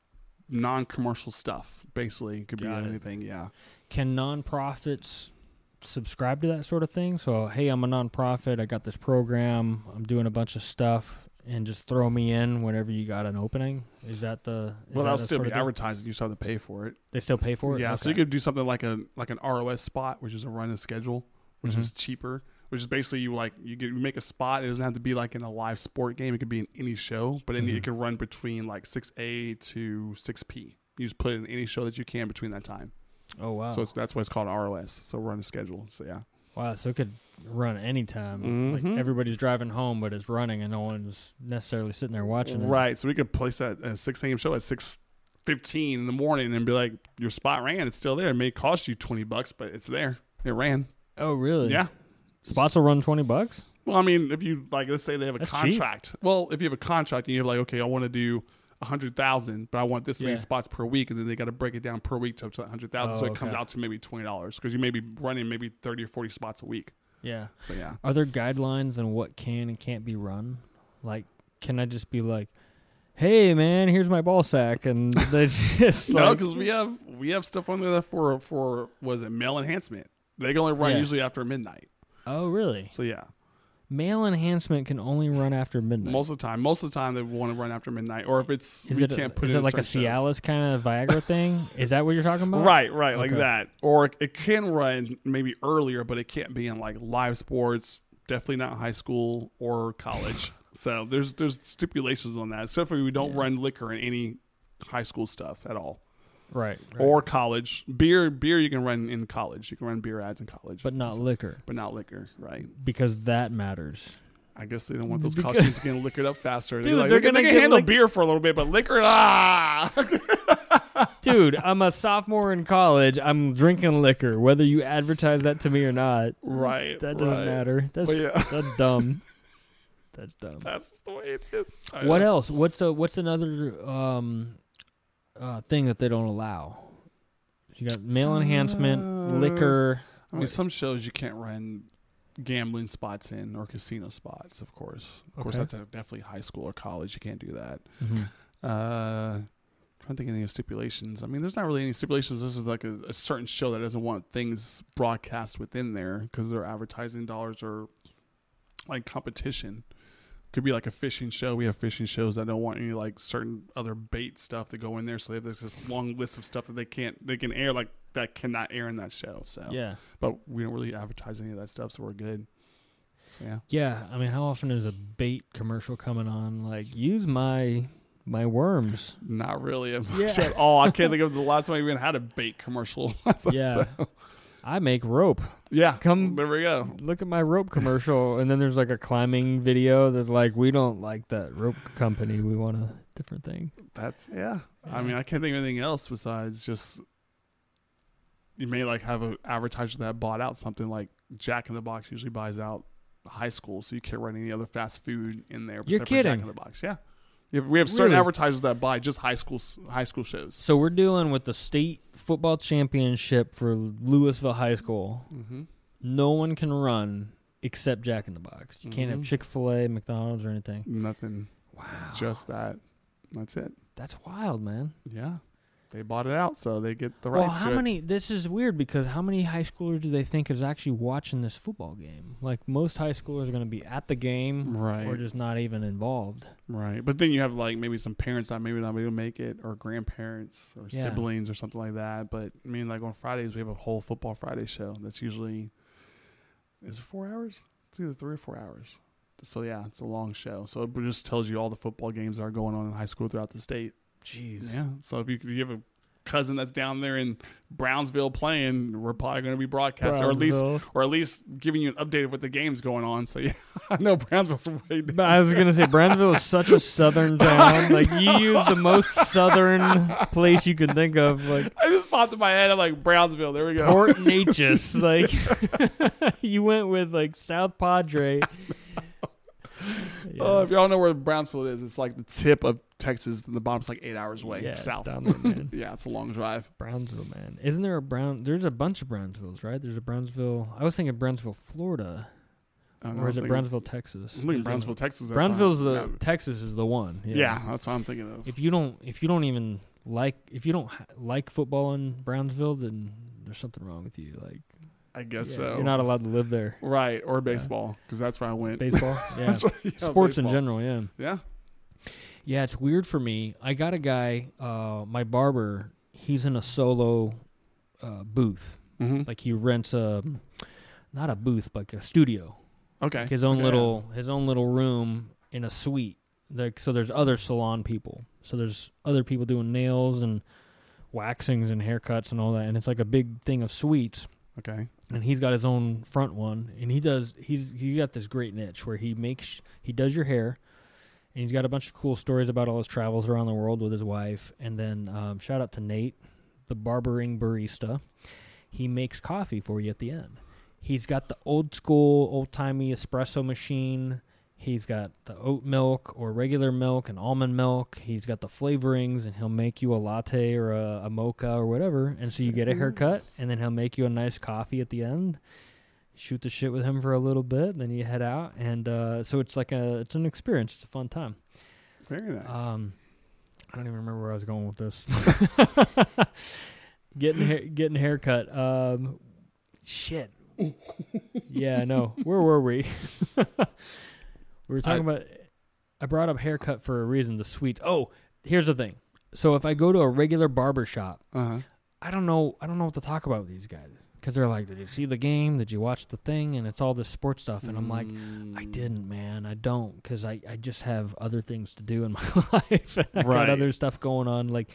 non-commercial stuff. Basically, it could be anything. Yeah. Can non-profits subscribe to that sort of thing? So, hey, I'm a non-profit. I got this program. I'm doing a bunch of stuff. And just throw me in whenever you got an opening? Is that the... Well, that'll still be advertising. You still have to pay for it. They still pay for it? Yeah, okay. So you could do something like an ROS spot, which is a run and schedule, which is cheaper, which is basically you make a spot. It doesn't have to be like in a live sport game. It could be in any show, but it can run between like 6A to 6P. You just put it in any show that you can between that time. Oh, wow. So that's why it's called an ROS, so run and schedule. So, yeah. Wow, so it could run anytime. Mm-hmm. Like everybody's driving home, but it's running, and no one's necessarily sitting there watching it. Right, so we could place that 6 a.m. show at 6:15 in the morning and be like, your spot ran. It's still there. It may cost you $20, but it's there. It ran. Oh, really? Yeah. Spots will run $20? Well, I mean, if you, like, let's say they have a contract. Cheap. Well, if you have a contract and you're like, okay, I want to do 100,000, but I want this many spots per week, and then they got to break it down per week to up to 100,000, so it comes out to maybe $20 because you may be running maybe 30 or 40 spots a week. Yeah. So yeah. Are there guidelines on what can and can't be run? Like, can I just be like, "Hey, man, here's my ball sack," and they just no, because we have stuff on there for was it mail enhancement? They can only run usually after midnight. Oh, really? So yeah. Mail enhancement can only run after midnight. Most of the time they want to run after midnight. Or if it's is it like a Cialis kind of Viagra thing? Is that what you're talking about? Right, okay. Like that. Or it can run maybe earlier, but it can't be in like live sports, definitely not high school or college. So there's stipulations on that. Except for we don't run liquor in any high school stuff at all. Right. Or college. Beer you can run in college. You can run beer ads in college. But not liquor. But not liquor, right. Because that matters. I guess they don't want those college kids getting liquored up faster. Dude, they can handle beer for a little bit, but liquor, Dude, I'm a sophomore in college. I'm drinking liquor, whether you advertise that to me or not. Right. That doesn't matter. That's dumb. That's dumb. That's just the way it is. What else? What's another thing that they don't allow? You got mail enhancement, liquor. I mean, some shows you can't run gambling spots in or casino spots, of course. Of course, that's definitely high school or college. You can't do that. Mm-hmm. I'm trying to think of any stipulations. I mean, there's not really any stipulations. This is like a certain show that doesn't want things broadcast within there because their advertising dollars are like competition. Could be like a fishing show. We have fishing shows that don't want any like certain other bait stuff to go in there. So they have this long list of stuff that they can air like that cannot air in that show. So yeah, but we don't really advertise any of that stuff, so we're good. So, yeah. I mean, how often is a bait commercial coming on? Like, use my worms. Not really much at all. I can't think of the last time I even had a bait commercial. So. I make rope. Yeah. Come. There we go. Look at my rope commercial. And then there's like a climbing video that's like, we don't like that rope company. We want a different thing. I mean, I can't think of anything else besides just, you may like have an advertiser that bought out something like Jack in the Box usually buys out high school. So you can't run any other fast food in there. You're kidding. Jack in the Box. Yeah. We have certain advertisers that buy just high school shows. So we're dealing with the state football championship for Lewisville High School. Mm-hmm. No one can run except Jack in the Box. You can't have Chick-fil-A, McDonald's, or anything. Nothing. Wow. Just that. That's it. That's wild, man. Yeah. They bought it out, so they get the rights. Well, this is weird because how many high schoolers do they think is actually watching this football game? Like, most high schoolers are going to be at the game or just not even involved. Right. But then you have, like, maybe some parents that maybe not going to make it or grandparents or siblings or something like that. But, I mean, like, on Fridays, we have a whole Football Friday show that's usually, is it 4 hours? It's either 3 or 4 hours. So, yeah, it's a long show. So it just tells you all the football games that are going on in high school throughout the state. Jeez. Yeah. So if you have a cousin that's down there in Brownsville playing, we're probably going to be broadcasting, or at least giving you an update of what the game's going on. So yeah, I know Brownsville's way down. I was going to say Brownsville is such a southern town. Like you use the most southern place you could think of. Like I just popped in my head. I'm like Brownsville. There we go. Port Neches. Like you went with like South Padre. Yeah. If y'all know where Brownsville is, it's like the tip of Texas and the bottom's like 8 hours away south. It's down there, man. Yeah, it's a long drive. Brownsville, man. Isn't there there's a bunch of Brownsvilles, right? There's a Brownsville. I was thinking Brownsville, Florida. Or is it Brownsville, Texas? I'm thinking Brownsville, Texas. Texas is the one. Yeah. Yeah, that's what I'm thinking of. If you don't like football in Brownsville, then there's something wrong with you. Like I guess so. You're not allowed to live there. Right, or baseball, because that's where I went. Baseball, yeah. Sports in general, yeah. Yeah. Yeah, it's weird for me. I got a guy, my barber, he's in a solo booth. Mm-hmm. Like he rents not a booth, but a studio. Okay. Like his own little room in a suite. Like, so there's other salon people. So there's other people doing nails and waxings and haircuts and all that. And it's like a big thing of suites. Okay. And he's got his own front one, and he got this great niche where he does your hair, and he's got a bunch of cool stories about all his travels around the world with his wife. And then shout out to Nate, the barbering barista. He makes coffee for you at the end. He's got the old timey espresso machine. He's got the oat milk or regular milk and almond milk. He's got the flavorings, and he'll make you a latte or a mocha or whatever. And so you get a haircut, and then he'll make you a nice coffee at the end. Shoot the shit with him for a little bit, and then you head out. And so it's like it's an experience. It's a fun time. Very nice. I don't even remember where I was going with this. Getting a haircut. Shit. Yeah, I know. Where were we? We were talking about, I brought up haircut for a reason, the suites. Oh, here's the thing. So if I go to a regular barber shop, I don't know what to talk about with these guys. Because they're like, did you see the game? Did you watch the thing? And it's all this sports stuff. And I'm like, I didn't, man. I don't. Because I just have other things to do in my life. I got other stuff going on. Like,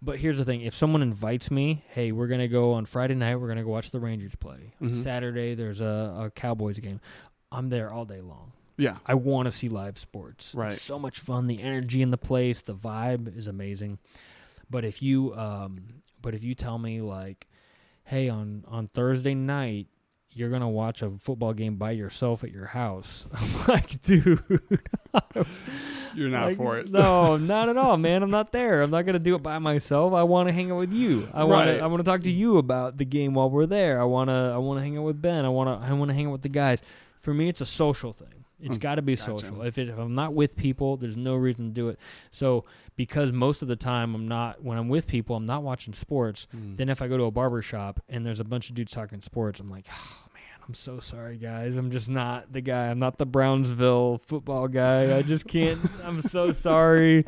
But here's the thing. If someone invites me, hey, we're going to go on Friday night, we're going to go watch the Rangers play. Mm-hmm. Saturday, there's a Cowboys game. I'm there all day long. Yeah. I want to see live sports. Right. It's so much fun. The energy in the place, the vibe is amazing. But if you tell me, like, hey, on Thursday night, you're going to watch a football game by yourself at your house. I'm like, dude. You're not like, for it. No, not at all, man. I'm not there. I'm not going to do it by myself. I want to hang out with you. I want to talk to you about the game while we're there. I want to hang out with Ben. I want to hang out with the guys. For me, it's a social thing. It's got to be social. If I'm not with people, there's no reason to do it. So because most of the time when I'm with people, I'm not watching sports. Then if I go to a barbershop and there's a bunch of dudes talking sports, I'm like, oh, man, I'm so sorry, guys. I'm just not the guy. I'm not the Brownsville football guy. I just can't. I'm so sorry.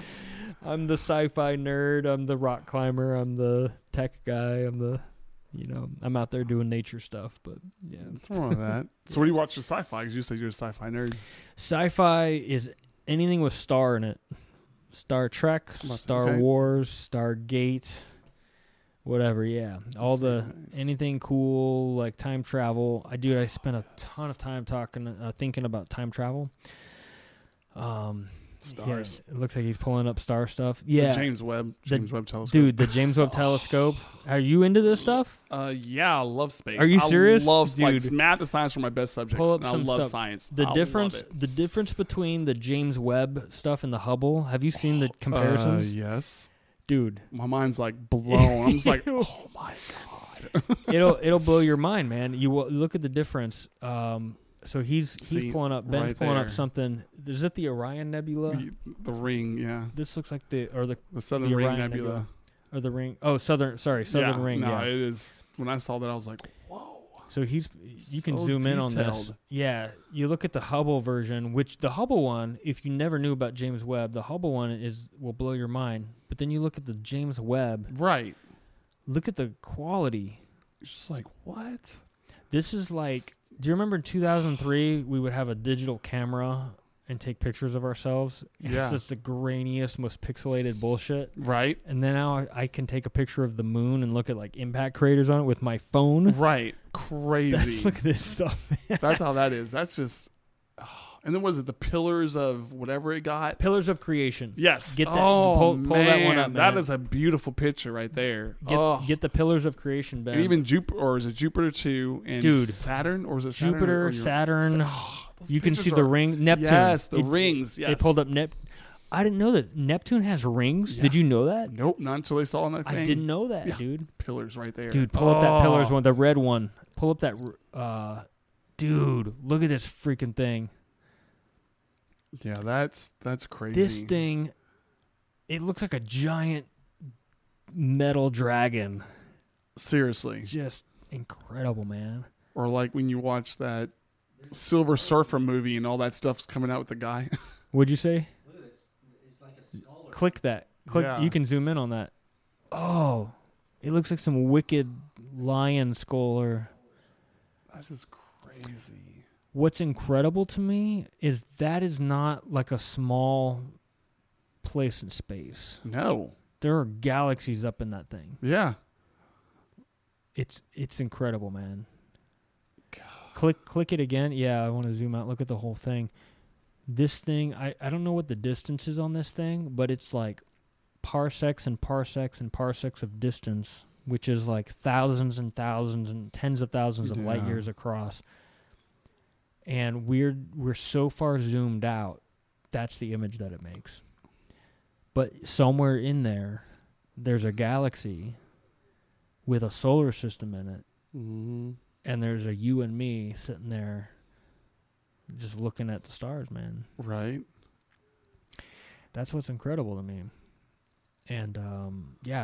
I'm the sci-fi nerd. I'm the rock climber. I'm the tech guy. I'm out there doing nature stuff, but yeah. What's wrong with that? So what do you watch the sci-fi? Because you said you're a sci-fi nerd. Sci-fi is anything with star in it. Star Trek, Star Wars, Stargate, whatever, yeah. Anything cool, like time travel. I spent a ton of time thinking about time travel. Stars. Yeah, it looks like he's pulling up star stuff. Yeah, the James Webb telescope. Dude, the James Webb telescope. Are you into this stuff? Yeah, I love space. Are you serious? I love, dude. Like, math and science are my best subjects. Pull up some stuff. Science. The difference between the James Webb stuff and the Hubble. Have you seen the comparisons? Yes, dude. My mind's like blown. I'm just like, oh my god. It'll blow your mind, man. You will look at the difference. So he's pulling up. Ben's right pulling up something. Is it the Orion Nebula? The ring, yeah. This looks like the Southern Ring Nebula. Or the ring. Oh, Southern Ring. No, yeah. It is. When I saw that, I was like, whoa. So you can zoom in on this. Yeah, you look at the Hubble version, which the Hubble one, if you never knew about James Webb, the Hubble one will blow your mind. But then you look at the James Webb. Right. Look at the quality. It's just like, what? This is like, do you remember in 2003 we would have a digital camera and take pictures of ourselves? Yeah. It's just the grainiest, most pixelated bullshit. Right. And then now I can take a picture of the moon and look at like impact craters on it with my phone. Right. Crazy. Look at this stuff, man. That's how that is. That's just... And then was it the Pillars of whatever it got? Pillars of Creation. Yes. Get that. Pull that one up, man. That is a beautiful picture right there. Get the Pillars of Creation, Ben. And even Jupiter, or is it Jupiter 2 and Saturn? Or is it Saturn? Jupiter, Saturn. You can see the ring. Neptune. Yes, the rings. Yes. They pulled up Neptune. I didn't know that Neptune has rings. Yeah. Did you know that? Nope, not until they saw that thing. I didn't know that, dude. Pillars right there. Dude, pull up that Pillars one, the red one. Pull up that... dude, look at this freaking thing. Yeah, that's crazy. This thing, it looks like a giant metal dragon. Seriously. Just incredible, man. Or like when you watch that Silver Surfer movie and all that stuff's coming out with the guy. What'd you say? Look at this. It's like a skull. Click that. Yeah. You can zoom in on that. Oh, it looks like some wicked lion skull. That's just crazy. What's incredible to me is that is not like a small place in space. No. There are galaxies up in that thing. Yeah. It's incredible, man. God. Click it again. Yeah, I want to zoom out. Look at the whole thing. This thing, I don't know what the distance is on this thing, but it's like parsecs and parsecs and parsecs of distance, which is like thousands and thousands and tens of thousands of light years across. And we're so far zoomed out, that's the image that it makes. But somewhere in there, there's a galaxy with a solar system in it. Mm-hmm. And there's a you and me sitting there just looking at the stars, man. Right. That's what's incredible to me. And,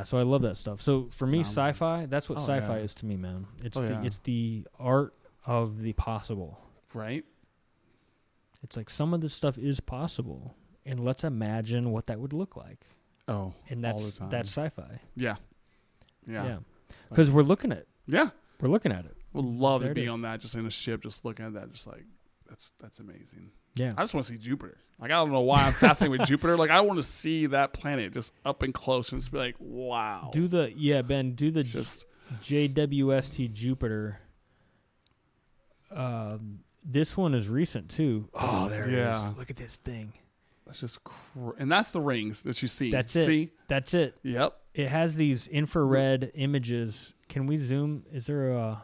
so I love that stuff. So for me, sci-fi, that's what sci-fi is to me, man. It's the art of the possible. Right? It's like some of this stuff is possible, and let's imagine what that would look like. Oh, and that's sci-fi. Yeah. Because we're looking at it. Yeah, we're looking at it. We'd love to be on that, just in a ship, just looking at that, just like that's amazing. Yeah. I just want to see Jupiter. Like, I don't know why I'm fascinated with Jupiter. Like, I want to see that planet just up and close and just be like, wow. Do the, yeah, Ben, do the just JWST Jupiter. This one is recent, too. Oh, there it is. Look at this thing. That's just, and that's the rings that you see. That's it. See? That's it. Yep. It has these infrared images. Can we zoom? Is there a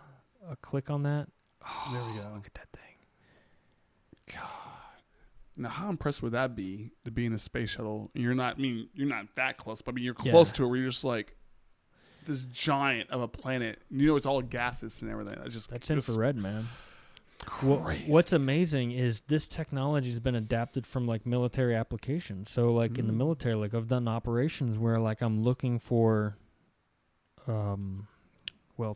click on that? Oh, there we go. Look at that thing. God. Now, how impressed would that be to be in a space shuttle? You're not, I mean, you're not that close, but I mean, you're close to it where you're just like this giant of a planet. You know, it's all gases and everything. That's just, that's just infrared, man. What's amazing is this technology has been adapted from like military applications. So like in the military, like I've done operations where like I'm looking for,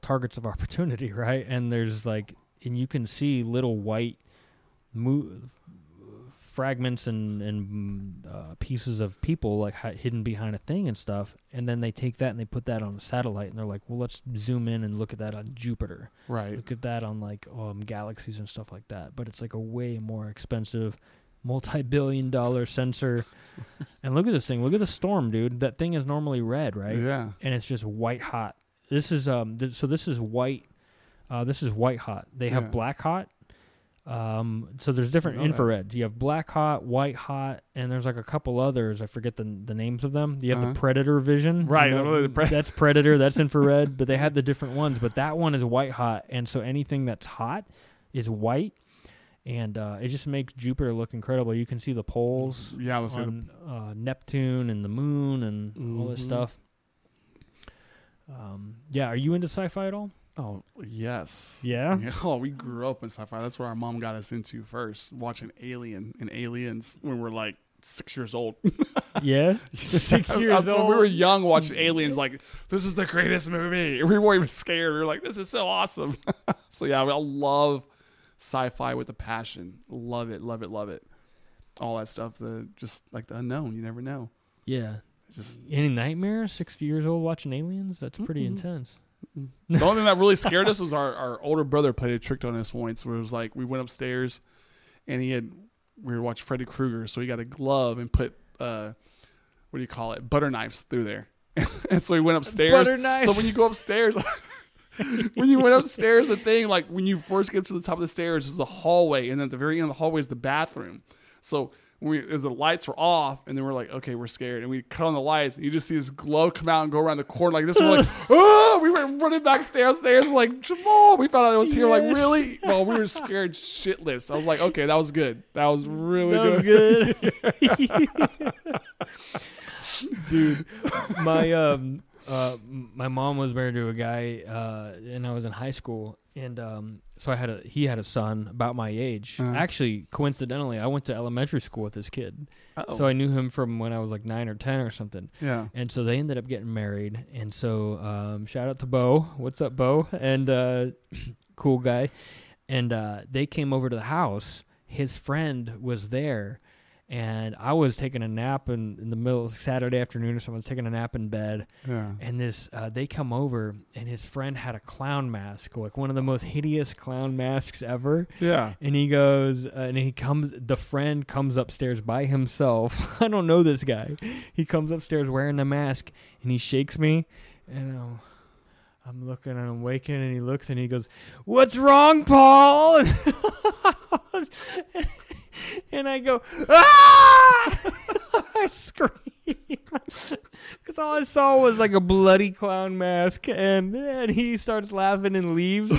targets of opportunity, right? And there's like, and you can see little white fragments and pieces of people like hidden behind a thing and stuff. And then they take that and they put that on a satellite and they're like, well, let's zoom in and look at that on Jupiter. Right. Look at that on like galaxies and stuff like that. But it's like a way more expensive multi-billion-dollar sensor. And look at this thing. Look at the storm, dude. That thing is normally red, right? Yeah. And it's just white hot. This is so this is white. This is white hot. They have black hot. So there's different infrared. You have black hot, white hot, and there's like a couple others. I forget the names of them. You have the predator vision. Right. You know, that's predator. That's infrared. But they had the different ones. But that one is white hot. And so anything that's hot is white. And it just makes Jupiter look incredible. You can see the poles on Neptune and the moon and all this stuff. Are you into sci-fi at all? Oh, yes. Yeah? Oh, we grew up in sci-fi. That's where our mom got us into first, watching Alien and Aliens when we were like 6 years old. Yeah? 6 years old? We were young watching Aliens like, this is the greatest movie. We weren't even scared. We were like, this is so awesome. So yeah, I love sci-fi with a passion. Love it, love it, love it. All that stuff, just like the unknown. You never know. Yeah. Just any nightmares? 60 years old watching Aliens? That's pretty intense. The only thing that really scared us was our older brother played a trick on us once where it was like we went upstairs and we were watching Freddy Krueger, so he got a glove and put butter knives through there. And so he went upstairs. Butter knife. So when you go upstairs the thing, like when you first get to the top of the stairs is the hallway, and then at the very end of the hallway is the bathroom. So as the lights were off, and then we're like, okay, we're scared, and we cut on the lights, and you just see this glow come out and go around the corner like this. We're like, oh! We were running back stairs. We're like, Jamal, we found out it was here. Yes. Like, really? No, we were scared shitless. I was like, okay, that was good. That was really good. Dude, my mom was married to a guy, and I was in high school. And so he had a son about my age. Actually, coincidentally, I went to elementary school with this kid. Uh-oh. So I knew him from when I was like 9 or 10 or something. Yeah. And so they ended up getting married. And so shout out to Bo. What's up, Bo? And cool guy. And they came over to the house. His friend was there. And I was taking a nap in the middle of Saturday afternoon or something. I was taking a nap in bed. Yeah. And this, they come over, and his friend had a clown mask, like one of the most hideous clown masks ever. Yeah. And he goes, the friend comes upstairs by himself. I don't know this guy. He comes upstairs wearing the mask, and he shakes me. And I'm looking, and I'm waking, and he looks, and he goes, "What's wrong, Paul?" And I go, ah! I scream. Because all I saw was like a bloody clown mask. And he starts laughing and leaves.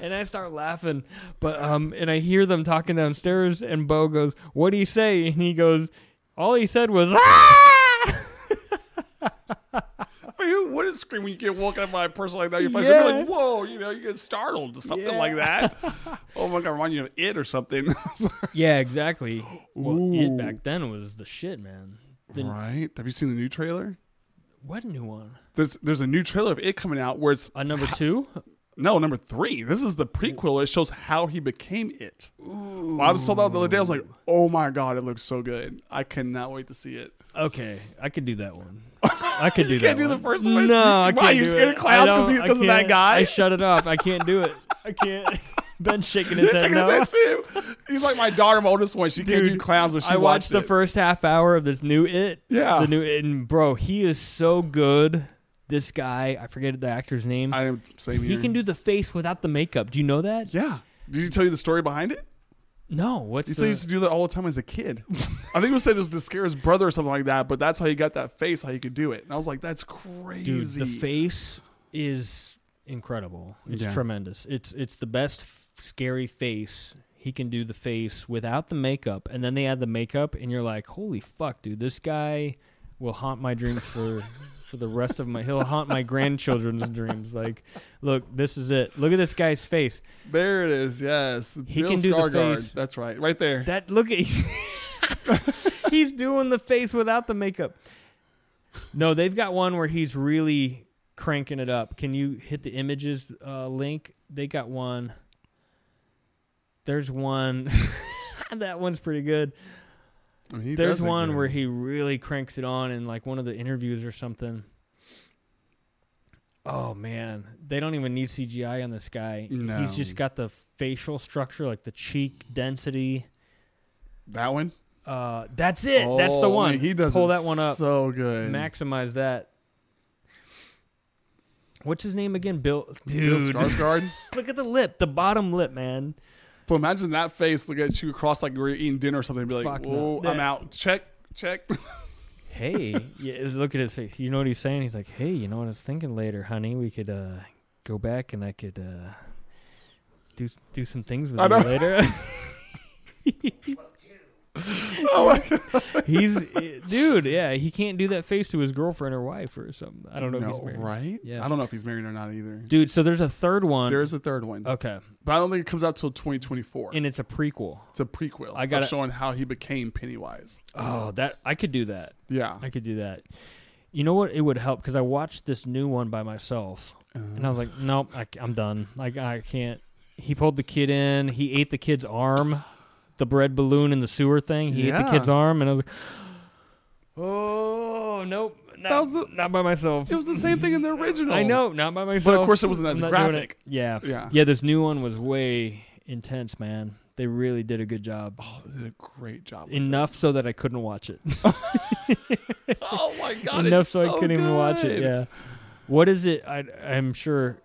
And I start laughing. But and I hear them talking downstairs. And Bo goes, "What do you say?" And he goes, "All he said was, ah!" Who wouldn't scream when you get woken up by a person like that? You're like, whoa, you know, you get startled to something like that. Oh my God, remind you of It or something. Yeah, exactly. Well, It back then was the shit, man. Right? Have you seen the new trailer? What new one? There's a new trailer of It coming out where it's number 2? No, number 3. This is the prequel. It shows how he became It. Ooh. I saw that the other day. I was like, oh my God, it looks so good. I cannot wait to see it. Okay, I could do that one. I could do that. You can't do the first one. No, I can't. Why? You're scared of clowns because of that guy? I shut it off. I can't do it. I can't. Ben's shaking his head now. He's shaking his head too. He's like my daughter, my oldest one. She can't do clowns, but she watched it. I watched the first half hour of this new It. Yeah. The new It. And bro, he is so good. This guy, I forget the actor's name. I am same here. He can do the face without the makeup. Do you know that? Yeah. Did he tell you the story behind it? No. What's he used to do that all the time as a kid. I think it was said it was to scare his brother or something like that, but that's how he got that face, how he could do it. And I was like, that's crazy. Dude, the face is incredible. It's tremendous. It's the best scary face. He can do the face without the makeup, and then they add the makeup, and you're like, holy fuck, dude, this guy will haunt my dreams for... for the rest of my, he'll haunt my grandchildren's dreams. Like, look, this is it. Look at this guy's face. There it is. Yes, he Bill can do Scargard. The face. That's right, right there. That look at he's doing the face without the makeup. No, they've got one where he's really cranking it up. Can you hit the images link? They got one. There's one. That one's pretty good. I mean, there's one where he really cranks it on in like one of the interviews or something. Oh man, they don't even need CGI on this guy. No. He's just got the facial structure, like the cheek density. That one? That's it. Oh, that's the one. Man, he does pull that one up. So good. Maximize that. What's his name again? Bill Skarsgård. Look at the lip, the bottom lip, man. But imagine that face look at you across like we're eating dinner or something and be like, fuck whoa, no. I'm out. Check. Hey, yeah, look at his face. You know what he's saying? He's like, hey, you know what I was thinking later, honey? We could go back and I could do some things with you later. Oh my God. Dude, yeah, he can't do that face to his girlfriend or wife or something. I don't know if he's married. Right? Yeah. I don't know if he's married or not either. Dude, so there's a third one. There's a third one. Okay. But I don't think it comes out till 2024. And it's a prequel. It's a prequel. I got showing how he became Pennywise. Oh, that I could do that. Yeah. I could do that. You know what? It would help because I watched this new one by myself. And I was like, nope, I'm done. Like, I can't. He pulled the kid in. He ate the kid's arm. The bread balloon and the sewer thing. He ate the kid's arm, and I was like, oh, nope. Not by myself. It was the same thing in the original. I know, not by myself. But, of course, it wasn't as graphic. Yeah, this new one was way intense, man. They really did a good job. Oh, they did a great job. Enough so that I couldn't watch it. Oh, my God. Enough so I couldn't even watch it, yeah. What is it? I'm sure.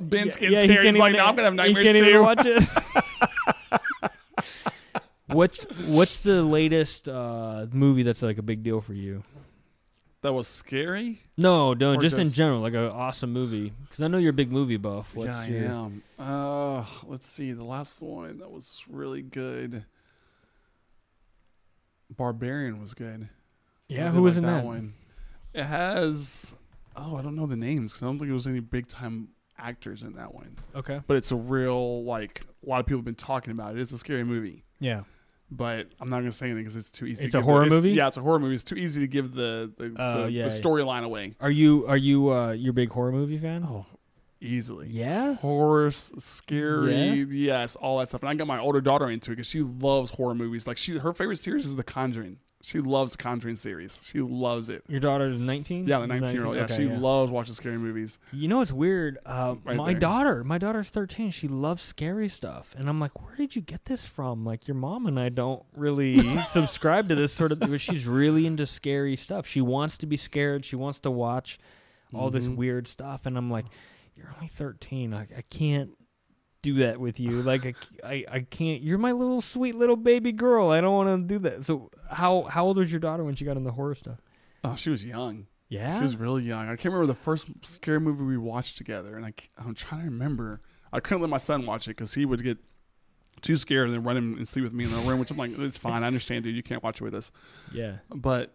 Ben's getting scared. He's like, no, I'm going to have nightmares too. Even watch it. What's the latest movie that's like a big deal for you? That was scary? No, just in general, like an awesome movie. Because I know you're a big movie buff. I am. Let's see. The last one that was really good. Barbarian was good. Yeah, who was in that one? It has... Oh, I don't know the names because I don't think it was any big-time actors in that one. Okay. But it's a real, like, a lot of people have been talking about it. It's a scary movie. Yeah. But I'm not going to say anything because it's too easy. It's a horror movie? Yeah, it's a horror movie. It's too easy to give the storyline away. Are you a big horror movie fan? Oh, easily. Yeah? Horror, scary, yes, all that stuff. And I got my older daughter into it because she loves horror movies. Like, her favorite series is The Conjuring. She loves the Conjuring series. She loves it. Your daughter's 19? Yeah, the 19-year-old. Yeah, okay, she loves watching scary movies. You know what's weird? My daughter's 13. She loves scary stuff. And I'm like, where did you get this from? Like, your mom and I don't really subscribe to this sort of thing. She's really into scary stuff. She wants to be scared. She wants to watch all this weird stuff. And I'm like, you're only 13. I can't do that with you. Like, I can't. You're my little sweet little baby girl. I don't want to do that. So how old was your daughter when she got in the horror stuff? Oh, she was young. Yeah, she was really young. I can't remember the first scary movie we watched together, and I'm trying to remember. I couldn't let my son watch it because he would get too scared and then run in and sleep with me in the room, which I'm like, it's fine. I understand, dude. You can't watch it with us. Yeah. But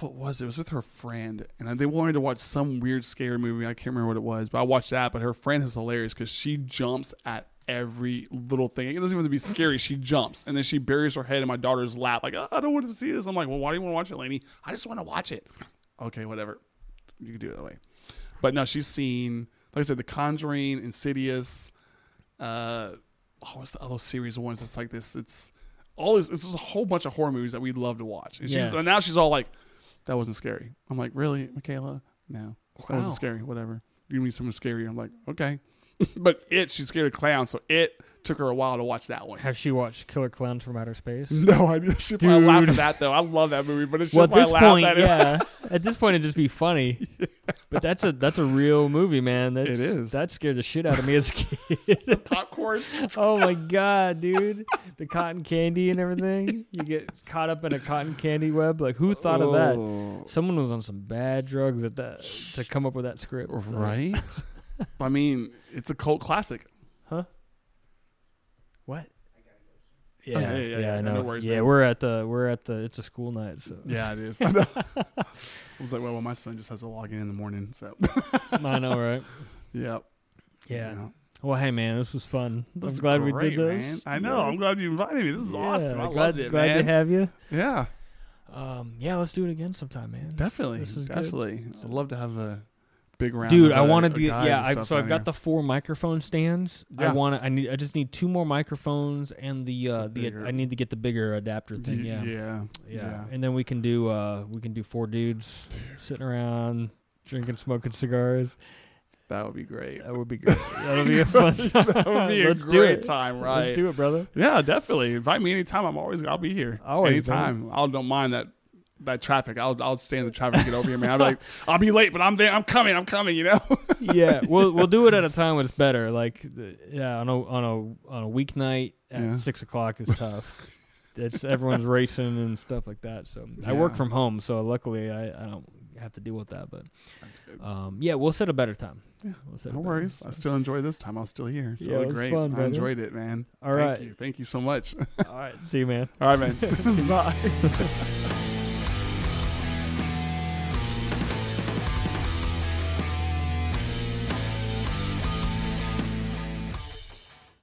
what was it? It was with her friend, and they wanted to watch some weird scary movie. I can't remember what it was, but I watched that. But her friend is hilarious because she jumps at every little thing. It doesn't even have to be scary. She jumps, and then she buries her head in my daughter's lap. Like, oh, I don't want to see this. I'm like, well, why do you want to watch it, Lainey? I just want to watch it. Okay, whatever. You can do it that way. But no, she's seen, like I said, The Conjuring, Insidious. What's the other series of ones that's like this? It's just a whole bunch of horror movies that we love to watch. And now she's all like, that wasn't scary. I'm like, really, Michaela? No. That wasn't scary. Whatever. You need something scary. I'm like, okay. But she's scared of clowns, so it took her a while to watch that one. Has she watched Killer Clowns from Outer Space? No, I didn't. She probably laughed at that, though. I love that movie, but it's probably laughed at it. Yeah. At this point, it'd just be funny. Yeah. But that's a real movie, man. It is. That scared the shit out of me as a kid. Popcorn. Oh, my God, dude. The cotton candy and everything. You get caught up in a cotton candy web. Like, who thought of that? Someone was on some bad drugs at that to come up with that script. Right? I mean, it's a cult classic. Huh? What? Yeah, okay, yeah, I know. No worries, yeah, man. we're at the. It's a school night, so yeah, it is. I know. I was like, well, my son just has to log in the morning, so I know, right? Yep. Yeah. You know. Well, hey, man, this was fun. I'm glad we did this. Man. I know. Yeah. I'm glad you invited me. This is awesome. I loved it. Glad to have you. Yeah. Yeah. Let's do it again sometime, man. Definitely. This is definitely. I'd love to have a. Big round, dude. I want to do. Yeah, so I've got the 4 microphone stands. Yeah. I just need 2 more microphones and I need to get the bigger adapter thing. Yeah. And then we can do 4 dudes sitting around drinking, smoking cigars. That would be great. That would be great. That'll be a fun time. That would be a great time, right? Let's do it, brother. Yeah, definitely. Invite me anytime. I'll be here. Always, anytime. I don't mind that. That traffic, I'll stay in the traffic to get over here, man. I'm like, I'll be late, but I'm there. I'm coming. You know. Yeah, we'll do it at a time when it's better. Like, yeah, on a weeknight at 6:00 is tough. It's everyone's racing and stuff like that. So I work from home, so luckily I don't have to deal with that. But we'll set a better time. Yeah, no worries. I still enjoy this time. I was still here. So it was great. Fun, I enjoyed it, man. All right. Thank you so much. All right. See you, man. All right, man. Bye.